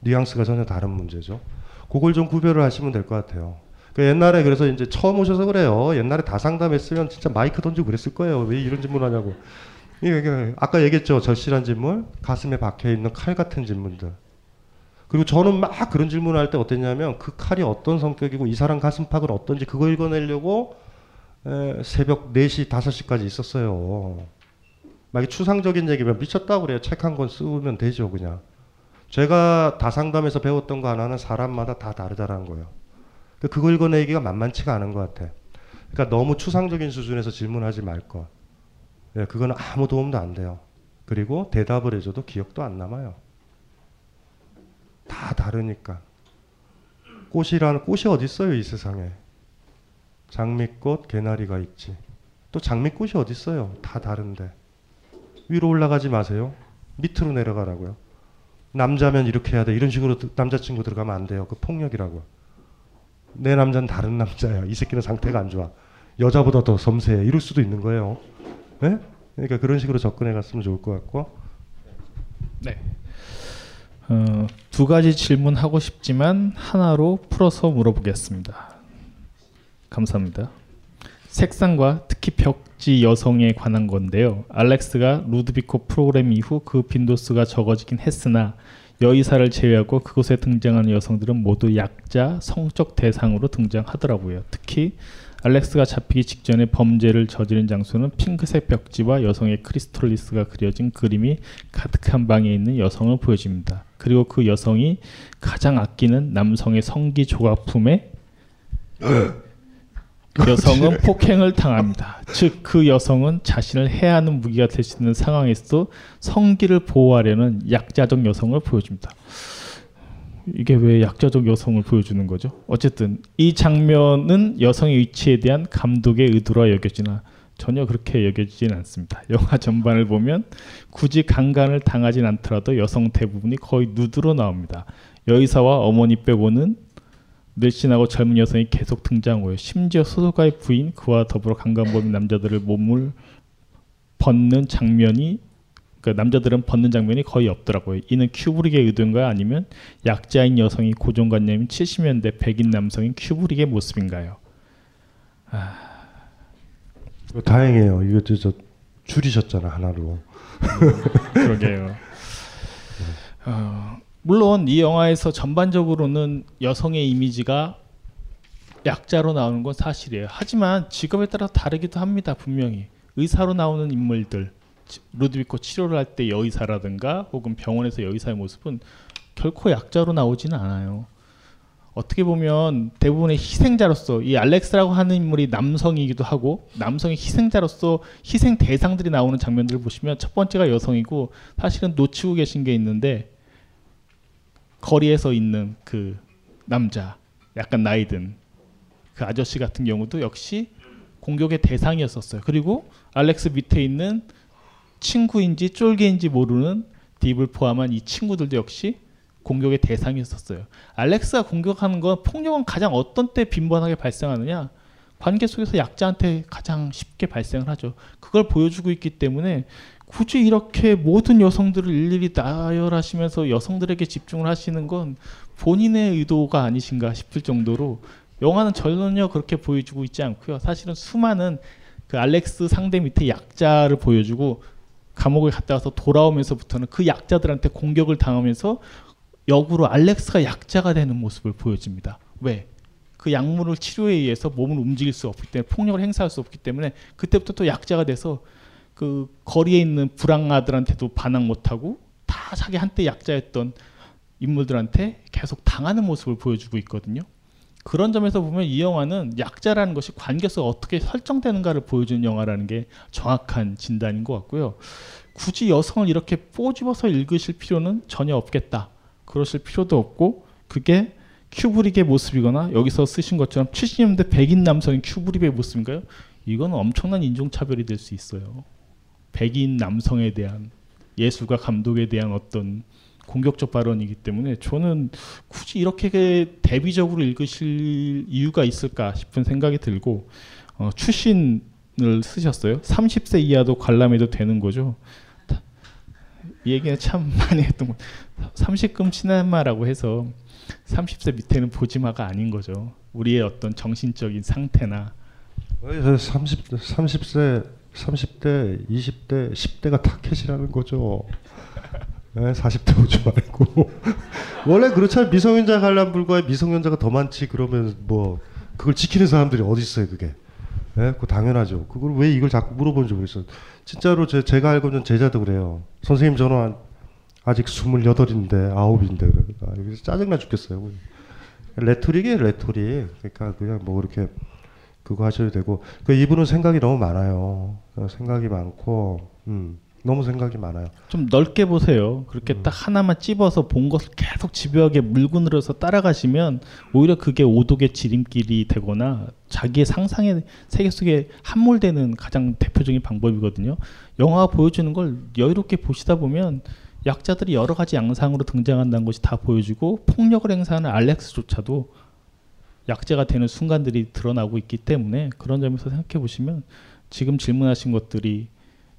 뉘앙스가 전혀 다른 문제죠. 그걸 좀 구별을 하시면 될 것 같아요. 그러니까 옛날에 그래서 이제 처음 오셔서 그래요. 옛날에 다 상담했으면 진짜 마이크 던지고 그랬을 거예요. 왜 이런 질문하냐고. 아까 얘기했죠. 절실한 질문, 가슴에 박혀있는 칼 같은 질문들. 그리고 저는 막 그런 질문을 할 때 어땠냐면 그 칼이 어떤 성격이고 이 사람 가슴팍은 어떤지 그거 읽어내려고 새벽 네 시, 다섯 시까지 있었어요. 막 추상적인 얘기면 미쳤다고 그래요. 책 한 권 쓰면 되죠. 그냥. 제가 다상담에서 배웠던 거 하나는 사람마다 다 다르다라는 거예요. 그걸 읽어내기가 만만치가 않은 것 같아. 그러니까 너무 추상적인 수준에서 질문하지 말 것. 예, 그건 아무 도움도 안 돼요. 그리고 대답을 해줘도 기억도 안 남아요. 다 다르니까. 꽃이라는 꽃이 어디 있어요 이 세상에. 장미꽃, 개나리가 있지. 또 장미꽃이 어디 있어요. 다 다른데. 위로 올라가지 마세요. 밑으로 내려가라고요. 남자면 이렇게 해야 돼. 이런 식으로 남자친구 들어가면 안 돼요. 그 폭력이라고. 내 남자는 다른 남자야. 이 새끼는 상태가 안 좋아. 여자보다 더 섬세해. 이럴 수도 있는 거예요. 네? 그러니까 그런 식으로 접근해 갔으면 좋을 것 같고. 네. 어, 두 가지 질문하고 싶지만 하나로 풀어서 물어보겠습니다. 감사합니다. 색상과 특히 벽지 여성에 관한 건데요. 알렉스가 루드비코 프로그램 이후 그 빈도수가 적어지긴 했으나 여의사를 제외하고 그곳에 등장하는 여성들은 모두 약자, 성적 대상으로 등장하더라고요. 특히 알렉스가 잡히기 직전에 범죄를 저지른 장소는 핑크색 벽지와 여성의 크리스톨리스가 그려진 그림이 가득한 방에 있는 여성을 보여줍니다. 그리고 그 여성이 가장 아끼는 남성의 성기 조각품에 여성은 폭행을 당합니다. 즉 그 여성은 자신을 해하는 무기가 될 수 있는 상황에서도 성기를 보호하려는 약자적 여성을 보여줍니다. 이게 왜 약자적 여성을 보여주는 거죠? 어쨌든 이 장면은 여성의 위치에 대한 감독의 의도라 여겨지나 전혀 그렇게 여겨지진 않습니다. 영화 전반을 보면 굳이 강간을 당하진 않더라도 여성 대부분이 거의 누드로 나옵니다. 여의사와 어머니 빼고는 늘씬하고 젊은 여성이 계속 등장하고요. 심지어 소설가의 부인, 그와 더불어 강간범인 남자들을 몸을 벗는 장면이, 그러니까 남자들은 벗는 장면이 거의 없더라고요. 이는 큐브릭의 의도인가요? 아니면 약자인 여성이 고정관념인 칠십 년대 백인 남성인 큐브릭의 모습인가요? 아... 다행이에요. 이거 저 줄이셨잖아 하나로. 그러게요. 어, 물론 이 영화에서 전반적으로는 여성의 이미지가 약자로 나오는 건 사실이에요. 하지만 직업에 따라 다르기도 합니다. 분명히 의사로 나오는 인물들, 루드비코 치료를 할 때 여의사라든가 혹은 병원에서 여의사의 모습은 결코 약자로 나오지는 않아요. 어떻게 보면 대부분의 희생자로서 이 알렉스라고 하는 인물이 남성이기도 하고 남성의 희생자로서 희생 대상들이 나오는 장면들을 보시면 첫 번째가 여성이고, 사실은 놓치고 계신 게 있는데 거리에서 있는 그 남자, 약간 나이 든 그 아저씨 같은 경우도 역시 공격의 대상이었었어요. 그리고 알렉스 밑에 있는 친구인지 쫄개인지 모르는 딥을 포함한 이 친구들도 역시 공격의 대상이었었어요. 알렉스가 공격하는 건, 폭력은 가장 어떤 때 빈번하게 발생하느냐? 관계 속에서 약자한테 가장 쉽게 발생을 하죠. 그걸 보여주고 있기 때문에 굳이 이렇게 모든 여성들을 일일이 나열하시면서 여성들에게 집중을 하시는 건 본인의 의도가 아니신가 싶을 정도로 영화는 전혀 그렇게 보여주고 있지 않고요. 사실은 수많은 그 알렉스 상대 밑에 약자를 보여주고 감옥에 갔다 와서 돌아오면서부터는 그 약자들한테 공격을 당하면서 역으로 알렉스가 약자가 되는 모습을 보여줍니다. 왜? 그 약물을 치료에 의해서 몸을 움직일 수 없기 때문에, 폭력을 행사할 수 없기 때문에 그때부터 또 약자가 돼서 그 거리에 있는 불량아들한테도 반항 못하고 다 자기 한때 약자였던 인물들한테 계속 당하는 모습을 보여주고 있거든요. 그런 점에서 보면 이 영화는 약자라는 것이 관계 속 어떻게 설정되는가를 보여주는 영화라는 게 정확한 진단인 것 같고요. 굳이 여성을 이렇게 꼬집어서 읽으실 필요는 전혀 없겠다. 그러실 필요도 없고, 그게 큐브릭의 모습이거나 여기서 쓰신 것처럼 칠십 년대 백인 남성인 큐브릭의 모습인가요? 이건 엄청난 인종차별이 될 수 있어요. 백인 남성에 대한, 예술과 감독에 대한 어떤 공격적 발언이기 때문에 저는 굳이 이렇게 대비적으로 읽으실 이유가 있을까 싶은 생각이 들고, 어, 출신을 쓰셨어요. 삼십 세 이하도 관람해도 되는 거죠. 이 얘기는 참 많이 했던 것 같아요. 삼십 금 시네마라고 해서 삼십 세 밑에는 보지마가 아닌 거죠. 우리의 어떤 정신적인 상태나 삼십, 삼십 세, 삼십 대, 이십 대, 십 대가 타켓이라는 거죠. 네, 사십 대 오지 말고. 원래 그렇잖아요. 미성년자 관람 불과에 미성년자가 더 많지. 그러면 뭐 그걸 지키는 사람들이 어디 있어요, 그게. 네, 그거 당연하죠. 그걸 왜 이걸 자꾸 물어보는지 모르겠어요. 진짜로 제, 제가 알고 있는 제자도 그래요. 선생님, 저는 아직 스물여덟인데 아홉인데 그래요. 아, 여기서 짜증나 죽겠어요. 레토릭이에요, 레토릭. 그러니까 그냥 뭐 이렇게 그거 하셔도 되고. 그 이분은 생각이 너무 많아요. 생각이 많고, 음, 너무 생각이 많아요. 좀 넓게 보세요. 그렇게 음. 딱 하나만 찝어서 본 것을 계속 집요하게 물고 늘어서 따라가시면 오히려 그게 오독의 지름길이 되거나 자기의 상상의 세계 속에 함몰되는 가장 대표적인 방법이거든요. 영화가 보여주는 걸 여유롭게 보시다 보면 약자들이 여러 가지 양상으로 등장한다는 것이 다 보여지고, 폭력을 행사하는 알렉스조차도 약자가 되는 순간들이 드러나고 있기 때문에, 그런 점에서 생각해 보시면 지금 질문하신 것들이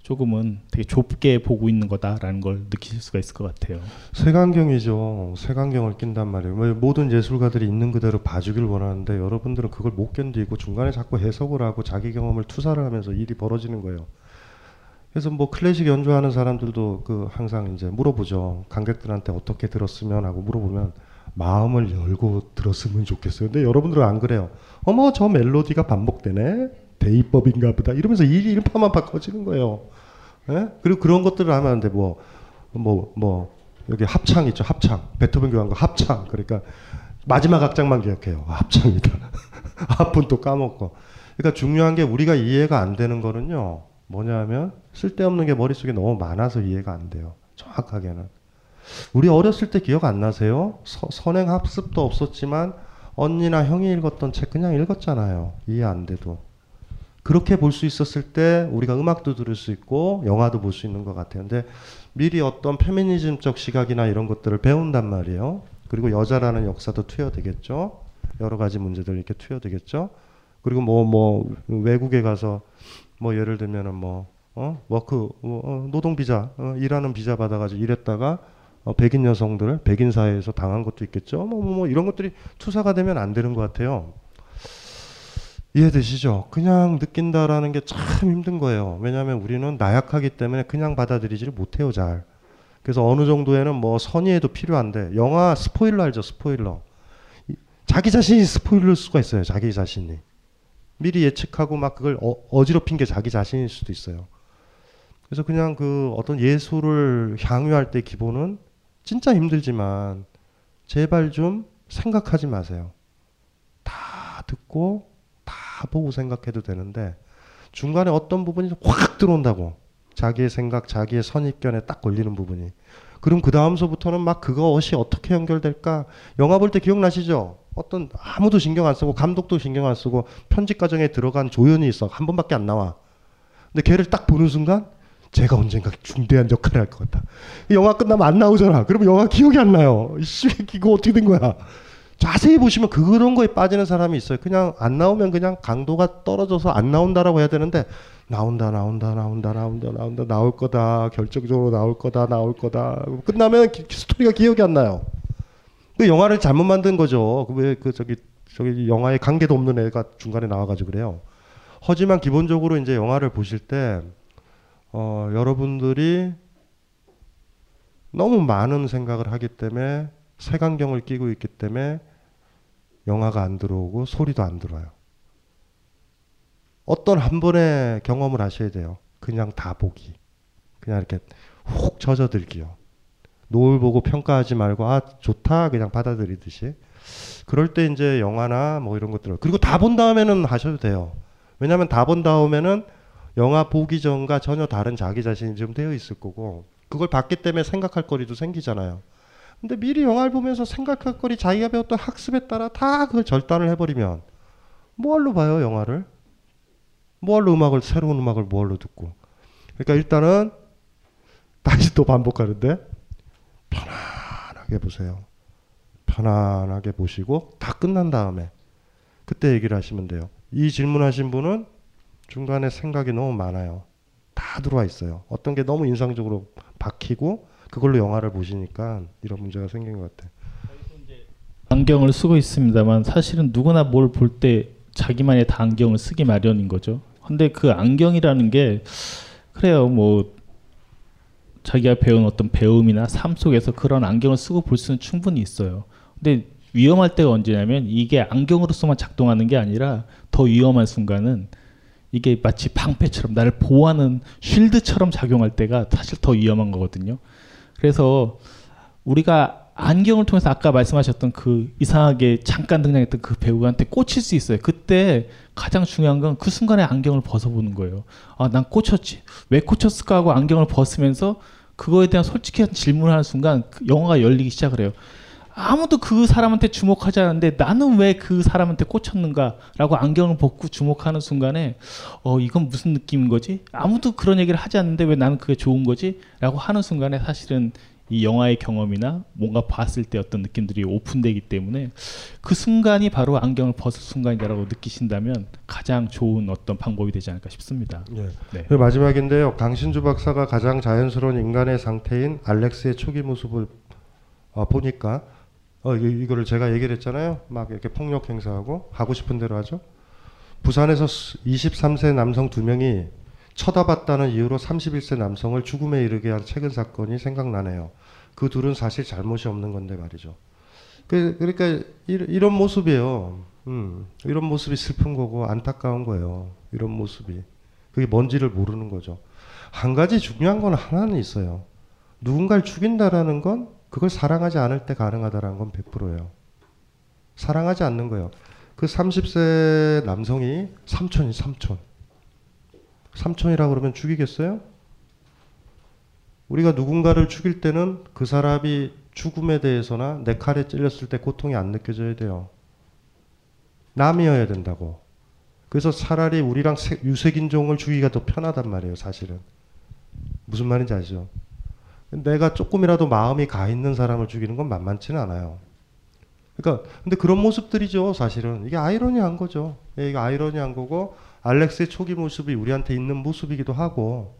조금은 되게 좁게 보고 있는 거다라는 걸 느끼실 수가 있을 것 같아요. 색안경이죠. 색안경을 낀단 말이에요. 모든 예술가들이 있는 그대로 봐주길 원하는데 여러분들은 그걸 못 견디고 중간에 자꾸 해석을 하고 자기 경험을 투사를 하면서 일이 벌어지는 거예요. 그래서 뭐 클래식 연주하는 사람들도 그 항상 이제 물어보죠. 관객들한테 어떻게 들었으면 하고 물어보면 마음을 열고 들었으면 좋겠어요. 근데 여러분들은 안 그래요. 어머, 저 멜로디가 반복되네. 대입법인가 보다 이러면서 일이 일파만파 커지는 거예요. 예? 그리고 그런 것들을 하면 안 돼. 뭐, 뭐, 뭐 여기 합창 있죠. 합창. 베토벤 교환한 거 합창. 그러니까 마지막 악장만 기억해요. 아, 합창이다. 앞은 또 까먹고. 그러니까 중요한 게 우리가 이해가 안 되는 거는요. 뭐냐면 쓸데없는 게 머릿속에 너무 많아서 이해가 안 돼요. 정확하게는. 우리 어렸을 때 기억 안 나세요? 서, 선행 학습도 없었지만 언니나 형이 읽었던 책 그냥 읽었잖아요. 이해 안 돼도. 그렇게 볼 수 있었을 때 우리가 음악도 들을 수 있고 영화도 볼 수 있는 것 같아요. 근데 미리 어떤 페미니즘적 시각이나 이런 것들을 배운단 말이에요. 그리고 여자라는 역사도 투여되겠죠. 여러 가지 문제들 이렇게 투여되겠죠. 그리고 뭐 뭐 외국에 가서 뭐 예를 들면은 뭐 어 워크 어, 노동 비자 어, 일하는 비자 받아가지고 일했다가 어, 백인 여성들 백인 사회에서 당한 것도 있겠죠. 뭐, 뭐, 뭐 이런 것들이 투사가 되면 안 되는 것 같아요. 이해되시죠? 그냥 느낀다라는 게 참 힘든 거예요. 왜냐하면 우리는 나약하기 때문에 그냥 받아들이지를 못해요, 잘. 그래서 어느 정도에는 뭐 선의에도 필요한데, 영화 스포일러 알죠? 스포일러. 자기 자신이 스포일러일 수가 있어요. 자기 자신이. 미리 예측하고 막 그걸 어, 어지럽힌 게 자기 자신일 수도 있어요. 그래서 그냥 그 어떤 예술을 향유할 때 기본은 진짜 힘들지만 제발 좀 생각하지 마세요. 다 듣고 다 보고 생각해도 되는데 중간에 어떤 부분이 확 들어온다고. 자기의 생각, 자기의 선입견에 딱 걸리는 부분이. 그럼 그 다음서부터는 막 그것이 어떻게 연결될까. 영화 볼 때 기억나시죠? 어떤 아무도 신경 안 쓰고 감독도 신경 안 쓰고 편집 과정에 들어간 조연이 있어. 한 번밖에 안 나와. 근데 걔를 딱 보는 순간 제가 언젠가 중대한 역할을 할 것 같다. 영화 끝나면 안 나오잖아. 그러면 영화 기억이 안 나요. 씨, 이거 어떻게 된 거야. 자세히 보시면 그런 거에 빠지는 사람이 있어요. 그냥 안 나오면 그냥 강도가 떨어져서 안 나온다라고 해야 되는데 나온다 나온다 나온다 나온다 나온다 나올 거다. 결정적으로 나올 거다 나올 거다. 끝나면 기, 스토리가 기억이 안 나요. 그 영화를 잘못 만든 거죠. 왜 그 저기 저기 영화에 관계도 없는 애가 중간에 나와가지고 그래요. 하지만 기본적으로 이제 영화를 보실 때 어, 여러분들이 너무 많은 생각을 하기 때문에 색안경을 끼고 있기 때문에 영화가 안 들어오고 소리도 안 들어요. 어떤 한 번의 경험을 하셔야 돼요. 그냥 다 보기. 그냥 이렇게 훅 젖어들기요. 노을 보고 평가하지 말고 아 좋다 그냥 받아들이듯이. 그럴 때 이제 영화나 뭐 이런 것들. 그리고 다 본 다음에는 하셔도 돼요. 왜냐하면 다 본 다음에는 영화 보기 전과 전혀 다른 자기 자신이 좀 되어 있을 거고 그걸 봤기 때문에 생각할 거리도 생기잖아요. 근데 미리 영화를 보면서 생각할 거리 자기가 배웠던 학습에 따라 다 그걸 절단을 해버리면 뭐할로 봐요 영화를? 뭐할로 음악을 새로운 음악을 뭐할로 듣고. 그러니까 일단은 다시 또 반복하는데 편안하게 보세요. 편안하게 보시고 다 끝난 다음에 그때 얘기를 하시면 돼요. 이 질문하신 분은 중간에 생각이 너무 많아요. 다 들어와 있어요. 어떤 게 너무 인상적으로 박히고 그걸로 영화를 보시니까 이런 문제가 생긴 것 같아요. 안경을 쓰고 있습니다만 사실은 누구나 뭘 볼 때 자기만의 다 안경을 쓰기 마련인 거죠. 근데 그 안경이라는 게 그래요. 뭐 자기가 배운 어떤 배움이나 삶 속에서 그런 안경을 쓰고 볼 수는 충분히 있어요. 근데 위험할 때가 언제냐면 이게 안경으로서만 작동하는 게 아니라 더 위험한 순간은 이게 마치 방패처럼 나를 보호하는 쉴드처럼 작용할 때가 사실 더 위험한 거거든요. 그래서 우리가 안경을 통해서 아까 말씀하셨던 그 이상하게 잠깐 등장했던 그 배우한테 꽂힐 수 있어요. 그때 가장 중요한 건 그 순간에 안경을 벗어보는 거예요. 아, 난 꽂혔지. 왜 꽂혔을까 하고 안경을 벗으면서 그거에 대한 솔직한 질문을 하는 순간 그 영화가 열리기 시작을 해요. 아무도 그 사람한테 주목하지 않는데 나는 왜 그 사람한테 꽂혔는가라고 안경을 벗고 주목하는 순간에 어 이건 무슨 느낌인 거지? 아무도 그런 얘기를 하지 않는데 왜 나는 그게 좋은 거지? 라고 하는 순간에 사실은 이 영화의 경험이나 뭔가 봤을 때 어떤 느낌들이 오픈되기 때문에 그 순간이 바로 안경을 벗을 순간이라고 느끼신다면 가장 좋은 어떤 방법이 되지 않을까 싶습니다. 네. 네. 마지막인데요. 강신주 박사가 가장 자연스러운 인간의 상태인 알렉스의 초기 모습을 어, 보니까 어, 이거를 제가 얘기를 했잖아요. 막 이렇게 폭력 행사하고 하고 싶은 대로 하죠. 부산에서 이십삼 세 남성 두 명이 쳐다봤다는 이유로 삼십일 세 남성을 죽음에 이르게 한 최근 사건이 생각나네요. 그 둘은 사실 잘못이 없는 건데 말이죠. 그, 그러니까 이, 이런 모습이에요. 음, 이런 모습이 슬픈 거고 안타까운 거예요. 이런 모습이. 그게 뭔지를 모르는 거죠. 한 가지 중요한 건 하나는 있어요. 누군가를 죽인다라는 건 그걸 사랑하지 않을 때 가능하다는 건 백 퍼센트예요. 사랑하지 않는 거예요. 그 삼십 세 남성이 삼촌이 삼촌. 삼촌이라고 그러면 죽이겠어요? 우리가 누군가를 죽일 때는 그 사람이 죽음에 대해서나 내 칼에 찔렸을 때 고통이 안 느껴져야 돼요. 남이어야 된다고. 그래서 차라리 우리랑 유색인종을 죽이기가 더 편하단 말이에요. 사실은. 무슨 말인지 아시죠? 내가 조금이라도 마음이 가 있는 사람을 죽이는 건 만만치는 않아요. 그러니까 근데 그런 모습들이죠. 사실은 이게 아이러니한 거죠. 이게 아이러니한 거고 알렉스의 초기 모습이 우리한테 있는 모습이기도 하고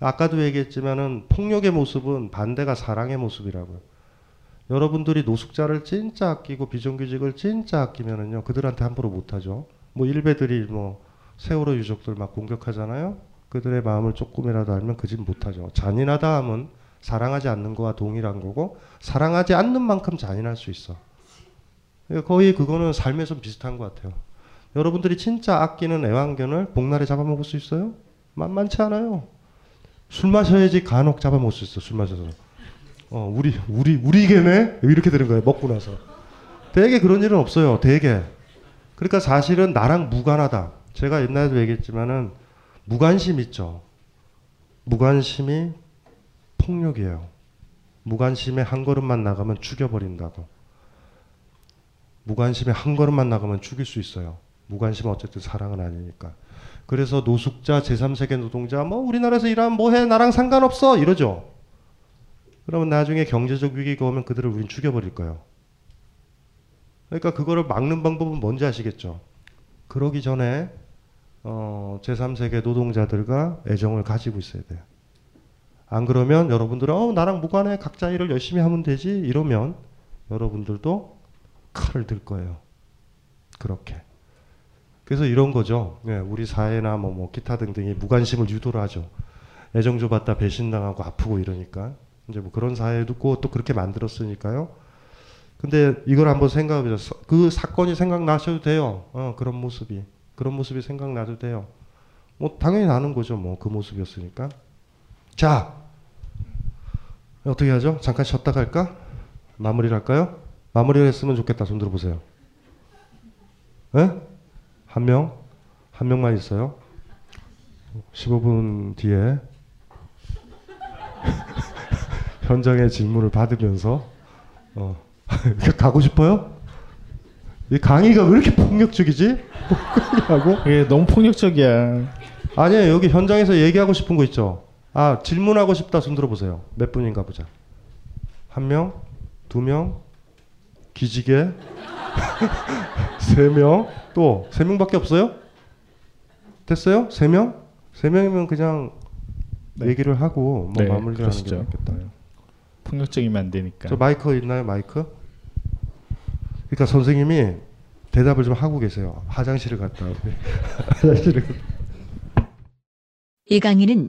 아까도 얘기했지만은 폭력의 모습은 반대가 사랑의 모습이라고요. 여러분들이 노숙자를 진짜 아끼고 비정규직을 진짜 아끼면은요 그들한테 함부로 못하죠. 뭐 일베들이 뭐 세월호 유족들 막 공격하잖아요. 그들의 마음을 조금이라도 알면 그 짓 못하죠. 잔인하다 함은 사랑하지 않는 거와 동일한 거고 사랑하지 않는 만큼 잔인할 수 있어. 거의 그거는 삶에선 비슷한 것 같아요. 여러분들이 진짜 아끼는 애완견을 복날에 잡아먹을 수 있어요? 만만치 않아요. 술 마셔야지 간혹 잡아먹을 수 있어. 술 마셔서 어 우리 우리 우리 개네 이렇게 되는 거예요. 먹고 나서 되게 그런 일은 없어요. 되게 그러니까 사실은 나랑 무관하다. 제가 옛날에도 얘기했지만은 무관심 있죠. 무관심이 폭력이에요. 무관심에 한 걸음만 나가면 죽여버린다고. 무관심에 한 걸음만 나가면 죽일 수 있어요. 무관심은 어쨌든 사랑은 아니니까. 그래서 노숙자, 제삼 세계 노동자, 뭐 우리나라에서 일하면 뭐해 나랑 상관없어 이러죠. 그러면 나중에 경제적 위기가 오면 그들을 우린 죽여버릴 거예요. 그러니까 그거를 막는 방법은 뭔지 아시겠죠? 그러기 전에 어, 제삼 세계 노동자들과 애정을 가지고 있어야 돼요. 안 그러면 여러분들은 어, 나랑 무관해 각자 일을 열심히 하면 되지 이러면 여러분들도 칼을 들 거예요. 그렇게. 그래서 이런 거죠. 예, 우리 사회나 뭐, 뭐 기타 등등이 무관심을 유도를 하죠. 애정 줘봤다 배신당하고 아프고 이러니까 이제 뭐 그런 사회도 있고 또 그렇게 만들었으니까요. 근데 이걸 한번 생각해보세요. 그 사건이 생각나셔도 돼요. 어, 그런 모습이 그런 모습이 생각나도 돼요. 뭐 당연히 나는 거죠. 뭐 그 모습이었으니까. 자 어떻게 하죠? 잠깐 쉬었다 갈까? 마무리를 할까요? 마무리를 했으면 좋겠다. 손 들어보세요. 예? 한 명? 한 명만 있어요. 십오 분 뒤에 현장의 질문을 받으면서 어, 가고 싶어요? 이 강의가 왜 이렇게 폭력적이지? 폭력하고? 예, 너무 폭력적이야. 아니에요. 여기 현장에서 얘기하고 싶은 거 있죠. 아 질문하고 싶다. 손 들어보세요. 몇 분인가 보자. 한 명? 두 명? 기지개? 세 명? 또 세 명밖에 없어요? 됐어요? 세 명? 세 명이면 그냥 네. 얘기를 하고 뭐 네, 마무리를 하는 게 낫겠다. 네. 폭력적이면 안 되니까. 저 마이크 있나요? 마이크? 그러니까 선생님이 대답을 좀 하고 계세요. 화장실을 갔다 오고. 화장실을. 이 강의는